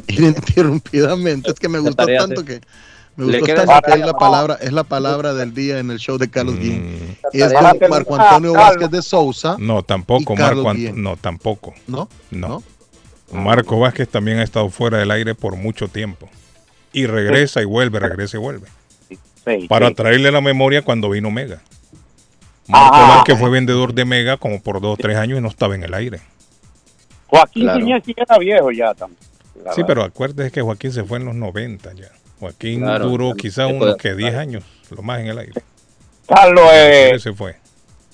ininterrumpidamente, ininterrumpidamente, es que me gustó tanto que me gustó tanto que es la palabra, es la palabra del día en el show de Carlos mm. Guillén. Es de Marco Antonio Vázquez de Sousa. No, tampoco, Marco Ant- no, tampoco. ¿No? No. No. Marco Vázquez también ha estado fuera del aire por mucho tiempo. Y regresa sí. y vuelve, regresa y vuelve. Sí, sí, para sí. traerle la memoria cuando vino Mega. Marco que fue vendedor de Mega como por dos o tres años y no estaba en el aire. Joaquín claro. Piñez ya era viejo ya también. Claro. Sí, pero acuérdese que Joaquín se fue en los noventa ya. Joaquín claro, duró quizás unos que diez claro. años, lo más en el aire. Carlos, eh, se fue.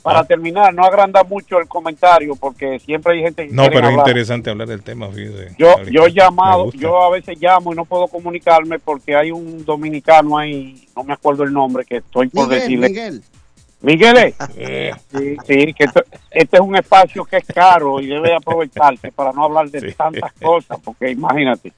Para ah. terminar, no agranda mucho el comentario porque siempre hay gente que no, pero hablar. Es interesante hablar del tema. Fíjese, yo yo he llamado, yo a veces llamo y no puedo comunicarme porque hay un dominicano ahí, no me acuerdo el nombre, que estoy por Miguel, decirle. Miguel. Miguel, eh, sí, sí, que esto, este es un espacio que es caro y debe aprovecharse para no hablar de sí. tantas cosas, porque imagínate.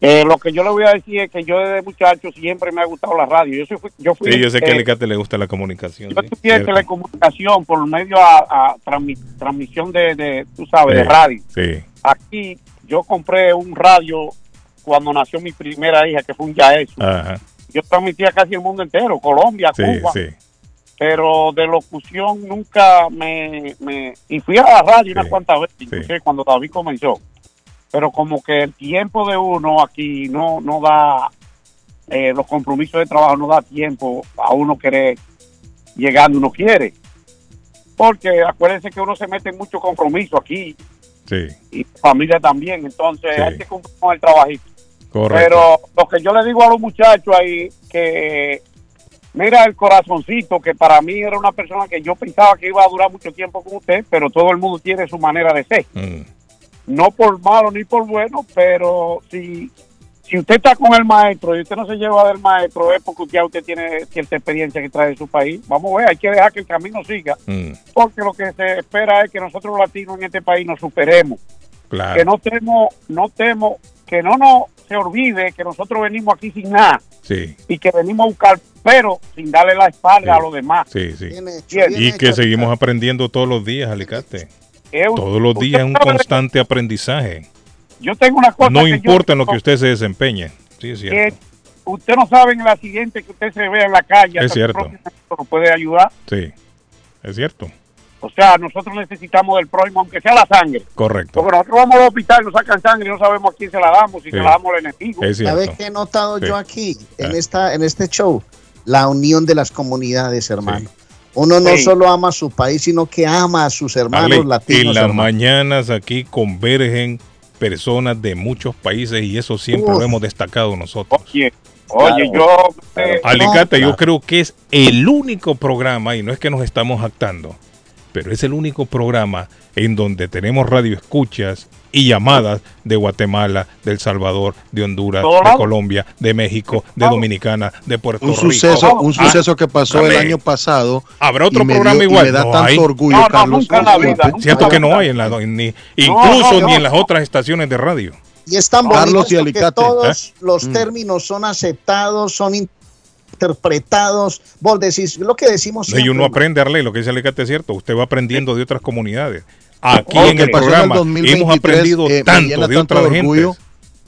Eh, lo que yo le voy a decir es que yo desde muchacho siempre me ha gustado la radio. Yo soy, yo fui. Sí, yo sé que a Alicate eh, le gusta la comunicación. Yo estudié ¿sí? telecomunicación por medio a, a transmi, transmisión de, de, tú sabes, sí, de radio. Sí. Aquí yo compré un radio cuando nació mi primera hija, que fue un Yaesu. Ajá. Yo transmitía casi el mundo entero, Colombia, sí, Cuba. Sí. Pero de locución nunca me, me... Y fui a la radio sí, unas cuantas veces, sí. no sé, cuando David comenzó. Pero como que el tiempo de uno aquí no, no da... Eh, los compromisos de trabajo no da tiempo a uno querer llegar donde uno quiere. Porque acuérdense que uno se mete en mucho compromiso aquí. Sí. Y familia también. Entonces sí. hay que cumplir con el trabajito. Correcto. Pero lo que yo le digo a los muchachos ahí que... Mira el corazoncito, que para mí era una persona que yo pensaba que iba a durar mucho tiempo con usted, pero todo el mundo tiene su manera de ser. Mm. No por malo ni por bueno, pero si, si usted está con el maestro y usted no se lleva del maestro, es porque ya usted tiene cierta experiencia que trae de su país. Vamos a ver, hay que dejar que el camino siga, mm. porque lo que se espera es que nosotros los latinos en este país nos superemos. Claro. Que no temo, no temo, que no nos se olvide que nosotros venimos aquí sin nada. Sí. Y que venimos a buscar, pero sin darle la espalda sí. a los demás. Sí, sí. Bien hecho, bien y hecho, que hecho. Seguimos aprendiendo todos los días, Alicate. Un, todos los días es un constante aprendizaje. Yo tengo una cosa. No que importa yo, en lo que usted se desempeñe. Sí, es cierto. usted no sabe en la siguiente que usted se vea en la calle. Es cierto. ¿Nos puede ayudar? Sí, es cierto. O sea, nosotros necesitamos del prójimo, aunque sea la sangre. Correcto. Porque nosotros vamos al hospital, nos sacan sangre y no sabemos a quién se la damos, si sí. se la damos al enemigo. ¿Sabes qué he notado sí. yo aquí, ah. en esta, en este show? La unión de las comunidades, hermano. Sí. Uno no sí. solo ama a su país, sino que ama a sus hermanos Ale, latinos. En las hermanos. mañanas aquí convergen personas de muchos países y eso siempre Uf. lo hemos destacado nosotros. Oye, oye claro. yo... Eh, Alicate, no, yo claro. creo que es el único programa, y no es que nos estamos jactando, pero es el único programa en donde tenemos radioescuchas y llamadas de Guatemala, de El Salvador, de Honduras, de Colombia, de México, de Dominicana, de Puerto un Rico. Suceso, un ah, suceso que pasó dale. el año pasado. ¿Habrá otro programa dio, igual? Me da no tanto hay. orgullo, no, no, Carlos. No, vida, Cierto que no hay, en la, ni, incluso no, no, no, ni en las otras estaciones de radio. Y es tan bonito y que todos ¿Eh? los mm. términos son aceptados, son interpretados, vos decís lo que decimos siempre. Y uno aprende, Arley, lo que dice Alicate es cierto, usted va aprendiendo de otras comunidades. Aquí okay. en el programa en el dos mil veintitrés, hemos aprendido eh, tanto de otras gentes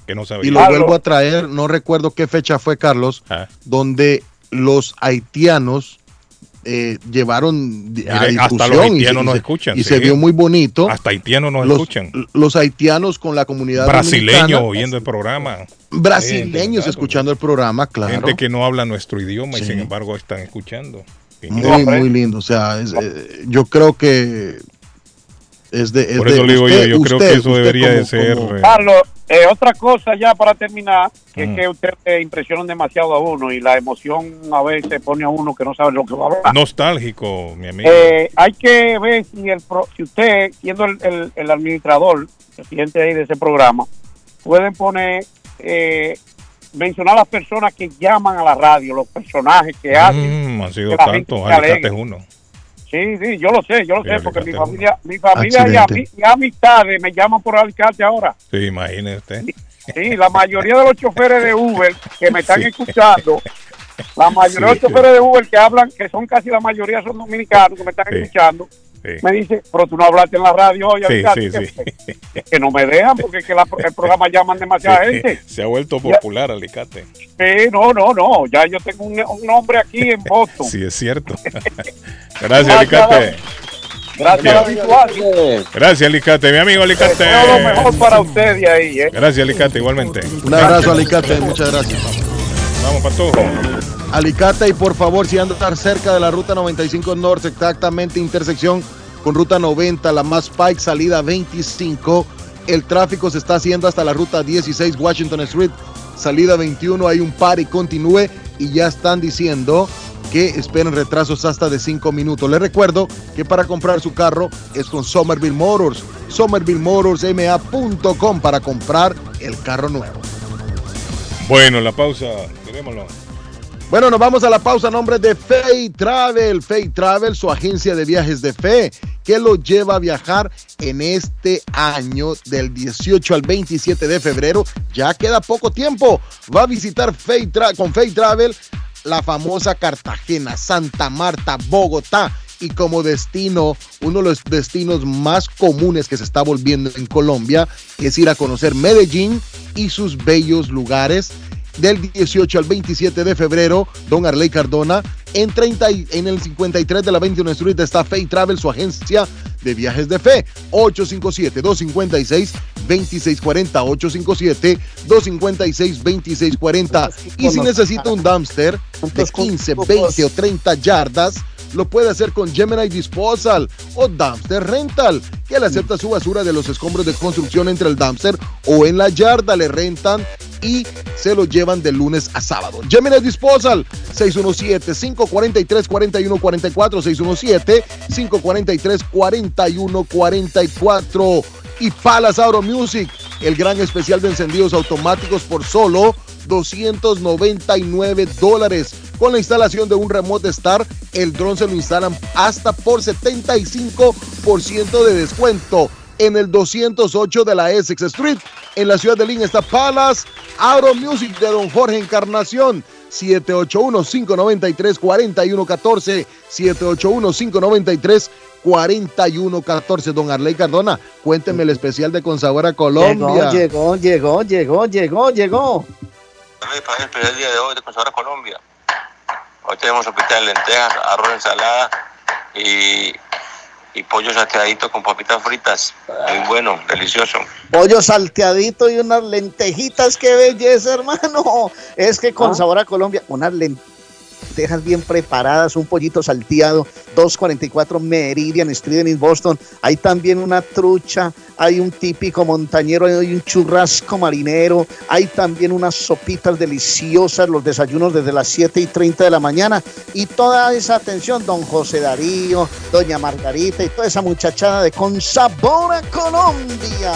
que no sabía. Y lo claro. vuelvo a traer, no recuerdo qué fecha fue, Carlos, ah. donde los haitianos eh, llevaron Mira, a discusión hasta los haitianos y, nos y, escuchan, y sí. se vio muy bonito. Hasta haitianos nos los, escuchan. Los haitianos con la comunidad brasileños oyendo el programa. Brasileños sí, escuchando el programa, claro. Gente que no habla nuestro idioma sí. y sin embargo están escuchando. Muy, muy lindo. O sea, es, eh, yo creo que es de, es por eso de, le digo usted, yo, yo usted, creo que eso debería como, de ser... Como... Eh... Carlos, eh, otra cosa ya para terminar, que mm. es que ustedes eh, impresionan demasiado a uno y la emoción a veces pone a uno que no sabe lo que va a hablar. Nostálgico, mi amigo. Eh, hay que ver si, el pro, si usted, siendo el, el, el administrador, presidente ahí de ese programa, pueden poner... Eh, mencionar a las personas que llaman a la radio, los personajes que hacen. Mm, han sido tantos, Alicate uno. Sí, sí, yo lo sé, yo lo sí, sé, porque mi familia, mi familia y, ami, y amistades me llaman por Alicate ahora. Sí, imagínese usted. Sí, sí, la mayoría de los choferes de Uber que me están sí. escuchando, la mayoría sí. de los choferes de Uber que hablan, que son casi la mayoría son dominicanos, que me están sí. escuchando, sí. me dicen, pero tú no hablaste en la radio hoy, Alicate, sí, sí, que, sí. que no me dejan, porque es que la, el programa llaman demasiada sí. gente. Se ha vuelto popular, ya. Alicate. Sí, no, no, no, ya yo tengo un, un nombre aquí en Boston. Sí, es cierto. Gracias, Alicate. Gracias, Alicate. Gracias, Alicate, mi amigo Alicate. Todo lo mejor para usted de ahí, ¿eh? Gracias, Alicate, igualmente. Un abrazo, Alicate, muchas gracias. Vamos, Patojo. Alicate, y por favor, si andas cerca de la ruta noventa y cinco Norte, exactamente intersección con ruta noventa, la más Pike, salida veinticinco, el tráfico se está haciendo hasta la ruta dieciséis Washington Street, salida veintiuno, hay un par y continúe, y ya están diciendo que esperen retrasos hasta de cinco minutos. Les recuerdo que para comprar su carro es con Somerville Motors, somerville motors m a punto com para comprar el carro nuevo. Bueno, la pausa, querémoslo. Bueno, nos vamos a la pausa a nombre de Faye Travel. Faye Travel, su agencia de viajes de fe, que lo lleva a viajar en este año del dieciocho al veintisiete de febrero. Ya queda poco tiempo. Va a visitar Faye Tra- con Faye Travel la famosa Cartagena, Santa Marta, Bogotá. Y como destino, uno de los destinos más comunes que se está volviendo en Colombia es ir a conocer Medellín y sus bellos lugares. Del dieciocho al veintisiete de febrero, don Arley Cardona, en, treinta y, en el cincuenta y tres de la veintiuno Street está Faye Travel, su agencia de viajes de fe, ocho cinco siete, dos cinco seis, dos seis cuatro cero, ocho cinco siete, dos cinco seis, dos seis cuatro cero. Y si necesita un dumpster de quince, veinte o treinta yardas, lo puede hacer con Gemini Disposal o Dumpster Rental, que le acepta su basura de los escombros de construcción entre el dumpster o en la yarda, le rentan y se lo llevan de lunes a sábado. Gemini Disposal, seis uno siete, cinco cuatro tres, cuatro uno cuatro cuatro, seis uno siete, cinco cuatro tres, cuatro uno cuatro cuatro. Y Palace Auto Music, el gran especial de encendidos automáticos por solo doscientos noventa y nueve dólares. Con la instalación de un Remote Start, el dron se lo instalan hasta por setenta y cinco por ciento de descuento. En el doscientos ocho de la Essex Street, en la ciudad de Lynn, está Palace Auto Music de don Jorge Encarnación. siete ocho uno, cinco nueve tres, cuatro uno uno cuatro, siete ocho uno, cinco nueve tres, cuatro uno uno cuatro. Don Arley Cardona, cuénteme el especial de Con Sabor a Colombia. Llegó, llegó, llegó, llegó, llegó, llegó. les traje el primer día de hoy de Con Sabor a Colombia. Hoy tenemos sopita de lentejas, arroz, ensalada y, y pollo salteadito con papitas fritas. Muy bueno, delicioso. Pollo salteadito y unas lentejitas, qué belleza, hermano. Es que Con ¿Ah? Sabor a Colombia, unas lentejas bien preparadas, un pollito salteado, doscientos cuarenta y cuatro Meridian Street en East Boston. Hay también una trucha, hay un típico montañero, hay un churrasco marinero, hay también unas sopitas deliciosas, los desayunos desde las siete y treinta de la mañana, y toda esa atención, don José Darío, doña Margarita y toda esa muchachada de Con Sabor a Colombia.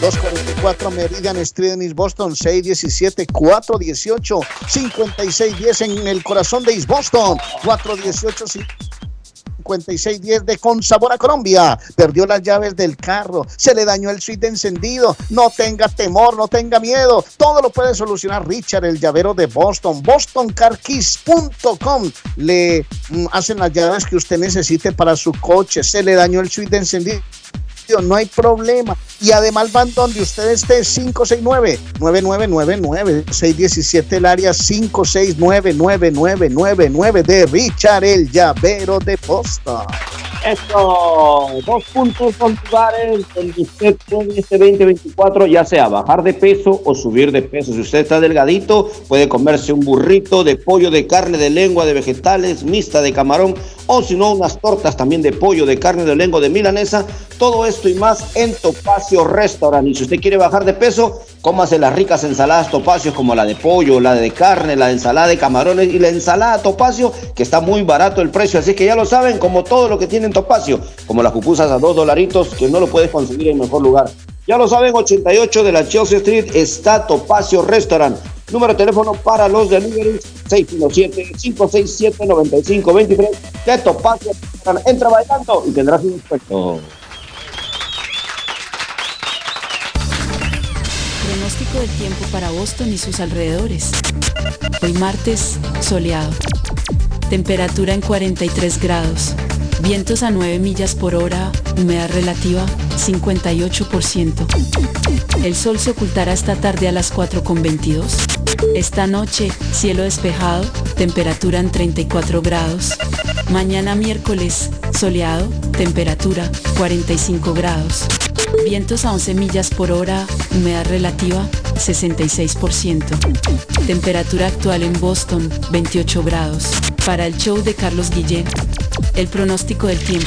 doscientos cuarenta y cuatro Meridian Street en East Boston, seis uno siete, cuatro uno ocho, cinco seis uno cero en el corazón de East Boston, cuatro uno ocho cinco seis diez de Con Sabor a Colombia. Perdió las llaves del carro, se le dañó el switch de encendido, no tenga temor, no tenga miedo, todo lo puede solucionar Richard, el llavero de Boston. Boston Car Keys punto com le mm, hacen las llaves que usted necesite para su coche. Se le dañó el switch de encendido, no hay problema. Y además van donde usted esté, cinco seis nueve, nueve nueve nueve nueve, seis uno siete, el área cinco seis nueve, nueve nueve nueve nueve de Richard, el llavero de Boston. Eso, dos puntos son lugares donde usted puede este veinte veinticuatro, ya sea bajar de peso o subir de peso. Si usted está delgadito, puede comerse un burrito de pollo, de carne, de lengua, de vegetales, mixta, de camarón, o si no, unas tortas también de pollo, de carne, de lengua, de milanesa. Todo esto y más en Topacio Restaurant. Y si usted quiere bajar de peso, cómase las ricas ensaladas Topacio, como la de pollo, la de carne, la de ensalada de camarones y la ensalada Topacio, que está muy barato el precio. Así que ya lo saben, como todo lo que tienen Topacio, como las pupusas a dos dolaritos, que no lo puedes conseguir en mejor lugar. Ya lo saben, ochenta y ocho de la Chelsea Street está Topacio Restaurant. Número de teléfono para los deliveries, seis uno siete, cinco seis siete, nueve cinco dos tres. De Topacio Restaurant. Entra bailando y tendrás un experto. Pronóstico del tiempo para Boston y sus alrededores. Hoy martes, soleado. Temperatura en cuarenta y tres grados. Vientos a nueve millas por hora. Humedad relativa, cincuenta y ocho por ciento. El sol se ocultará esta tarde a las cuatro con veintidós. Esta noche, cielo despejado. Temperatura en treinta y cuatro grados. Mañana miércoles, soleado. Temperatura, cuarenta y cinco grados. Vientos a once millas por hora, humedad relativa, sesenta y seis por ciento. Temperatura actual en Boston, veintiocho grados. Para el show de Carlos Guillén, el pronóstico del tiempo.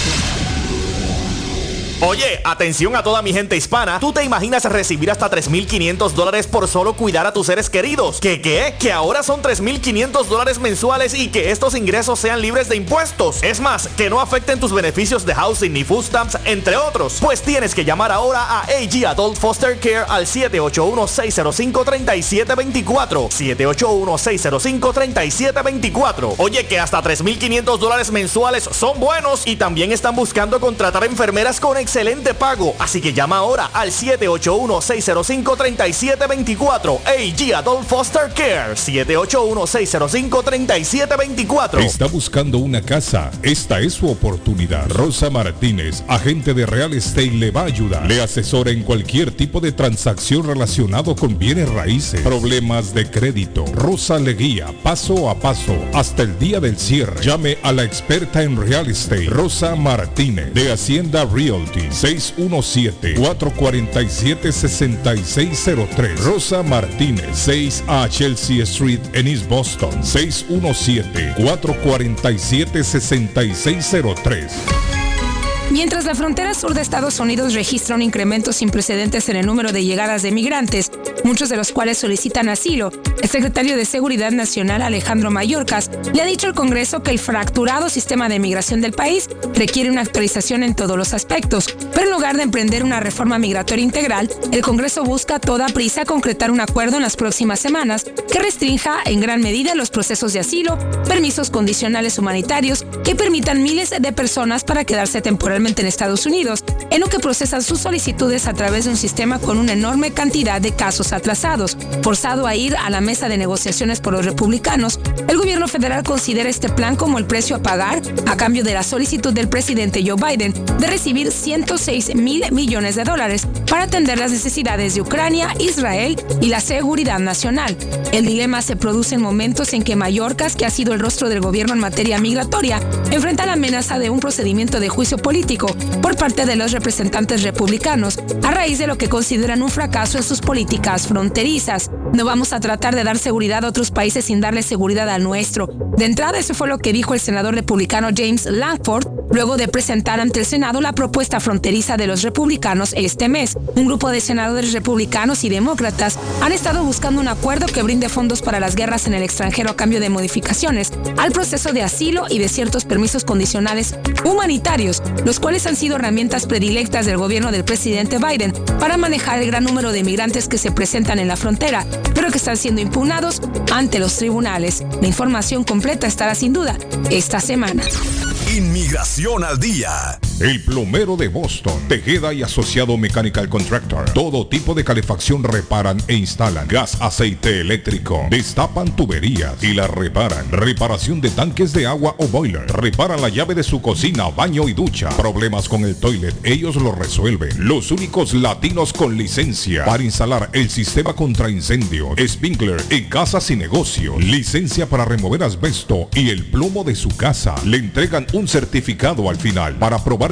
Oye, atención a toda mi gente hispana. ¿Tú te imaginas recibir hasta tres mil quinientos dólares por solo cuidar a tus seres queridos? ¿Qué qué? Que ahora son tres mil quinientos dólares mensuales y que estos ingresos sean libres de impuestos. Es más, que no afecten tus beneficios de housing ni food stamps, entre otros. Pues tienes que llamar ahora a A G Adult Foster Care al siete ocho uno, seis cero cinco, tres siete dos cuatro. siete ocho uno, seis cero cinco, tres siete dos cuatro. Oye, que hasta tres mil quinientos dólares mensuales son buenos y también están buscando contratar enfermeras con experiencia. Excelente pago, así que llama ahora al siete ocho uno, seis cero cinco, tres siete dos cuatro. A G Adult Foster Care, siete ocho uno, seis cero cinco, tres siete dos cuatro. Está buscando una casa, esta es su oportunidad. Rosa Martínez, agente de Real Estate, le va a ayudar. Le asesora en cualquier tipo de transacción relacionado con bienes raíces, problemas de crédito. Rosa le guía paso a paso hasta el día del cierre. Llame a la experta en Real Estate, Rosa Martínez, de Hacienda Realty, seis uno siete, cuatro cuatro siete, seis seis cero tres. Rosa Martínez, seis A Chelsea Street en East Boston, seis uno siete, cuatro cuatro siete, seis seis cero tres. Mientras la frontera sur de Estados Unidos registra un incremento sin precedentes en el número de llegadas de migrantes, muchos de los cuales solicitan asilo, el secretario de Seguridad Nacional, Alejandro Mayorkas, le ha dicho al Congreso que el fracturado sistema de migración del país requiere una actualización en todos los aspectos, pero en lugar de emprender una reforma migratoria integral, el Congreso busca a toda prisa concretar un acuerdo en las próximas semanas que restrinja en gran medida los procesos de asilo, permisos condicionales humanitarios que permitan miles de personas para quedarse temporalmente en Estados Unidos, en lo que procesan sus solicitudes a través de un sistema con una enorme cantidad de casos a atrasados, forzado a ir a la mesa de negociaciones por los republicanos, el gobierno federal considera este plan como el precio a pagar a cambio de la solicitud del presidente Joe Biden de recibir ciento seis mil millones de dólares para atender las necesidades de Ucrania, Israel y la seguridad nacional. El dilema se produce en momentos en que Mayorkas, que ha sido el rostro del gobierno en materia migratoria, enfrenta la amenaza de un procedimiento de juicio político por parte de los representantes republicanos a raíz de lo que consideran un fracaso en sus políticas fronterizas. No vamos a tratar de dar seguridad a otros países sin darle seguridad al nuestro. De entrada, eso fue lo que dijo el senador republicano James Langford luego de presentar ante el Senado la propuesta fronteriza de los republicanos este mes. Un grupo de senadores republicanos y demócratas han estado buscando un acuerdo que brinde fondos para las guerras en el extranjero a cambio de modificaciones al proceso de asilo y de ciertos permisos condicionales humanitarios, los cuales han sido herramientas predilectas del gobierno del presidente Biden para manejar el gran número de migrantes que se presentan en la frontera, pero que están siendo impugnados ante los tribunales. La información completa estará sin duda esta semana. Inmigración al día. El plomero de Boston, Tejeda y Asociado Mechanical Contractor. Todo tipo de calefacción reparan e instalan. Gas, aceite eléctrico. Destapan tuberías y las reparan. Reparación de tanques de agua o boiler. Reparan la llave de su cocina, baño y ducha. Problemas con el toilet, ellos lo resuelven. Los únicos latinos con licencia para instalar el sistema contra incendio, Spinkler en casas y negocio. Licencia para remover asbesto y el plomo de su casa. Le entregan un certificado al final para probar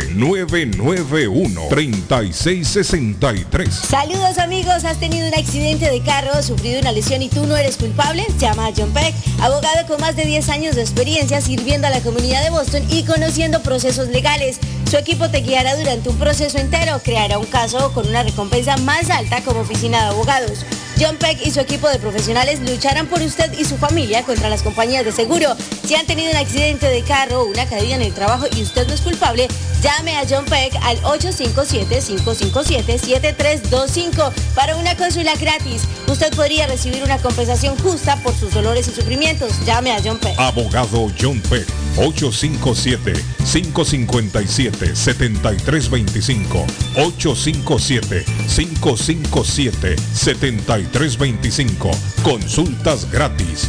nueve nueve uno, tres seis seis tres. Saludos amigos, ¿has tenido un accidente de carro o sufrido una lesión y tú no eres culpable? Llama a John Peck, abogado con más de diez años de experiencia sirviendo a la comunidad de Boston y conociendo procesos legales. Su equipo te guiará durante un proceso entero, creará un caso con una recompensa más alta como oficina de abogados. John Peck y su equipo de profesionales lucharán por usted y su familia contra las compañías de seguro. Si han tenido un accidente de carro o una caída en el trabajo y usted no es culpable, llame a John Peck al ocho cinco siete, cinco cinco siete, siete tres dos cinco para una consulta gratis. Usted podría recibir una compensación justa por sus dolores y sufrimientos. Llame a John Peck. Abogado John Peck, ocho cinco siete, cinco cinco siete, siete tres dos cinco, ocho cinco siete, cinco cinco siete, siete tres dos cinco. Consultas gratis.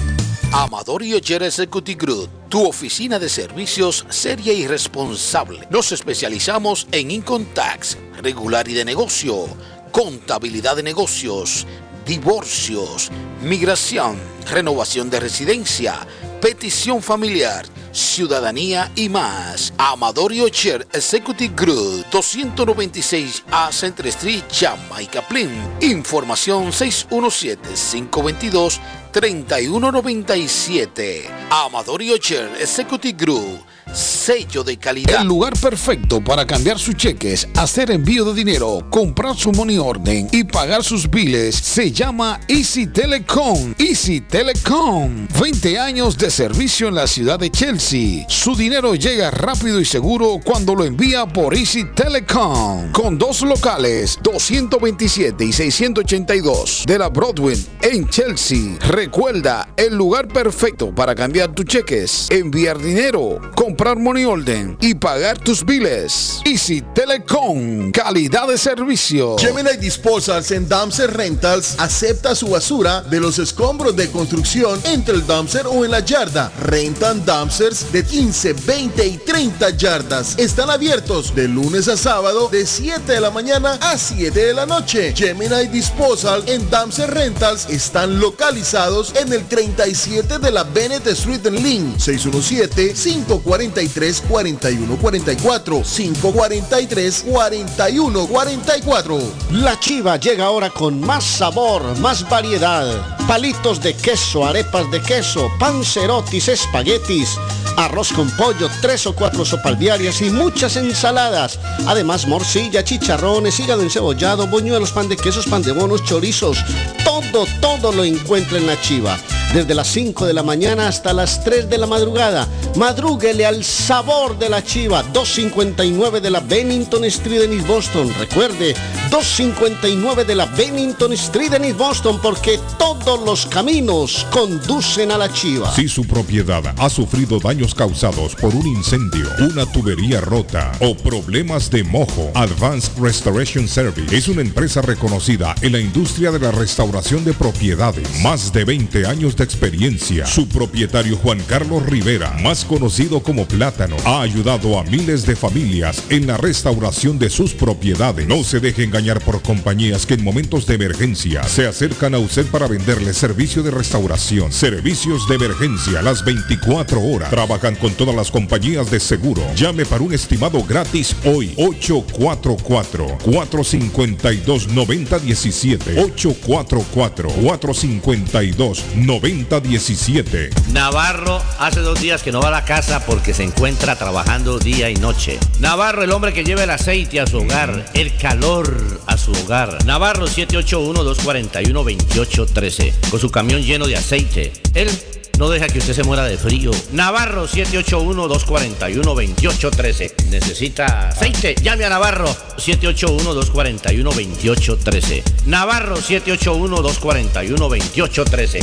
Amador y Oyer Executive Group, tu oficina de servicios seria y responsable. Nos especializamos en Income Tax, regular y de negocio, contabilidad de negocios, divorcios, migración, renovación de residencia, petición familiar, ciudadanía y más. Amador y Oyer Executive Group, doscientos noventa y seis A Central Street, Jamaica Plain. Información seis uno siete, cinco dos dos, tres uno nueve siete. Amador y Ocher Executive Group, sello de calidad. El lugar perfecto para cambiar sus cheques, hacer envío de dinero, comprar su money order y pagar sus biles se llama Easy Telecom. Easy Telecom, veinte años de servicio en la ciudad de Chelsea. Su dinero llega rápido y seguro cuando lo envía por Easy Telecom, con dos locales, doscientos veintisiete y seiscientos ochenta y dos de la Broadway en Chelsea. Recuerda, el lugar perfecto para cambiar tus cheques, enviar dinero, comprar money order y pagar tus biles. Easy Telecom, calidad de servicio. Gemini Disposals en Dumpster Rentals acepta su basura de los escombros de construcción entre el dumpster o en la yarda. Rentan dumpsters de quince, veinte y treinta yardas. Están abiertos de lunes a sábado de siete de la mañana a siete de la noche. Gemini Disposal en Dumpster Rentals están localizados en el treinta y siete de la Bennett Street en Lynn, seis uno siete, cinco cuatro tres, cuatro uno cuatro cuatro, cinco cuatro tres, cuatro uno cuatro cuatro. La chiva llega ahora con más sabor, más variedad. palitos de queso, arepas de queso, pancerotis, espaguetis, arroz con pollo, tres o cuatro sopas diarias y muchas ensaladas. Además, morcilla, chicharrones, hígado encebollado, boñuelos, pan de quesos, pan de bonos, chorizos. Todo, todo lo encuentra en La Chiva. Desde las cinco de la mañana hasta las tres de la madrugada. Madrúguele al sabor de La Chiva. doscientos cincuenta y nueve de la Bennington Street en East Boston. Recuerde, doscientos cincuenta y nueve de la Bennington Street en East Boston, porque todos los caminos conducen a La Chiva. Si su propiedad ha sufrido daños causados por un incendio, una tubería rota o problemas de mojo, Advanced Restoration Service es una empresa reconocida en la industria de la restauración de propiedades. Más de veinte años de experiencia. Su propietario Juan Carlos Rivera, más conocido como Plátano, ha ayudado a miles de familias en la restauración de sus propiedades. No se deje engañar por compañías que en momentos de emergencia se acercan a usted para venderle servicio de restauración. Servicios de emergencia las veinticuatro horas. Trabajan con todas las compañías de seguro. Llame para un estimado gratis hoy. ocho cuatro cuatro, cuatro cinco dos, nueve cero uno siete. ocho cuatro cuatro, cuatro cinco dos, nueve cero uno siete. veinte diecisiete. Navarro hace dos días que no va a la casa porque se encuentra trabajando día y noche. Navarro, el hombre que lleva el aceite a su hogar, el calor a su hogar. Navarro, siete ocho uno, dos cuatro uno, dos ocho uno tres, con su camión lleno de aceite. Él no deja que usted se muera de frío. Navarro, siete ocho uno, dos cuatro uno, dos ocho uno tres. ¿Necesita aceite? Llame a Navarro, siete ocho uno, dos cuatro uno, dos ocho uno tres. Navarro, siete ocho uno, dos cuatro uno, dos ocho uno tres.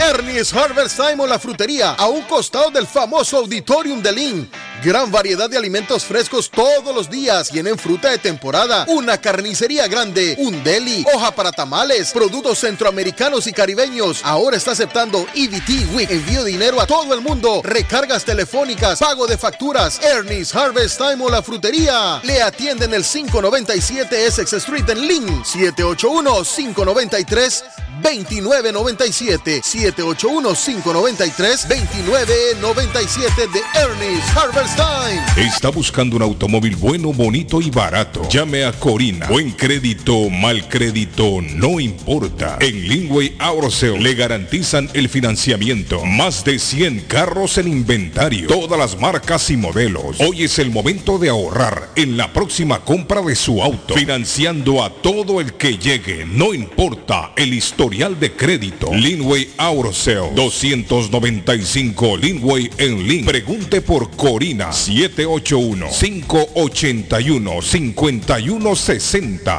Ernie's Harvest Time o la frutería, a un costado del famoso Auditorium de Lynn. Gran variedad de alimentos frescos todos los días. Tienen fruta de temporada, una carnicería grande, un deli, hoja para tamales, productos centroamericanos y caribeños. Ahora está aceptando E B T Week. Envío dinero a todo el mundo, recargas telefónicas, pago de facturas. Ernie's Harvest Time o la frutería. Le atienden el quinientos noventa y siete Essex Street en Lynn. siete ocho uno, cinco nueve tres, dos nueve nueve siete. siete ocho uno, cinco nueve tres, dos nueve nueve siete de Ernie's Harvest Time. Está buscando un automóvil bueno, bonito y barato. Llame a Corina. Buen crédito, mal crédito, no importa. En Linway Auto Sales le garantizan el financiamiento. Más de cien carros en inventario. Todas las marcas y modelos. Hoy es el momento de ahorrar en la próxima compra de su auto. Financiando a todo el que llegue. No importa el historial de crédito. Linway Auto Sales, doscientos noventa y cinco Linway en Lin. Pregunte por Corina. siete ocho uno, cinco ocho uno, cinco uno seis cero.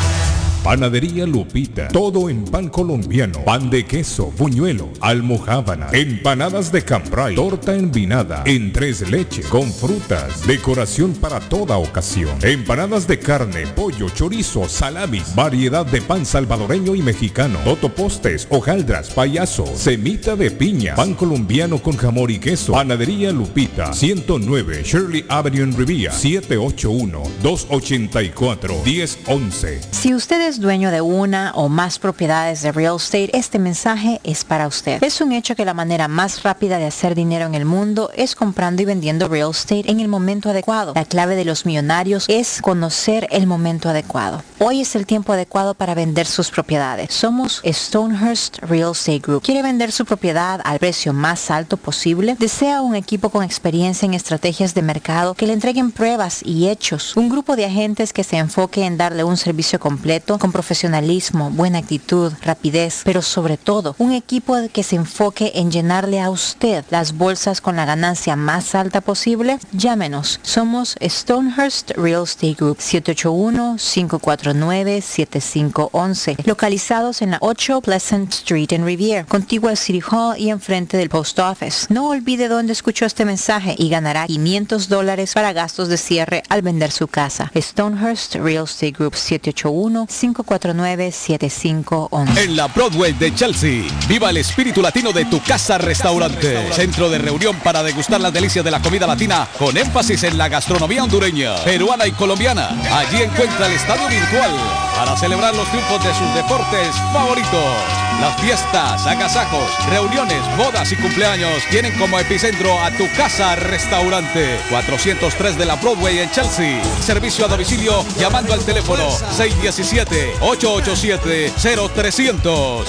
Panadería Lupita, todo en pan colombiano, pan de queso, buñuelo, almojábana, empanadas de cambray, torta envinada, en tres leches, con frutas, decoración para toda ocasión, empanadas de carne, pollo, chorizo, salami, variedad de pan salvadoreño y mexicano, totopostes, hojaldras, payaso, semita de piña, pan colombiano con jamón y queso. Panadería Lupita, ciento nueve Shirley Avenue en Riviera, siete ocho uno, dos ocho cuatro, uno cero uno uno. Si ustedes dueño de una o más propiedades de real estate, este mensaje es para usted. Es un hecho que la manera más rápida de hacer dinero en el mundo es comprando y vendiendo real estate en el momento adecuado. La clave de los millonarios es conocer el momento adecuado. Hoy es el tiempo adecuado para vender sus propiedades. Somos Stonehurst Real Estate Group. ¿Quiere vender su propiedad al precio más alto posible? ¿Desea un equipo con experiencia en estrategias de mercado que le entreguen pruebas y hechos? ¿Un grupo de agentes que se enfoque en darle un servicio completo con profesionalismo, buena actitud, rapidez, pero sobre todo un equipo que se enfoque en llenarle a usted las bolsas con la ganancia más alta posible. Llámenos, somos Stonehurst Real Estate Group, siete ocho uno, cinco cuatro nueve, siete cinco uno uno, localizados en la ocho Pleasant Street en Revere, contiguo al City Hall y enfrente del Post Office. No olvide dónde escuchó este mensaje y ganará quinientos dólares para gastos de cierre al vender su casa. Stonehurst Real Estate Group, siete ocho uno, cinco cuatro nueve, siete cinco uno uno. En la Broadway de Chelsea, viva el espíritu latino de Tu Casa Restaurante, centro de reunión para degustar las delicias de la comida latina con énfasis en la gastronomía hondureña, peruana y colombiana. Allí encuentra el estadio virtual para celebrar los triunfos de sus deportes favoritos. Las fiestas, agasajos, reuniones, bodas y cumpleaños tienen como epicentro a Tu Casa Restaurante, cuatrocientos tres de la Broadway en Chelsea. Servicio a domicilio llamando al teléfono seis uno siete, ocho ocho siete, cero tres cero cero.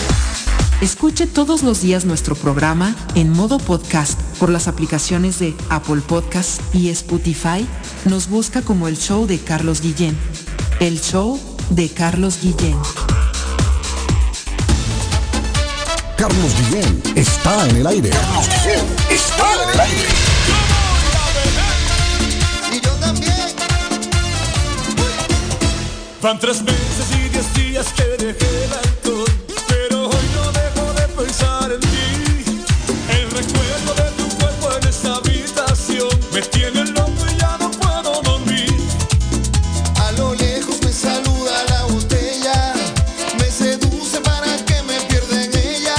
Escuche todos los días nuestro programa en modo podcast por las aplicaciones de Apple Podcasts y Spotify. Nos busca como El Show de Carlos Guillén. El Show de Carlos Guillén. Carlos Guillén está en el aire. Carlos Guillén está en el aire. Van tres meses y diez días que dejé el alcohol, pero hoy no dejo de pensar en ti. El recuerdo de tu cuerpo en esta habitación me tiene loco y ya no puedo dormir. A lo lejos me saluda la botella, me seduce para que me pierda en ella.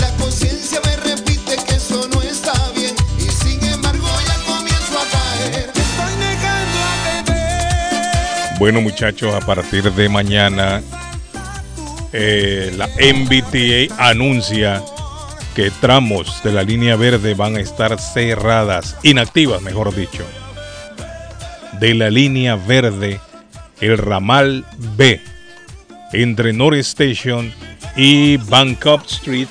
La conciencia me repite que eso no está bien y sin embargo ya comienzo a caer. Estoy negando a beber. Bueno, muchachos, a partir de mañana eh, la M B T A anuncia que tramos de la línea verde van a estar cerradas, inactivas mejor dicho. De la línea verde, el ramal B entre North Station y Bancroft Street,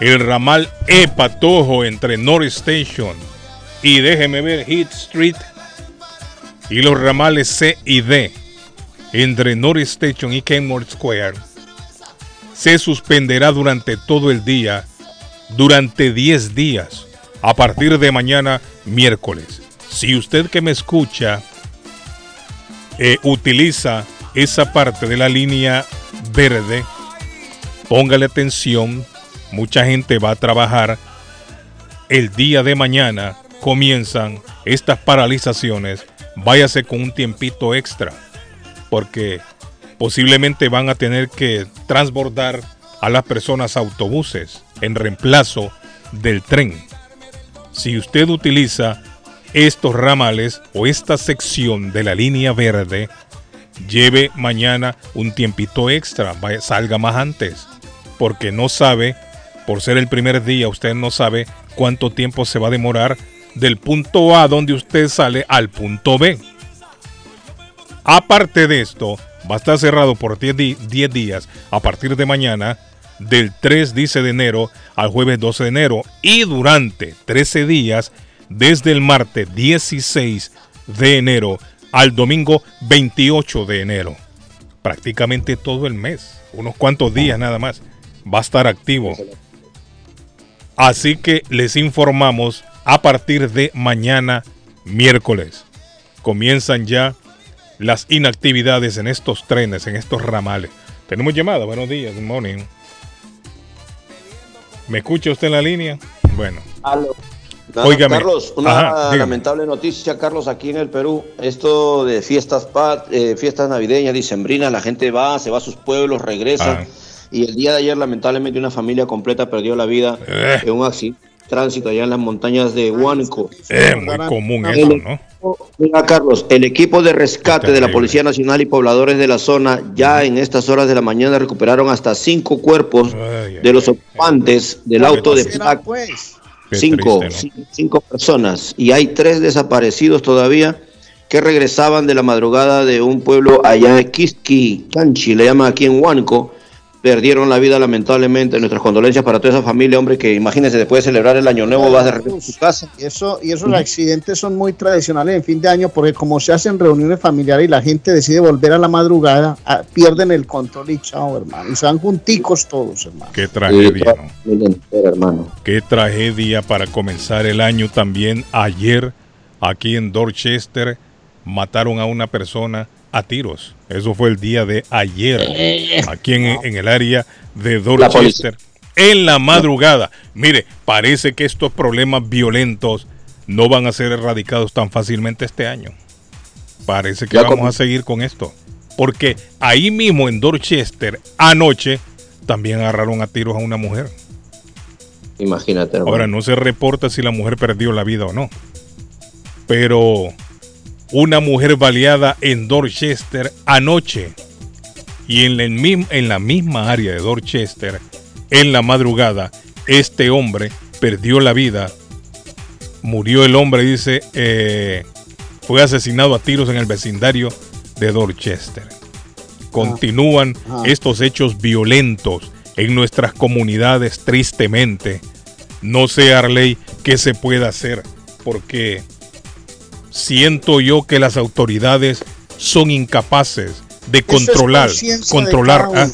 el ramal E Patojo entre North Station y déjeme ver Heath Street, y los ramales C y D entre North Station y Kenmore Square, se suspenderá durante todo el día, durante diez días, a partir de mañana miércoles. Si usted que me escucha eh, utiliza esa parte de la línea verde, póngale atención, mucha gente va a trabajar. El día de mañana comienzan estas paralizaciones, váyase con un tiempito extra, porque posiblemente van a tener que transbordar a las personas autobuses en reemplazo del tren. Si usted utiliza estos ramales o esta sección de la línea verde, lleve mañana un tiempito extra, vaya, salga más antes, porque no sabe, por ser el primer día, usted no sabe cuánto tiempo se va a demorar del punto A donde usted sale al punto B. Aparte de esto, va a estar cerrado por diez días a partir de mañana, del tres dice de enero al jueves doce de enero, y durante trece días desde el martes dieciséis de enero al domingo veintiocho de enero. Prácticamente todo el mes, unos cuantos días nada más, va a estar activo. Así que les informamos, a partir de mañana miércoles comienzan ya las inactividades en estos trenes, en estos ramales. Tenemos llamada. Buenos días, good morning. ¿Me escucha usted en la línea? Bueno. Aló. Óigame. Carlos, una Ajá, lamentable noticia, Carlos, aquí en el Perú. Esto de fiestas eh, fiestas navideñas, dicembrinas, la gente va, se va a sus pueblos, regresa. Ajá. Y el día de ayer, lamentablemente, una familia completa perdió la vida eh. en un accidente de tránsito allá en las montañas de Huánuco. Es eh, muy común eso, ¿no? Mira, Carlos, el equipo de rescate de la Policía Nacional y pobladores de la zona ya en estas horas de la mañana recuperaron hasta cinco cuerpos de los ocupantes del auto de placa. Cinco, cinco personas. Y hay tres desaparecidos todavía que regresaban de la madrugada de un pueblo allá en Quisqui, Canchi, le llaman aquí en Huánuco, perdieron la vida lamentablemente. Nuestras condolencias para toda esa familia, hombre, que imagínense, después de celebrar el año nuevo, ah, vas de regreso a su casa. Y, eso, y esos uh-huh. accidentes son muy tradicionales en fin de año, porque como se hacen reuniones familiares y la gente decide volver a la madrugada, a, pierden el control y chao, hermano. Y se van junticos todos, hermano. Qué tragedia, ¿no? Qué tragedia para comenzar el año también. Ayer, aquí en Dorchester, mataron a una persona a tiros. Eso fue el día de ayer, aquí en, en el área de Dorchester, en la madrugada. Mire, parece que estos problemas violentos no van a ser erradicados tan fácilmente este año. Parece que ya vamos como... a seguir con esto, porque ahí mismo en Dorchester, anoche, también agarraron a tiros a una mujer. Imagínate, hermano. Ahora, no se reporta si la mujer perdió la vida o no, pero... una mujer baleada en Dorchester anoche, y en la, en la misma área de Dorchester, en la madrugada, este hombre perdió la vida. Murió el hombre, dice, eh, fue asesinado a tiros en el vecindario de Dorchester. Continúan ah, ah. estos hechos violentos en nuestras comunidades, tristemente. No sé, Arley, qué se puede hacer, porque... siento yo que las autoridades son incapaces de eso controlar, controlar. De ¿Ah?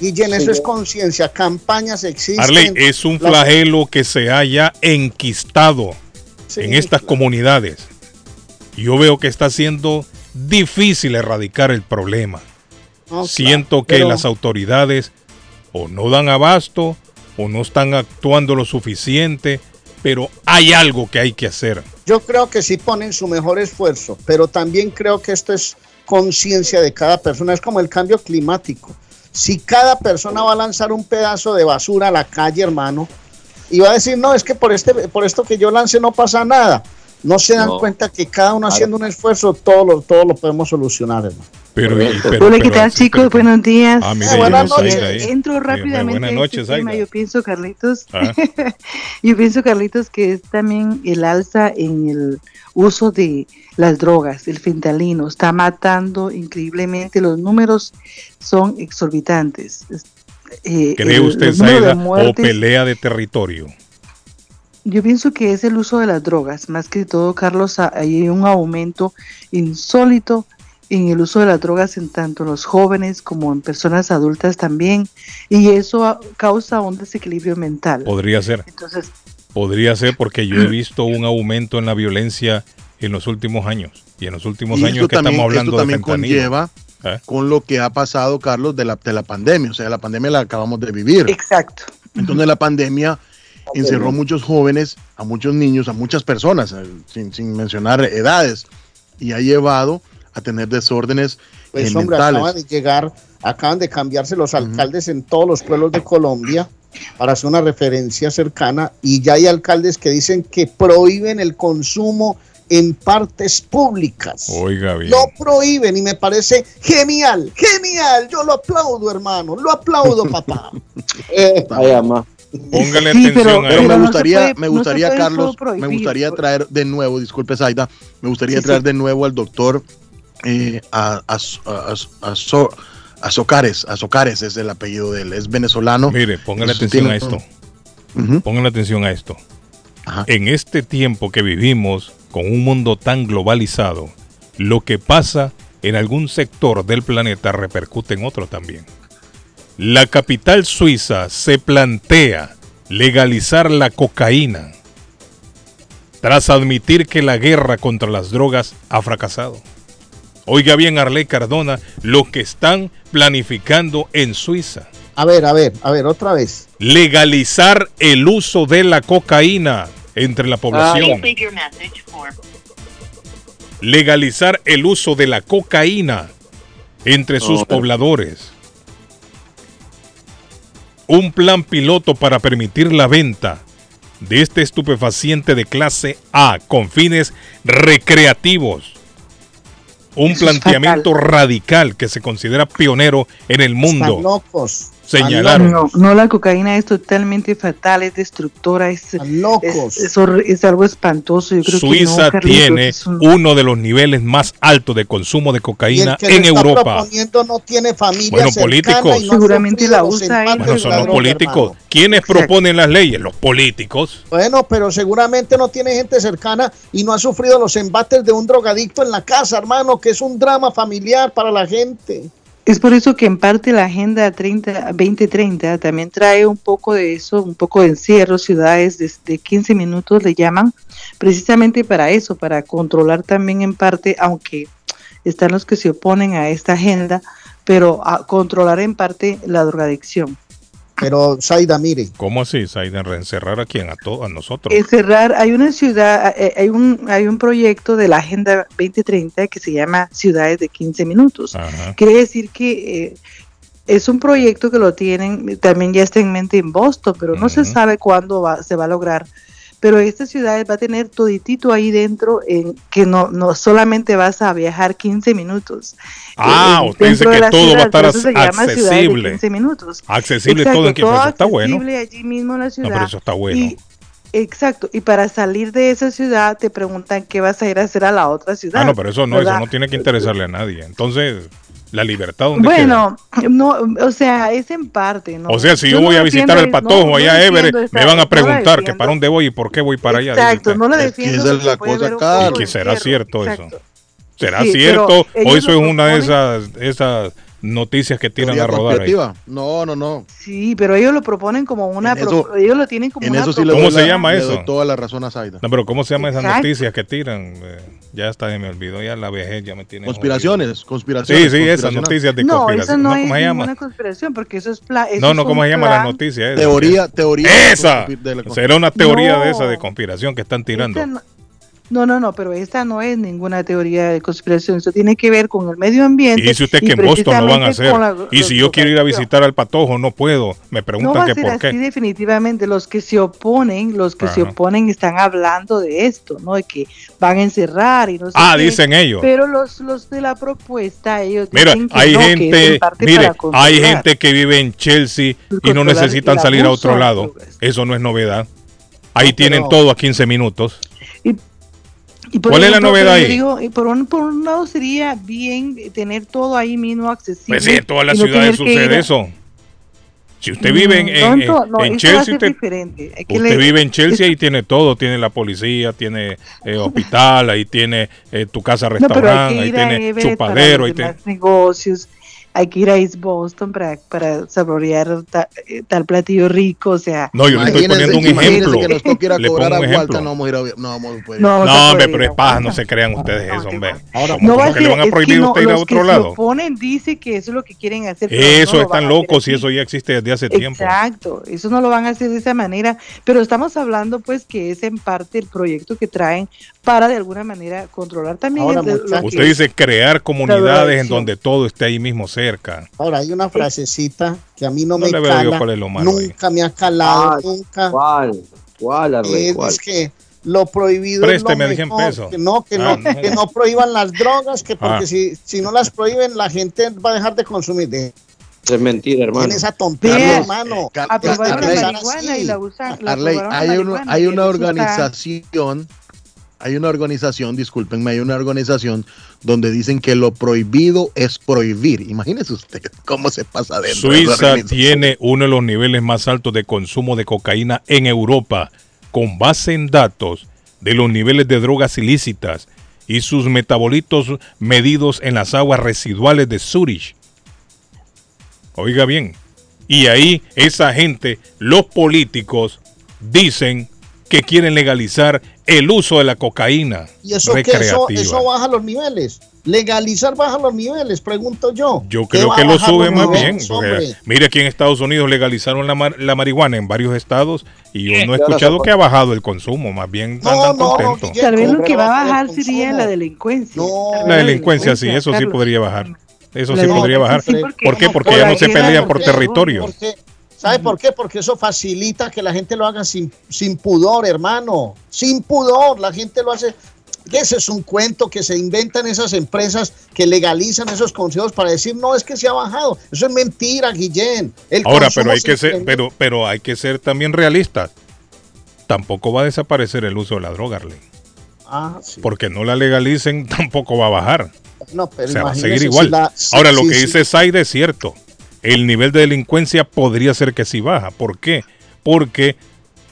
Guillén, eso sí, es conciencia, campañas existen. Arley, es un flagelo que se haya enquistado sí, en estas claro. comunidades. Yo veo que está siendo difícil erradicar el problema. No, siento claro, que pero... las autoridades o no dan abasto o no están actuando lo suficiente, pero hay algo que hay que hacer. Yo creo que sí ponen su mejor esfuerzo, pero también creo que esto es conciencia de cada persona. Es como el cambio climático. Si cada persona va a lanzar un pedazo de basura a la calle, hermano, y va a decir, no, es que por este, por esto que yo lance no pasa nada. No se dan no. cuenta que cada uno haciendo un esfuerzo, todo lo, todo lo podemos solucionar, hermano. Pero, pero, Hola, ¿qué tal, chicos? Pero, buenos días. Ah, mira, eh, buenas noches. Ahí, ahí. Entro rápidamente. Buenas noches, este tema. Yo pienso, Carlitos, ah. yo pienso, Carlitos, que es también el alza en el uso de las drogas, el fentanilo. Está matando increíblemente. Los números son exorbitantes. Eh, ¿Cree el, usted, Saida, o pelea de territorio? Yo pienso que es el uso de las drogas. Más que todo, Carlos, hay un aumento insólito en el uso de las drogas en tanto los jóvenes como en personas adultas también, y eso causa un desequilibrio mental. Podría ser. Entonces, podría ser, porque yo he visto un aumento en la violencia en los últimos años, y en los últimos años que también, estamos hablando de fentanilo. Esto también conlleva ¿Eh? con lo que ha pasado, Carlos, de la, de la pandemia, o sea, la pandemia la acabamos de vivir. Exacto. Entonces la pandemia encerró a muchos jóvenes, a muchos niños, a muchas personas, sin, sin mencionar edades, y ha llevado a tener desórdenes pues, mentales. Hombre, acaban de llegar, acaban de cambiarse los alcaldes uh-huh. en todos los pueblos de Colombia, para hacer una referencia cercana, y ya hay alcaldes que dicen que prohíben el consumo en partes públicas. Oiga bien. Lo prohíben y me parece genial, genial, yo lo aplaudo, hermano, lo aplaudo, papá. eh, Vaya, ma. Póngale sí, atención pero, a pero me gustaría, no puede, me gustaría no Carlos, me gustaría traer de nuevo, disculpe Saida, me gustaría sí, traer sí. de nuevo al doctor Eh, a, a, a, a, so, a Socares, a Socares es el apellido de él, es venezolano. Mire, pongan atención tiene... a esto. Uh-huh. Pongan atención a esto. Ajá. En este tiempo que vivimos, con un mundo tan globalizado, lo que pasa en algún sector del planeta repercute en otro también. La capital suiza se plantea legalizar la cocaína tras admitir que la guerra contra las drogas ha fracasado. Oiga bien, Arley Cardona, lo que están planificando en Suiza. A ver, a ver, a ver, otra vez. Legalizar el uso de la cocaína entre la población. Legalizar el uso de la cocaína entre sus pobladores. Un plan piloto para permitir la venta de este estupefaciente de clase A con fines recreativos. Un planteamiento radical que se considera pionero en el mundo. Están locos. señalaron. No, no, la cocaína es totalmente fatal, es destructora, es, locos. Es, es, es algo espantoso. Yo creo Suiza que no, tiene es un... uno de los niveles más altos de consumo de cocaína y el que en está Europa. No tiene familia, bueno, políticos. No seguramente la usa. Bueno, son los políticos. Hermano. ¿Quiénes Exacto. proponen las leyes? Los políticos. Bueno, pero seguramente no tiene gente cercana y no ha sufrido los embates de un drogadicto en la casa, hermano, que es un drama familiar para la gente. Es por eso que en parte la Agenda treinta, veinte treinta también trae un poco de eso, un poco de encierro, ciudades de, de quince minutos le llaman, precisamente para eso, para controlar también en parte, aunque están los que se oponen a esta agenda, pero a controlar en parte la drogadicción. Pero Saida, mire. ¿Cómo así, Saida? ¿Reencerrar a quién? A todos, a nosotros. Encerrar, hay una ciudad, hay un hay un proyecto de la Agenda veinte treinta que se llama Ciudades de quince minutos. Ajá. Quiere decir que eh, es un proyecto que lo tienen, también ya está en mente en Boston, pero no uh-huh. se sabe cuándo va, se va a lograr. Pero esta ciudad va a tener toditito ahí dentro, en que no no solamente vas a viajar quince minutos. Ah, eh, usted dice que todo ciudad, va a estar accesible. quince minutos. Accesible, exacto, todo en quince minutos. Está bueno. Allí mismo en la ciudad. No, pero eso está bueno. Y, exacto. Y para salir de esa ciudad te preguntan qué vas a ir a hacer a la otra ciudad. Ah, no, pero eso no, ¿verdad? Eso no tiene que interesarle a nadie. Entonces... La libertad donde Bueno, queda? no, o sea, es en parte, ¿no? O sea, si yo, yo voy no a visitar al Patojo, no, allá no a Everett, esta, me van a preguntar no que para dónde voy y por qué voy para allá. Exacto, no lo defiendo. Es la cosa cara. Y que será cierto Exacto. eso. ¿Será sí, cierto o eso es una de esas esas noticias que tiran a rodar ahí? No, no, no. Sí, pero ellos lo proponen como una... Eso, pro, ellos lo tienen como una... Sí, ¿cómo se la, llama eso? Le doy toda la razón a Saida. No, pero ¿cómo se llaman esas noticias que tiran? Eh, ya está, me olvidó, ya la vejez ya me tiene... Conspiraciones, olvidado. conspiraciones. Sí, sí, esas noticias de no, conspiración. No, eso no, ¿cómo es se ninguna conspiración porque eso es... Pla, eso no, no, ¿cómo se llama las noticias? Teoría, teoría... ¡Esa! Será una teoría de esa de conspiración que están tirando. No, no, no, pero esta no es ninguna teoría de conspiración, eso tiene que ver con el medio ambiente. Y dice usted que en Boston no van a hacer, la, y si yo quiero ir a visitar al Patojo, no puedo, me preguntan no va a que ser por así qué. Definitivamente, los que se oponen, los que Ajá. se oponen están hablando de esto, ¿no? De que van a encerrar y no sé Ah, qué, dicen ellos. Pero los, los de la propuesta, ellos Mira, dicen que hay no, gente, que es en parte mire, para controlar. Hay gente que vive en Chelsea y no necesitan salir a otro lado, eso no es novedad. Ahí no, tienen no. todo a quince minutos. Y Y por ¿Cuál ejemplo, es la novedad ahí? Digo, por, un, por un lado sería bien tener todo ahí mismo accesible. Pues sí, en todas las no ciudades sucede a... eso. Si usted vive en Chelsea, usted vive en Chelsea y tiene todo, tiene la policía, tiene eh, hospital, ahí tiene eh, tu casa restaurante, no, ahí tiene chupadero, ahí tiene negocios. Hay que ir a East Boston para, para saborear ta, tal platillo rico, o sea... No, yo le estoy poniendo un ejemplo. Que nos toquiera cobrar a Walter, no vamos a ir a... No, vamos a ir. No, no hombre, pero es paja, no se crean ustedes no, eso, hombre. Ahora, no va a ser, le van a prohibir a usted no, ir a otro lado. Los que se oponen dicen que eso es lo que quieren hacer. Eso, no están locos y eso ya existe desde hace Exacto, tiempo. Exacto, eso no lo van a hacer de esa manera, pero estamos hablando pues que es en parte el proyecto que traen para de alguna manera controlar también... Ahora, el, muchacho, usted dice crear comunidades en donde todo esté ahí mismo, cerca. Ahora hay una frasecita que a mí no, no me cala, nunca ahí. me ha calado, ¿Cuál? nunca. ¿Cuál? ¿Cuál, Arley? Es, ¿Cuál? es que lo prohibido Présteme, es lo mejor. Que no, que, ah, no, no. que no prohíban las drogas, que porque ah. si, si no las prohíben la gente va a dejar de consumir. De... Es mentira, hermano. Tiene esa tontería, hermano. Arley, hay, una, hay una organización, hay una organización, discúlpenme, hay una organización donde dicen que lo prohibido es prohibir. Imagínese usted cómo se pasa dentro. Suiza tiene uno de los niveles más altos de consumo de cocaína en Europa, con base en datos de los niveles de drogas ilícitas y sus metabolitos medidos en las aguas residuales de Zurich. Oiga bien, y ahí esa gente, los políticos, dicen que quieren legalizar el uso de la cocaína y eso recreativa. Que eso, eso baja los niveles. Legalizar baja los niveles, pregunto yo. Yo creo que lo sube más bien. Porque, mire, aquí en Estados Unidos legalizaron la, mar, la marihuana en varios estados y yo no he escuchado que ha bajado el consumo, más bien no, andan no, contentos. No, tal vez lo que va a bajar sería la delincuencia. No, la, delincuencia la delincuencia, sí, eso Carlos. sí podría bajar. Eso la sí podría bajar. Sí, porque, ¿Por qué? Porque por ya no se pelean por territorio. Porque, ¿sabe por qué? Porque eso facilita que la gente lo haga sin, sin pudor, hermano. Sin pudor, la gente lo hace. Y ese es un cuento que se inventan esas empresas que legalizan esos consejos para decir, no, es que se ha bajado. Eso es mentira, Guillén. El Ahora, pero hay, que ser, pero, pero hay que ser también realistas. Tampoco va a desaparecer el uso de la droga, Arley. Ah, sí. Porque no la legalicen, tampoco va a bajar. No, pero o sea, va a seguir igual. Si la, sí, Ahora, sí, lo que sí, dice Saida sí. es cierto. El nivel de delincuencia podría ser que sí baja. ¿Por qué? Porque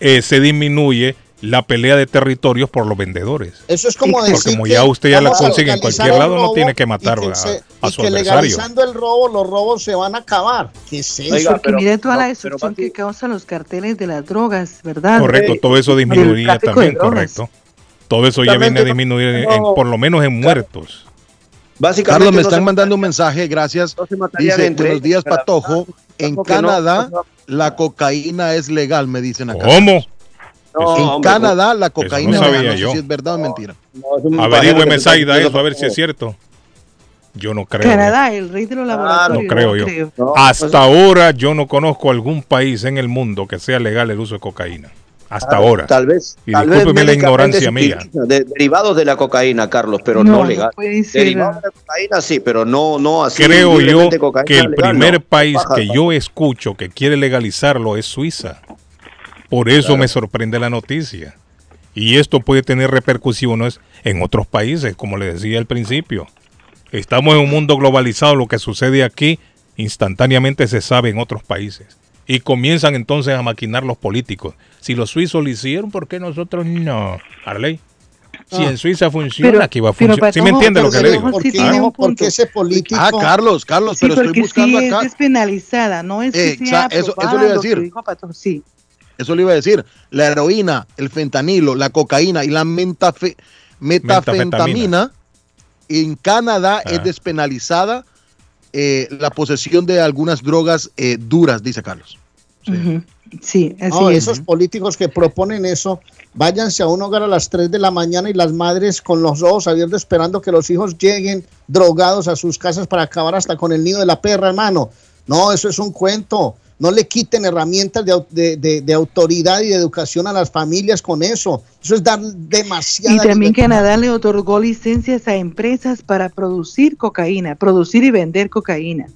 eh, se disminuye la pelea de territorios por los vendedores. Eso es como decir Porque como ya usted ya la consigue en cualquier lado, no tiene que matar que se, a, a su adversario. Y que legalizando el robo, los robos se van a acabar. ¿Qué es eso? Oiga, pero, mire toda no, la destrucción que causan los carteles de las drogas, ¿verdad? Correcto, todo eso disminuiría también, correcto. Todo eso ya viene a disminuir, en, en, por lo menos en muertos. Básicamente, Carlos, me están no mandando mataría, un mensaje, gracias. No Dice, entre, buenos días, Patojo. En Canadá no, la cocaína es legal, me dicen acá. ¿Cómo? No, en hombre, Canadá la cocaína no es legal, no sé si es verdad o mentira. No, no, Averígüeme, Saida, eso, a ver si es cierto. Yo no creo. Canadá, el rey de los laboratorios. No creo yo. No, Hasta pues, ahora yo no conozco algún país en el mundo que sea legal el uso de cocaína. Hasta claro, ahora. Tal vez. Y tal discúlpeme vez la ignorancia mía. De, derivados de la cocaína, Carlos, pero no, no legal. No derivados de la cocaína, sí, pero no, no así. Creo yo que el legal, primer no, país baja, que baja. yo escucho que quiere legalizarlo es Suiza. Por eso claro. me sorprende la noticia. Y esto puede tener repercusiones en otros países, como le decía al principio. Estamos en un mundo globalizado, lo que sucede aquí instantáneamente se sabe en otros países. Y comienzan entonces a maquinar los políticos. Si los suizos lo hicieron, ¿por qué nosotros no? Arley, si no. en Suiza funciona, pero, aquí va a funcionar. ¿Sí me entiende lo que le digo? ¿Por qué, ¿Por ¿Por qué ese político? Ah, Carlos, Carlos, sí, pero estoy buscando sí, acá. Es despenalizada, no es que eh, sea eso, eso le iba a decir. Dijo, Pato, sí. Eso le iba a decir. La heroína, el fentanilo, la cocaína y la metafe, metafentamina en Canadá ah. es despenalizada. Eh, la posesión de algunas drogas eh, duras, dice Carlos. Sí, uh-huh. sí así no, es. Esos políticos que proponen eso, váyanse a un hogar a las tres de la mañana y las madres con los ojos abiertos esperando que los hijos lleguen drogados a sus casas para acabar hasta con el nido de la perra, hermano. No, eso es un cuento. No le quiten herramientas de, de, de, de autoridad y de educación a las familias con eso. Eso es dar demasiada... Y también libertad. Canadá le otorgó licencias a empresas para producir cocaína, producir y vender cocaína.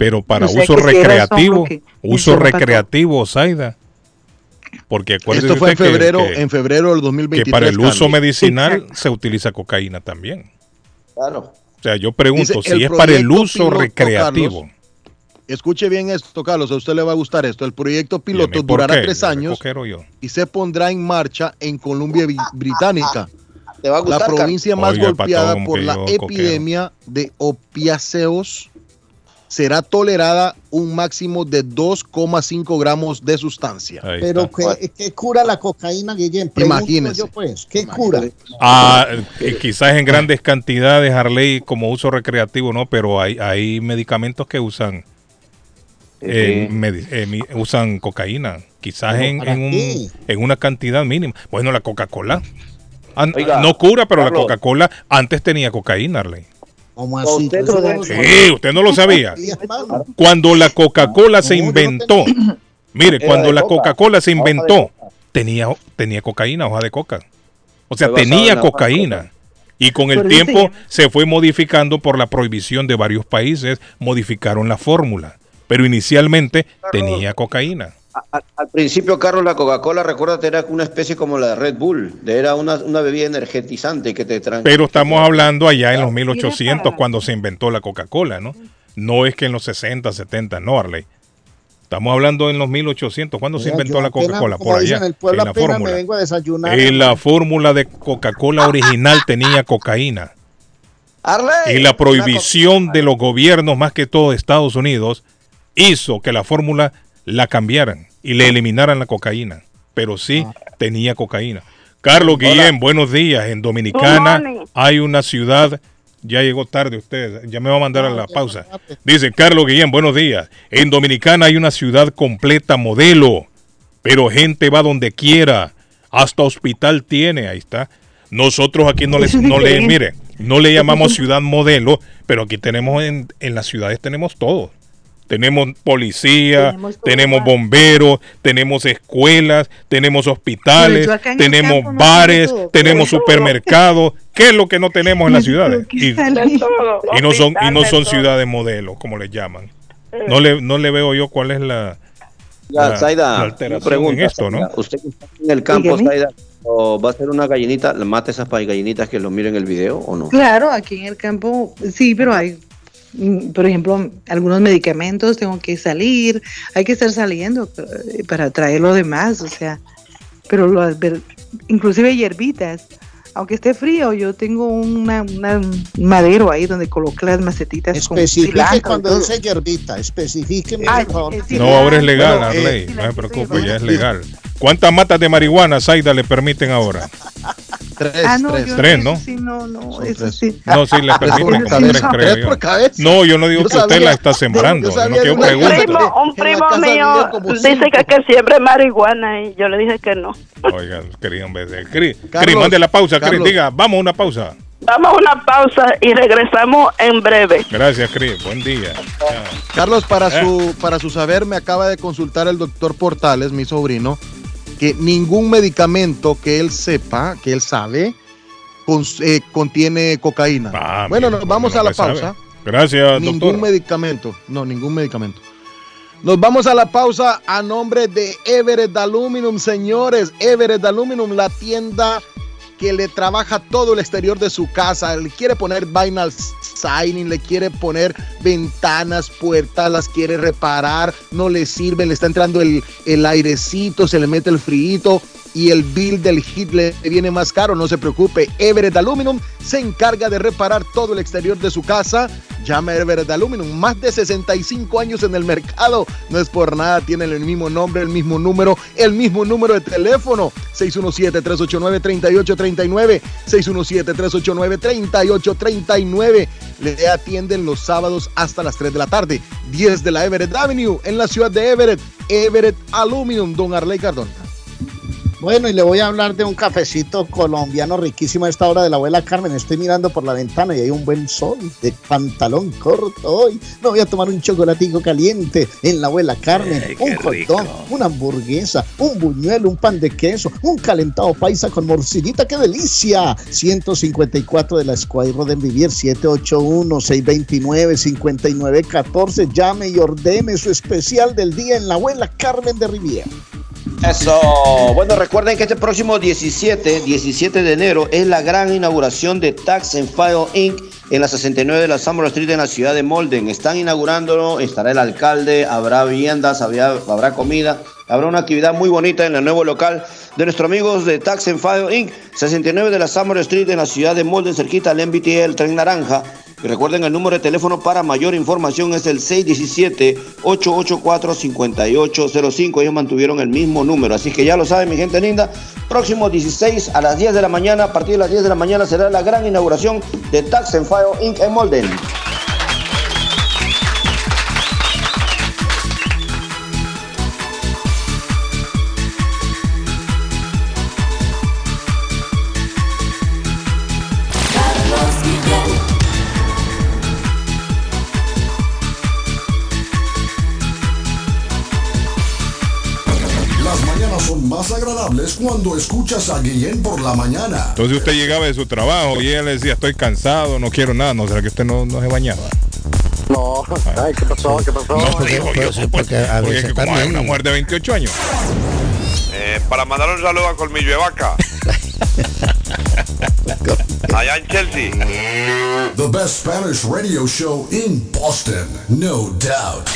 Pero para o sea, uso recreativo, que, uso recreativo, Saida. Porque acuérdese Esto fue en febrero, que, en febrero del dos mil veintitrés. Que para el uso Carlos. medicinal Exacto. se utiliza cocaína también. Claro. O sea, yo pregunto, Dice, si es para el uso piloto, recreativo... Carlos, escuche bien esto, Carlos, a usted le va a gustar esto. El proyecto piloto durará tres años y se pondrá en marcha en Colombia Británica, ¿te va a gustar, la provincia Carlos? más Oiga, golpeada patón, por la epidemia coquero. de opiáceos. Será tolerada un máximo de dos coma cinco gramos de sustancia. Ahí Pero ¿qué, ¿qué cura la cocaína, Guillén? Imagínese. Yo, pues, ¿qué Imagínese. cura? Ah, quizás en grandes cantidades, Arley, como uso recreativo, no, pero hay, hay medicamentos que usan. Eh, med- eh, usan cocaína quizás en, en, un, en una cantidad mínima. Bueno, la Coca-Cola An- Oiga, no cura, pero Carlos. la Coca-Cola antes tenía cocaína, Arley. ¿Cómo así? ¿Usted, no lo sí, usted no lo sabía. Cuando la Coca-Cola se inventó, mire, cuando la Coca-Cola se inventó, tenía, tenía cocaína, hoja de coca. O sea, tenía cocaína. Y con el tiempo se fue modificando por la prohibición de varios países, modificaron la fórmula. Pero inicialmente Carlos, tenía cocaína. Al, al principio, Carlos, la Coca-Cola, recuérdate, era una especie como la de Red Bull. Era una, una bebida energetizante que te trae. Pero estamos hablando allá en los mil ochocientos, cuando se inventó la Coca-Cola, ¿no? No es que en los sesenta, setenta, no, Arley. Estamos hablando en los mil ochocientos, cuando se inventó la Coca-Cola, por allá. En el pueblo en la fórmula. Me vengo a desayunar. En la fórmula de Coca-Cola original tenía cocaína. Arley, y la prohibición de los gobiernos, más que todo de Estados Unidos, hizo que la fórmula la cambiaran y le eliminaran la cocaína, pero sí ah. tenía cocaína. Carlos Guillén, Hola. buenos días. En Dominicana hay una ciudad, ya llegó tarde usted, ya me va a mandar a la pausa. Dice Carlos Guillén, buenos días. En Dominicana hay una ciudad completa modelo, pero gente va donde quiera, hasta hospital tiene, ahí está. Nosotros aquí no les, no le, mire, no le llamamos ciudad modelo, pero aquí tenemos en, en las ciudades tenemos todo. Tenemos policía, tenemos, tenemos bomberos, tenemos escuelas, tenemos hospitales, tenemos campo, bares, no tenemos supermercados. ¿Qué es lo que no tenemos en las ciudades? Y, y no son y no son ciudades modelo, como les llaman. No le no le veo yo cuál es la, ya, la, Saida, la alteración pregunta, en esto, Saida, ¿no? Usted que está en el campo, dígame. Saida, ¿o va a ser una gallinita? ¿Mata esas gallinitas que los miren el video o no? Claro, aquí en el campo sí, pero hay... Por ejemplo, algunos medicamentos tengo que salir, hay que estar saliendo para traer lo demás, o sea, pero lo, inclusive hierbitas, aunque esté frío, yo tengo una, una madero ahí donde coloco las macetitas. Especifique con cuando dice hierbita, especifique mejor. Es, es no, ahora es legal, bueno, Arley, eh, no se preocupe, ya es legal. ¿Cuántas matas de marihuana, Saida, le permiten ahora? Tres, ah, no, tres, tres, ¿no? Sí, no, no, eso sí. No, sí, le permiten como tres, creo yo. No, yo no digo yo que sabía, usted la está sembrando. Yo no, que yo pregunto. Un primo mío dice que, que siembra marihuana y yo le dije que no. Oigan, querido, en vez de... Cris, mande la pausa, Cris, diga, vamos a una pausa. Vamos a una pausa y regresamos en breve. Gracias, Cris, buen día. Carlos, para eh. su para su saber, me acaba de consultar el doctor Portales, mi sobrino, que ningún medicamento que él sepa, que él sabe, con, eh, contiene cocaína. Ah, bueno, nos vamos no a la pausa. Sabe. Gracias, ningún doctor. Ningún medicamento, no, ningún medicamento. Nos vamos a la pausa a nombre de Everett Aluminum, señores. Everett Aluminum, la tienda que le trabaja todo el exterior de su casa. Le quiere poner vinyl siding, le quiere poner ventanas, puertas, las quiere reparar, no le sirve, le está entrando el, el airecito, se le mete el frío y el bill del hit le viene más caro. No se preocupe, Everett Aluminum se encarga de reparar todo el exterior de su casa. Llama a Everett Aluminum, más de sesenta y cinco años en el mercado. No es por nada, tienen el mismo nombre, el mismo número, el mismo número de teléfono. seis uno siete, tres ocho nueve, tres ocho tres nueve, seis uno siete, tres ocho nueve, tres ocho tres nueve. Le atienden los sábados hasta las tres de la tarde, diez de la Everett Avenue, en la ciudad de Everett. Everett Aluminum, don Arley Cardona. Bueno, y le voy a hablar de un cafecito colombiano riquísimo a esta hora de la abuela Carmen. Estoy mirando por la ventana y hay un buen sol de pantalón corto hoy. Me voy a tomar un chocolatico caliente en la abuela Carmen. Eh, un cordón, una hamburguesa, un buñuelo, un pan de queso, un calentado paisa con morcillita. ¡Qué delicia! ciento cincuenta y cuatro de la Escuadra Roden Vivier, siete ocho uno, seis dos nueve, cinco nueve uno cuatro. Llame y ordene su especial del día en la abuela Carmen de Riviera. Eso, bueno, recuerden que este próximo diecisiete de enero es la gran inauguración de Tax and File Incorporated en la sesenta y nueve de la Summer Street en la ciudad de Molden. Están inaugurándolo, estará el alcalde, habrá viviendas, habrá, habrá comida, habrá una actividad muy bonita en el nuevo local de nuestros amigos de Tax and File Incorporated, sesenta y nueve de la Summer Street en la ciudad de Molden, cerquita al M B T, el Tren Naranja. Y recuerden, el número de teléfono para mayor información es el seis uno siete, ocho ocho cuatro, cinco ocho cero cinco. Ellos mantuvieron el mismo número, así que ya lo saben, mi gente linda. Próximo dieciséis a las diez de la mañana, a partir de las diez de la mañana será la gran inauguración de Tax and File Incorporated en Molden. Cuando escuchas a Guillén por la mañana. Entonces usted llegaba de su trabajo y él le decía, estoy cansado, no quiero nada. ¿No será que usted no, no se bañaba? No, ay, ¿qué pasó? ¿Qué pasó? No, no digo yo, porque, porque, a porque es como hay una mujer de veintiocho años. Eh, para mandar un saludo a Colmillo de Vaca. Allá en Chelsea. The best Spanish radio show in Boston, no doubt.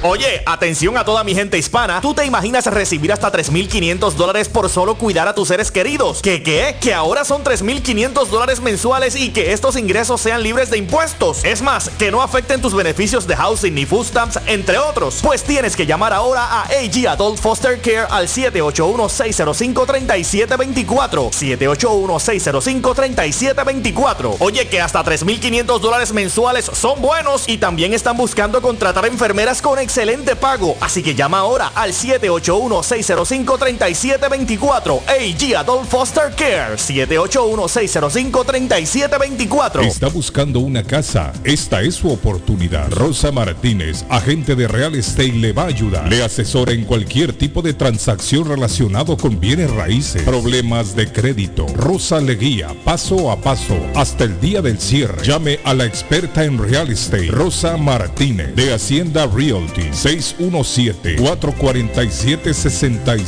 Oye, atención a toda mi gente hispana. ¿Tú te imaginas recibir hasta tres mil quinientos dólares por solo cuidar a tus seres queridos? ¿Qué qué? Que ahora son tres mil quinientos dólares mensuales y que estos ingresos sean libres de impuestos. Es más, que no afecten tus beneficios de housing ni food stamps, entre otros. Pues tienes que llamar ahora a A G Adult Foster Care al siete ocho uno, seis cero cinco, tres siete dos cuatro. siete ocho uno, seis cero cinco, tres siete dos cuatro. Oye, que hasta tres mil quinientos dólares mensuales son buenos y también están buscando contratar enfermeras con excelente pago. Así que llama ahora al siete ocho uno, seis cero cinco, tres siete dos cuatro. A G Adult Foster Care. siete ocho uno, seis cero cinco, tres siete dos cuatro. Está buscando una casa. Esta es su oportunidad. Rosa Martínez, agente de Real Estate, le va a ayudar. Le asesora en cualquier tipo de transacción relacionado con bienes raíces, problemas de crédito. Rosa le guía paso a paso hasta el día del cierre. Llame a la experta en Real Estate, Rosa Martínez, de Hacienda Realty, seis uno siete, cuatro cuatro siete, seis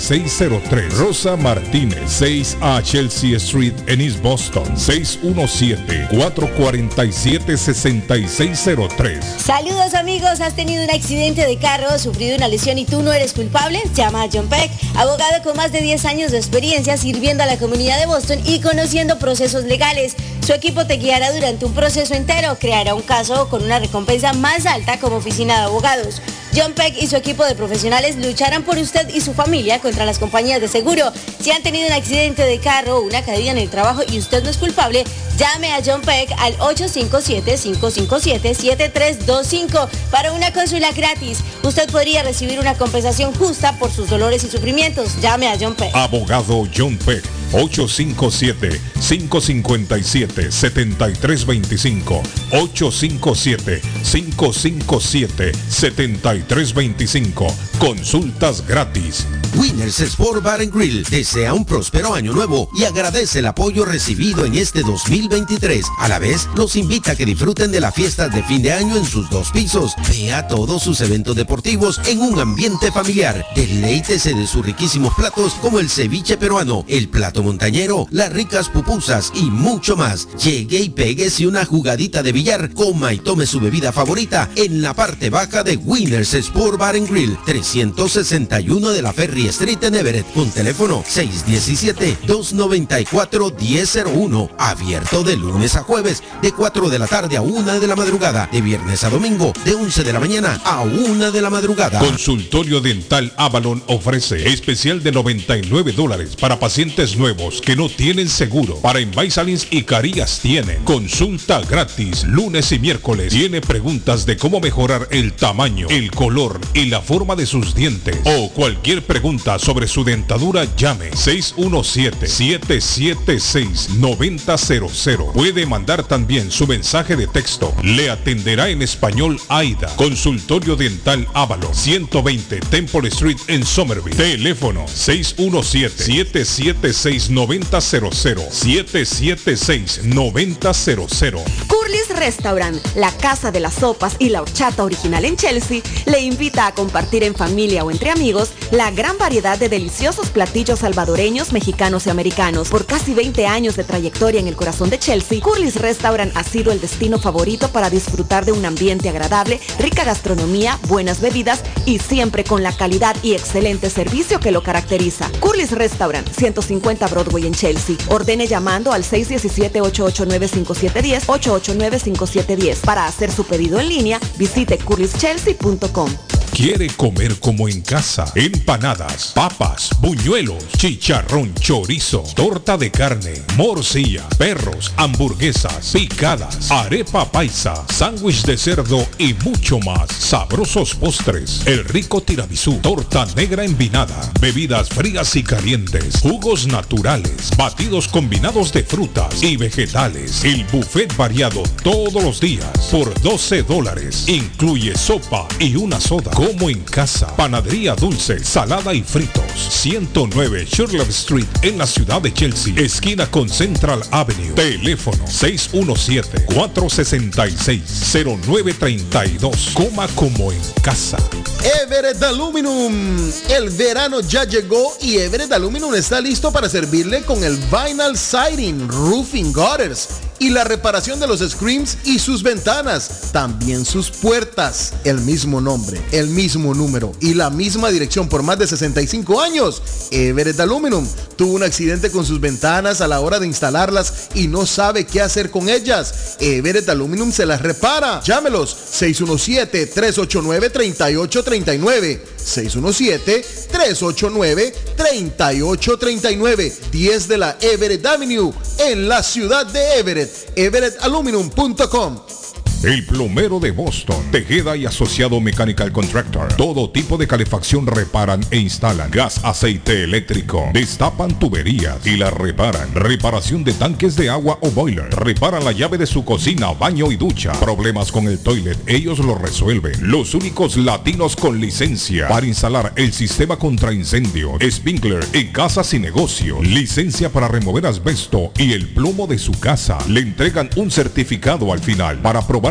seis cero tres. Rosa Martínez, seis A Chelsea Street en East Boston, seis uno siete, cuatro cuatro siete, seis seis cero tres. Saludos amigos, ¿has tenido un accidente de carro, sufrido una lesión y tú no eres culpable? Llama a John Peck, abogado con más de diez años de experiencia sirviendo a la comunidad de Boston y conociendo procesos legales. Su equipo te guiará durante un proceso entero, creará un caso con una recompensa más alta como oficina de abogados. John Peck y su equipo de profesionales lucharán por usted y su familia contra las compañías de seguro. Si han tenido un accidente de carro o una caída en el trabajo y usted no es culpable, llame a John Peck al ocho cinco siete, cinco cinco siete, siete tres dos cinco para una consulta gratis. Usted podría recibir una compensación justa por sus dolores y sufrimientos. Llame a John Peck. Abogado John Peck, ocho cinco siete, cinco cinco siete, siete tres dos cinco, ocho cinco siete, cinco cinco siete, siete tres dos cinco. Consultas gratis. Winners Sport Bar and Grill desea un próspero año nuevo y agradece el apoyo recibido en este dos mil veintitrés. A la vez, los invita a que disfruten de las fiestas de fin de año en sus dos pisos. Vea todos sus eventos deportivos en un ambiente familiar. Deleítese de sus riquísimos platos como el ceviche peruano, el plato montañero, las ricas pupusas y mucho más. Llegue y péguese una jugadita de billar, coma y tome su bebida favorita en la parte baja de Winners Sport Bar and Grill, trescientos sesenta y uno de la Ferry Street en Everett, con teléfono seis uno siete, dos nueve cuatro, uno cero cero uno. Abierto de lunes a jueves, de cuatro de la tarde a una de la madrugada, de viernes a domingo, de once de la mañana a una de la madrugada. Consultorio Dental Avalon ofrece especial de noventa y nueve dólares para pacientes nuevos que no tienen seguro. Para Invisalins y Carías tiene consulta gratis lunes y miércoles. Tiene preguntas de cómo mejorar el tamaño, el color y la forma de sus dientes o cualquier pregunta sobre su dentadura. Llame seis uno siete, siete siete seis, nueve cero cero cero. Puede mandar también su mensaje de texto. Le atenderá en español Aida. Consultorio Dental Ávalo, ciento veinte Temple Street en Somerville. Teléfono seis uno siete, siete siete seis, nueve cero cero cero, siete siete seis, nueve cero cero cero. Curly's Restaurant, la casa de las sopas y la horchata original en Chelsea, le invita a compartir en familia o entre amigos la gran variedad de deliciosos platillos salvadoreños, mexicanos y americanos. Por casi veinte años de trayectoria en el corazón de Chelsea, Curly's Restaurant ha sido el destino favorito para disfrutar de un ambiente agradable, rica gastronomía, buenas bebidas y siempre con la calidad y excelente servicio que lo caracteriza. Curly's Restaurant, ciento cincuenta Broadway en Chelsea. Ordene llamando al seis uno siete, ocho ocho nueve, cinco siete uno cero, ocho ocho nueve, cinco siete uno cero. Para hacer su pedido en línea, visite curlys chelsea punto com. ¿Quiere comer como en casa? Empanadas, papas, buñuelos, chicharrón, chorizo, torta de carne, morcilla, perros, hamburguesas, picadas, arepa paisa, sándwich de cerdo y mucho más. Sabrosos postres, el rico tiramisú, torta negra envinada, bebidas frías y calientes, jugos naturales, batidos combinados de frutas y vegetales. El buffet variado todos los días por doce dólares. Incluye sopa y una soda. Como en Casa, panadería dulce, salada y fritos. ciento nueve Shirley Street en la ciudad de Chelsea, esquina con Central Avenue. Teléfono seis uno siete, cuatro seis seis, cero nueve tres dos. Coma como en casa. Everett Aluminum. El verano ya llegó y Everett Aluminum está listo para servirle con el vinyl siding, roofing gutters y la reparación de los screens y sus ventanas, también sus puertas. El mismo nombre, el mismo número y la misma dirección por más de sesenta y cinco años. Everett Aluminum tuvo un accidente con sus ventanas a la hora de instalarlas y no sabe qué hacer con ellas. Everett Aluminum se las repara. Llámelos seis uno siete, tres ocho nueve, tres ocho tres nueve, seis uno siete, tres ocho nueve, tres ocho tres nueve, diez de la Everett Avenue en la ciudad de Everett. Everett Aluminum punto com. El plomero de Boston. Tejeda y Asociado Mechanical Contractor. Todo tipo de calefacción reparan e instalan. Gas, aceite eléctrico. Destapan tuberías y las reparan. Reparación de tanques de agua o boiler. Reparan la llave de su cocina, baño y ducha. Problemas con el toilet, ellos lo resuelven. Los únicos latinos con licencia para instalar el sistema contra incendio, sprinkler en casas y negocios. Licencia para remover asbesto y el plomo de su casa. Le entregan un certificado al final para probar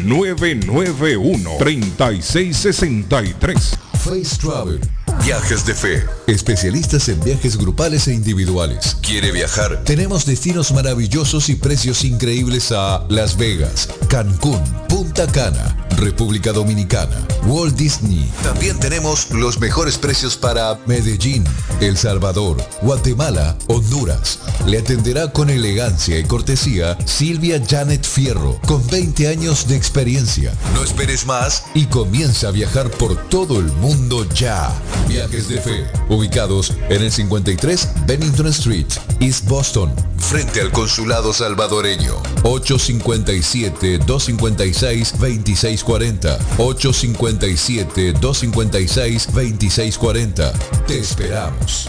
nueve nueve uno, tres seis seis tres. Faye Travel. Viajes de fe. Especialistas en viajes grupales e individuales. ¿Quiere viajar? Tenemos destinos maravillosos y precios increíbles a Las Vegas, Cancún, Punta Cana, República Dominicana, Walt Disney. También tenemos los mejores precios para Medellín, El Salvador, Guatemala, Honduras. Le atenderá con elegancia y cortesía Silvia Janet Fierro, con veinte años de experiencia. No esperes más y comienza a viajar por todo el mundo ya. Viajes de Fe, ubicados en el cincuenta y tres Bennington Street, East Boston, frente al consulado salvadoreño. Ocho cinco siete, dos cinco seis, dos seis cuatro cero. ocho cinco siete, dos cinco seis, dos seis cuatro cero. Te esperamos.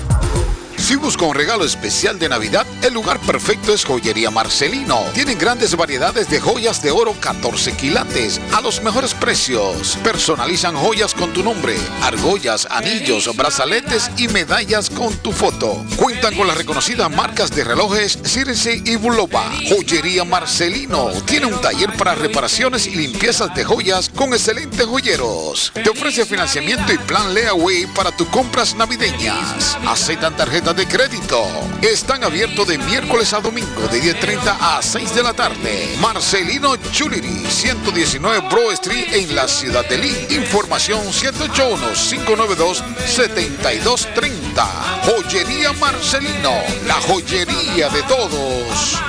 Si busca un regalo especial de Navidad, el lugar perfecto es Joyería Marcelino. Tienen grandes variedades de joyas de oro catorce quilates a los mejores precios. Personalizan joyas con tu nombre, argollas, anillos, brazaletes y medallas con tu foto. Cuentan con las reconocidas marcas de relojes Circe y Bulova. Joyería Marcelino tiene un taller para reparaciones y limpiezas de joyas con excelentes joyeros. Te ofrece financiamiento y plan layaway para tus compras navideñas. Aceptan tarjetas de crédito. Están abiertos de miércoles a domingo de diez y media a seis de la tarde. Marcelino Chuliri, ciento diecinueve Broad Street en la ciudad de Lynn. Información siete ocho uno, cinco nueve dos, siete dos tres cero. Joyería Marcelino, la joyería de todos.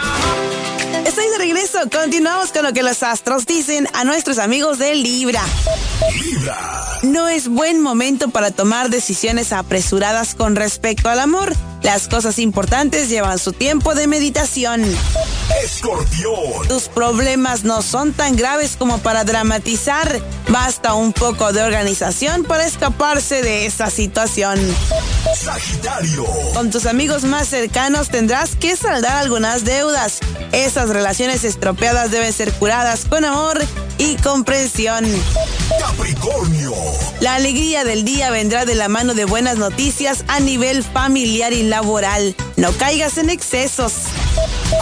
Estoy de regreso. Continuamos con lo que los astros dicen a nuestros amigos de Libra. Libra. No es buen momento para tomar decisiones apresuradas con respecto al amor. Las cosas importantes llevan su tiempo de meditación. Escorpión. Tus problemas no son tan graves como para dramatizar. Basta un poco de organización para escaparse de esta situación. Sagitario. Con tus amigos más cercanos tendrás que saldar algunas deudas. Esas relaciones estropeadas deben ser curadas con amor y comprensión. Capricornio. La alegría del día vendrá de la mano de buenas noticias a nivel familiar y laboral. No caigas en excesos.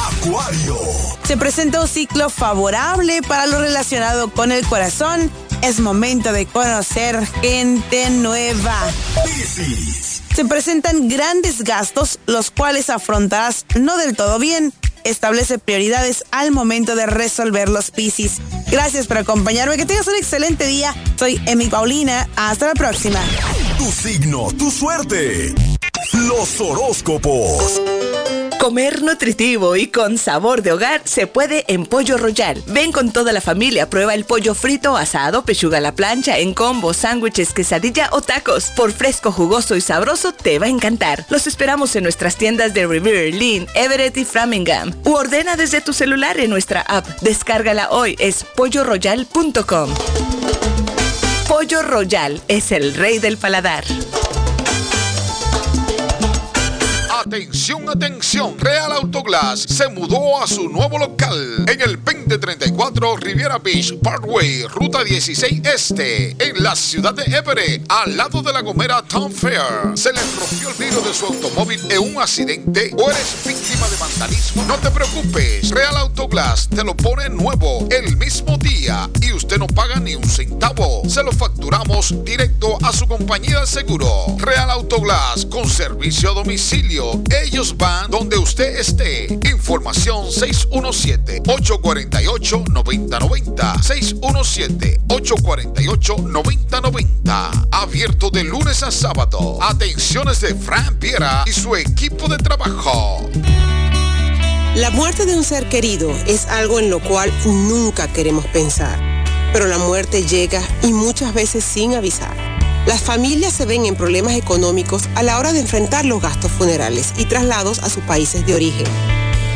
Acuario. Se presenta un ciclo favorable para lo relacionado con el corazón. Es momento de conocer gente nueva. Piscis. Se presentan grandes gastos, los cuales afrontarás no del todo bien. Establece prioridades al momento de resolver los Piscis. Gracias por acompañarme, que tengas un excelente día. Soy Emi Paulina, hasta la próxima. Tu signo, tu suerte. Los horóscopos. Comer nutritivo y con sabor de hogar se puede en Pollo Royal. Ven con toda la familia, prueba el pollo frito, asado, pechuga a la plancha, en combo, sándwiches, quesadilla o tacos. Por fresco, jugoso y sabroso, te va a encantar. Los esperamos en nuestras tiendas de Revere, Lynn, Everett y Framingham. U ordena desde tu celular en nuestra app. Descárgala hoy, es pollo royal punto com. Pollo Royal es el rey del paladar. Atención, atención, Real Autoglass se mudó a su nuevo local en el veinte treinta y cuatro Riviera Beach Parkway, Ruta dieciséis Este, en la ciudad de Everett, al lado de la gomera Town Fair. Se le rompió el vidrio de su automóvil en un accidente o eres víctima de vandalismo. No te preocupes, Real Autoglass te lo pone nuevo el mismo día y usted no paga ni un centavo. Se lo facturamos directo a su compañía de seguro. Real Autoglass con servicio a domicilio. Ellos van donde usted esté. Información seis uno siete, ocho cuatro ocho, nueve cero nueve cero. seis uno siete, ocho cuatro ocho, nueve cero nueve cero. Abierto de lunes a sábado. Atenciones de Fran Piera y su equipo de trabajo. La muerte de un ser querido es algo en lo cual nunca queremos pensar, pero la muerte llega y muchas veces sin avisar. Las familias se ven en problemas económicos a la hora de enfrentar los gastos funerales y traslados a sus países de origen.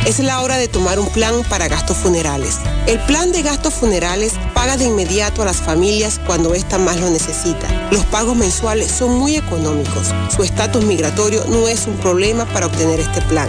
Es la hora de tomar un plan para gastos funerales. El plan de gastos funerales paga de inmediato a las familias cuando ésta más lo necesita. Los pagos mensuales son muy económicos. Su estatus migratorio no es un problema para obtener este plan.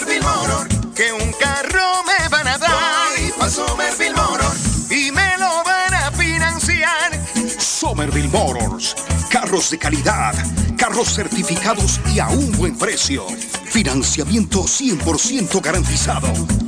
Motors, que un carro me van a dar. Voy pa' Somerville Motors y me lo van a financiar. Somerville Motors, carros de calidad, carros certificados y a un buen precio. Financiamiento cien por ciento garantizado.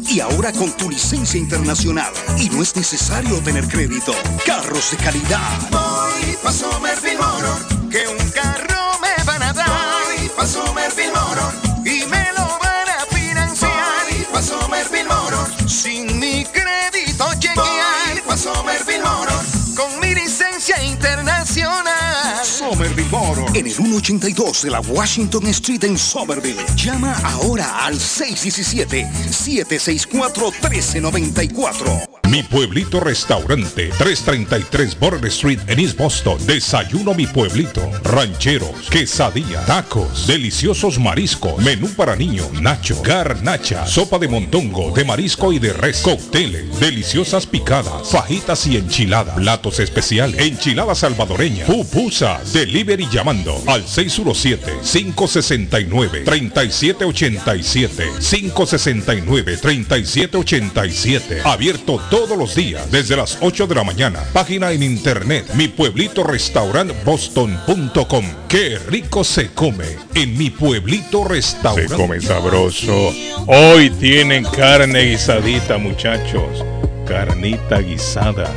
Y ahora con tu licencia internacional. Y no es necesario tener crédito. Carros de calidad. Voy pa' Somerville Motors, que un carro me van a dar. Voy pa' Somerville Motors y me lo van a financiar. Voy pa' Somerville Motors, sin mi crédito chequear. Voy pa' Somerville Motors, con mi licencia internacional. Somerville Motors, en el uno ochenta y dos de la Washington Street en Somerville. Llama ahora al seis uno siete, siete seis cuatro, uno tres nueve cuatro. Mi Pueblito Restaurante, trescientos treinta y tres Border Street en East Boston. Desayuno Mi Pueblito, rancheros, quesadilla, tacos, deliciosos mariscos, menú para niños, nacho, garnacha, sopa de montongo, de marisco y de res, cócteles, deliciosas picadas, fajitas y enchiladas, platos especiales, enchiladas salvadoreñas, pupusas. Delivery llamando al seis uno siete, cinco seis nueve, tres siete ocho siete, cinco seis nueve, tres siete ocho siete. Abierto todo Todos los días, desde las ocho de la mañana. Página en internet, Mi Pueblito Restaurant Boston punto com. ¡Qué rico se come en Mi Pueblito Restaurant! Se come sabroso. Hoy tienen carne guisadita, muchachos. Carnita guisada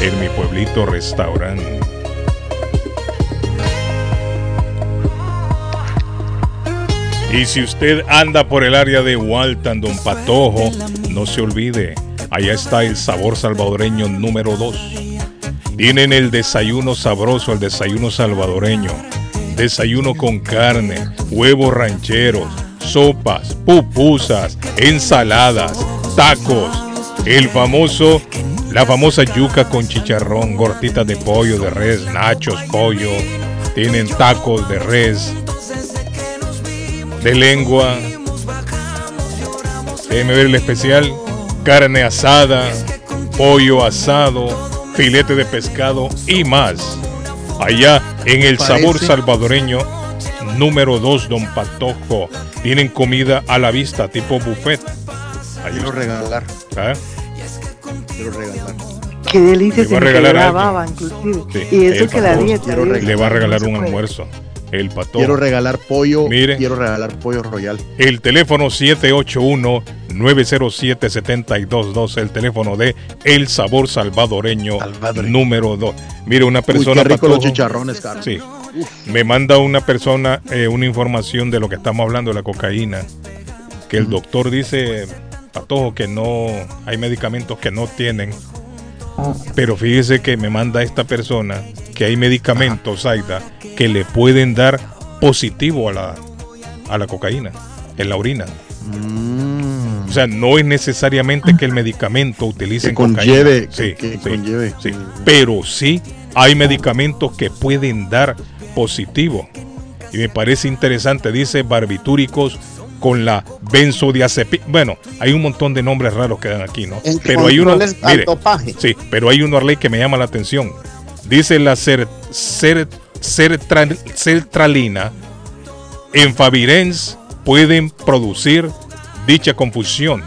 en Mi Pueblito Restaurant. Y si usted anda por el área de Waltham, Don Patojo, no se olvide. Allá está el sabor salvadoreño número dos. Tienen el desayuno sabroso, el desayuno salvadoreño. Desayuno con carne, huevos rancheros, sopas, pupusas, ensaladas, tacos. El famoso, la famosa yuca con chicharrón, gorditas de pollo, de res, nachos, pollo. Tienen tacos de res, de lengua. Déjenme ver el especial. Carne asada, pollo asado, filete de pescado y más. Allá en el sabor salvadoreño número dos, Don Patojo. Tienen comida a la vista, tipo buffet. Ahí quiero regalar. ¿Ah? Quiero regalar. Qué delicia, se me quedó la baba, inclusive. Sí. Y eso que la dieta. Le va a regalar un almuerzo. El Patojo. Quiero regalar pollo. Mire, quiero regalar pollo royal. El teléfono siete ocho uno, nueve cero siete, siete dos dos dos, el teléfono de El Sabor Salvadoreño Salvador. Número dos. Mire, una persona. Uy, qué rico Patojo, los chicharrones, Carlos. Sí. Uf. Me manda una persona eh, una información de lo que estamos hablando, de la cocaína. Que el mm. doctor dice, Patojo, que no hay medicamentos que no tienen. Pero fíjese que me manda esta persona que hay medicamentos, Saida, que le pueden dar positivo a la, a la cocaína en la orina. Mm. O sea, no es necesariamente que el medicamento utilice cocaína. Conlleve, sí, que, que sí, conlleve. Sí. Pero sí hay medicamentos que pueden dar positivo. Y me parece interesante, dice barbitúricos con la benzodiazepina. Bueno, hay un montón de nombres raros que dan aquí, ¿no? Entre pero hay uno, mire, sí, pero hay uno, Arley, que me llama la atención. Dice la cert, cert, certral, sertralina en Favirens pueden producir dicha confusión.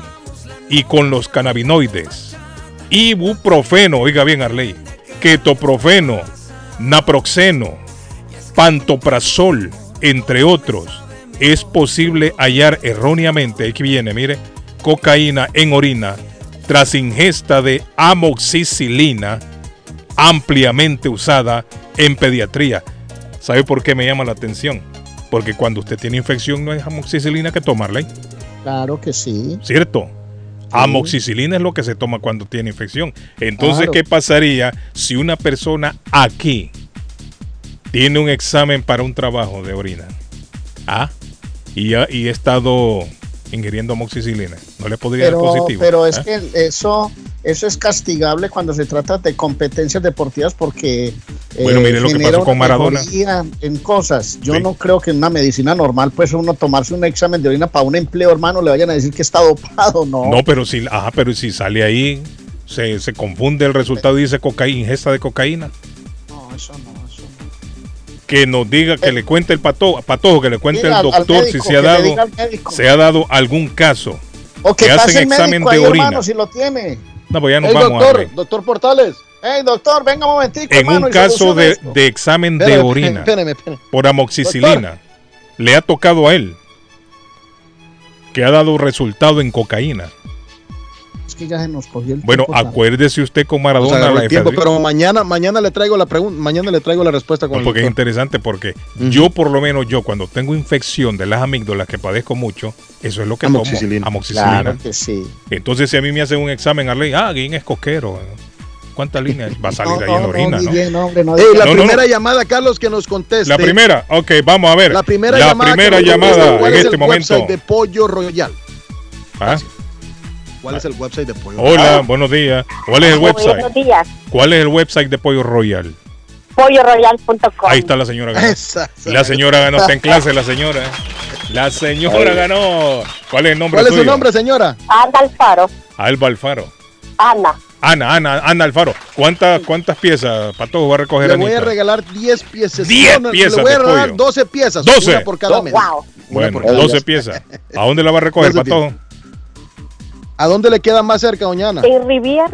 y con los cannabinoides, ibuprofeno, oiga bien Arley, ketoprofeno, naproxeno, pantoprazol, entre otros. Es posible hallar erróneamente, aquí viene, mire, cocaína en orina tras ingesta de amoxicilina, ampliamente usada en pediatría. ¿Sabe por qué me llama la atención? Porque cuando usted tiene infección no es amoxicilina que tomarla, ¿eh? Claro que sí. ¿Cierto? Sí. Amoxicilina es lo que se toma cuando tiene infección. Entonces, claro. ¿Qué pasaría si una persona aquí tiene un examen para un trabajo de orina? Ah, y ha y he estado ingiriendo amoxicilina. No le podría pero, dar positivo. Pero es ¿eh? que eso, eso es castigable cuando se trata de competencias deportivas porque... Bueno, mire eh, lo que pasó con Maradona. En cosas, yo sí. no creo que en una medicina normal, pues uno tomarse un examen de orina para un empleo, hermano, le vayan a decir que está dopado, no. No, pero si, ajá, pero si sale ahí, se, se confunde el resultado y dice cocaína, ingesta de cocaína. No, eso no. Que nos diga, que le cuente el patojo, patojo que le cuente el doctor médico, si se ha dado se ha dado algún caso. O que, que hacen examen de ahí, orina. Hermano, si lo tiene. No, pues ya nos hey, vamos doctor, a ver. Doctor Portales. Hey, doctor, venga un momentico, en hermano, un caso de, de examen espérame, de orina espérame, espérame. por amoxicilina, doctor, le ha tocado a él que ha dado resultado en cocaína. Que ya se nos cogió el bueno, tiempo, acuérdese usted con Maradona. O sea, la tiempo, pero mañana, mañana le traigo la pregunta, mañana le traigo la respuesta. Con no, porque el es interesante, porque uh-huh. yo por lo menos yo cuando tengo infección de las amígdalas que padezco mucho, eso es lo que amoxicilina. tomo, amoxicilina. Claro que sí. Entonces si a mí me hacen un examen, Arley, ah, ¿quién es coquero? ¿Cuántas líneas va a salir no, ahí no, en la orina? No, ¿no? Bien, no, hombre, no, Ey, la no, primera no. llamada, Carlos, que nos conteste. La primera, ok, vamos a ver. La primera la llamada, primera llamada en es este momento de Pollo Royal. ¿Ah? ¿Cuál es el website de Pollo Royal? Hola, buenos días. ¿Cuál es el website? Buenos días. ¿Cuál es el website de Pollo Royal? pollo royal punto com. Ahí está la señora ganó. La señora ganó, está en clase la señora. La señora ganó. ¿Cuál es el nombre ¿Cuál suyo? ¿Cuál es su nombre, señora? Ana Alfaro. Alba Alfaro. Ana. Ana, Ana, Ana Alfaro. ¿Cuántas, cuántas piezas, Patojo, va a recoger? Le voy Anita? a regalar diez piezas. diez no, piezas. Le voy a regalar pollo. doce piezas. doce. Una por cada mes. Wow. Bueno, doce piezas. ¿A dónde la va a recoger, Patojo? ¿A dónde le queda más cerca, doña Ana? En Rivier.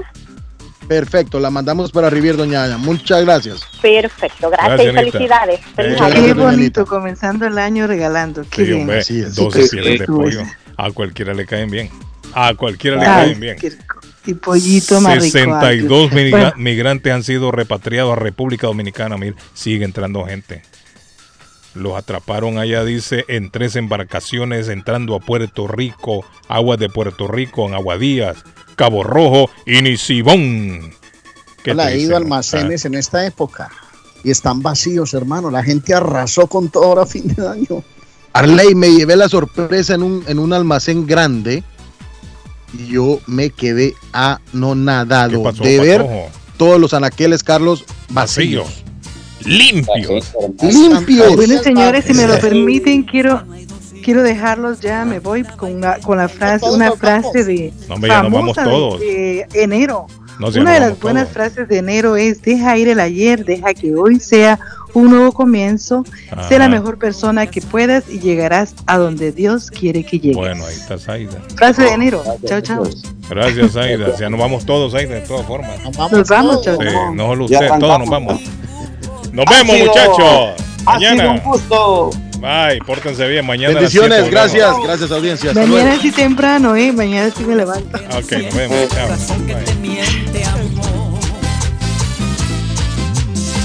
Perfecto, la mandamos para Rivier, doña Ana. Muchas gracias. Perfecto, gracias, gracias y felicidades. Eh, Qué bonito, comenzando el año regalando. Qué sí, bien. Hombre, sí, doce sí, piezas de pollo. A cualquiera le caen bien. A cualquiera le Ay, caen bien. Y pollito más rico. sesenta y dos bueno. migrantes han sido repatriados a República Dominicana. Mir, sigue entrando gente. Los atraparon allá, dice, en tres embarcaciones entrando a Puerto Rico, aguas de Puerto Rico, en Aguadías, Cabo Rojo y Nisibón. Hola, he ido a almacenes ah. en esta época y están vacíos, hermano. La gente arrasó con todo ahora fin de año. Arley, me llevé la sorpresa en un, en un almacén grande y yo me quedé anonadado. ¿Qué pasó, de ver Patojo? Todos los anaqueles, Carlos, vacíos. Vacío. Limpios, limpios. Bueno, señores, si me lo permiten, quiero quiero dejarlos ya. Me voy con la, con la frase, una frase de no, hombre, famosa no vamos de, de enero. No, una de las buenas todos. frases de enero es: deja ir el ayer, deja que hoy sea un nuevo comienzo. Ajá. Sé la mejor persona que puedas y llegarás a donde Dios quiere que llegues. Bueno, ahí está Saida. Frase de enero. Chao, chao. Gracias, Saida. Ya nos vamos todos, Saida, de todas formas. Nos vamos, nos vamos todos. Sí, no solo usted, todos nos vamos. Nos vemos, muchachos. Mañana. Ha sido un gusto. Bye, pórtense bien. Mañana. Bendiciones, siete, gracias, volvemos. Gracias, audiencia. Mañana sí temprano, ¿eh? Mañana sí me levanto. Ok, nos vemos. Chao. Bye.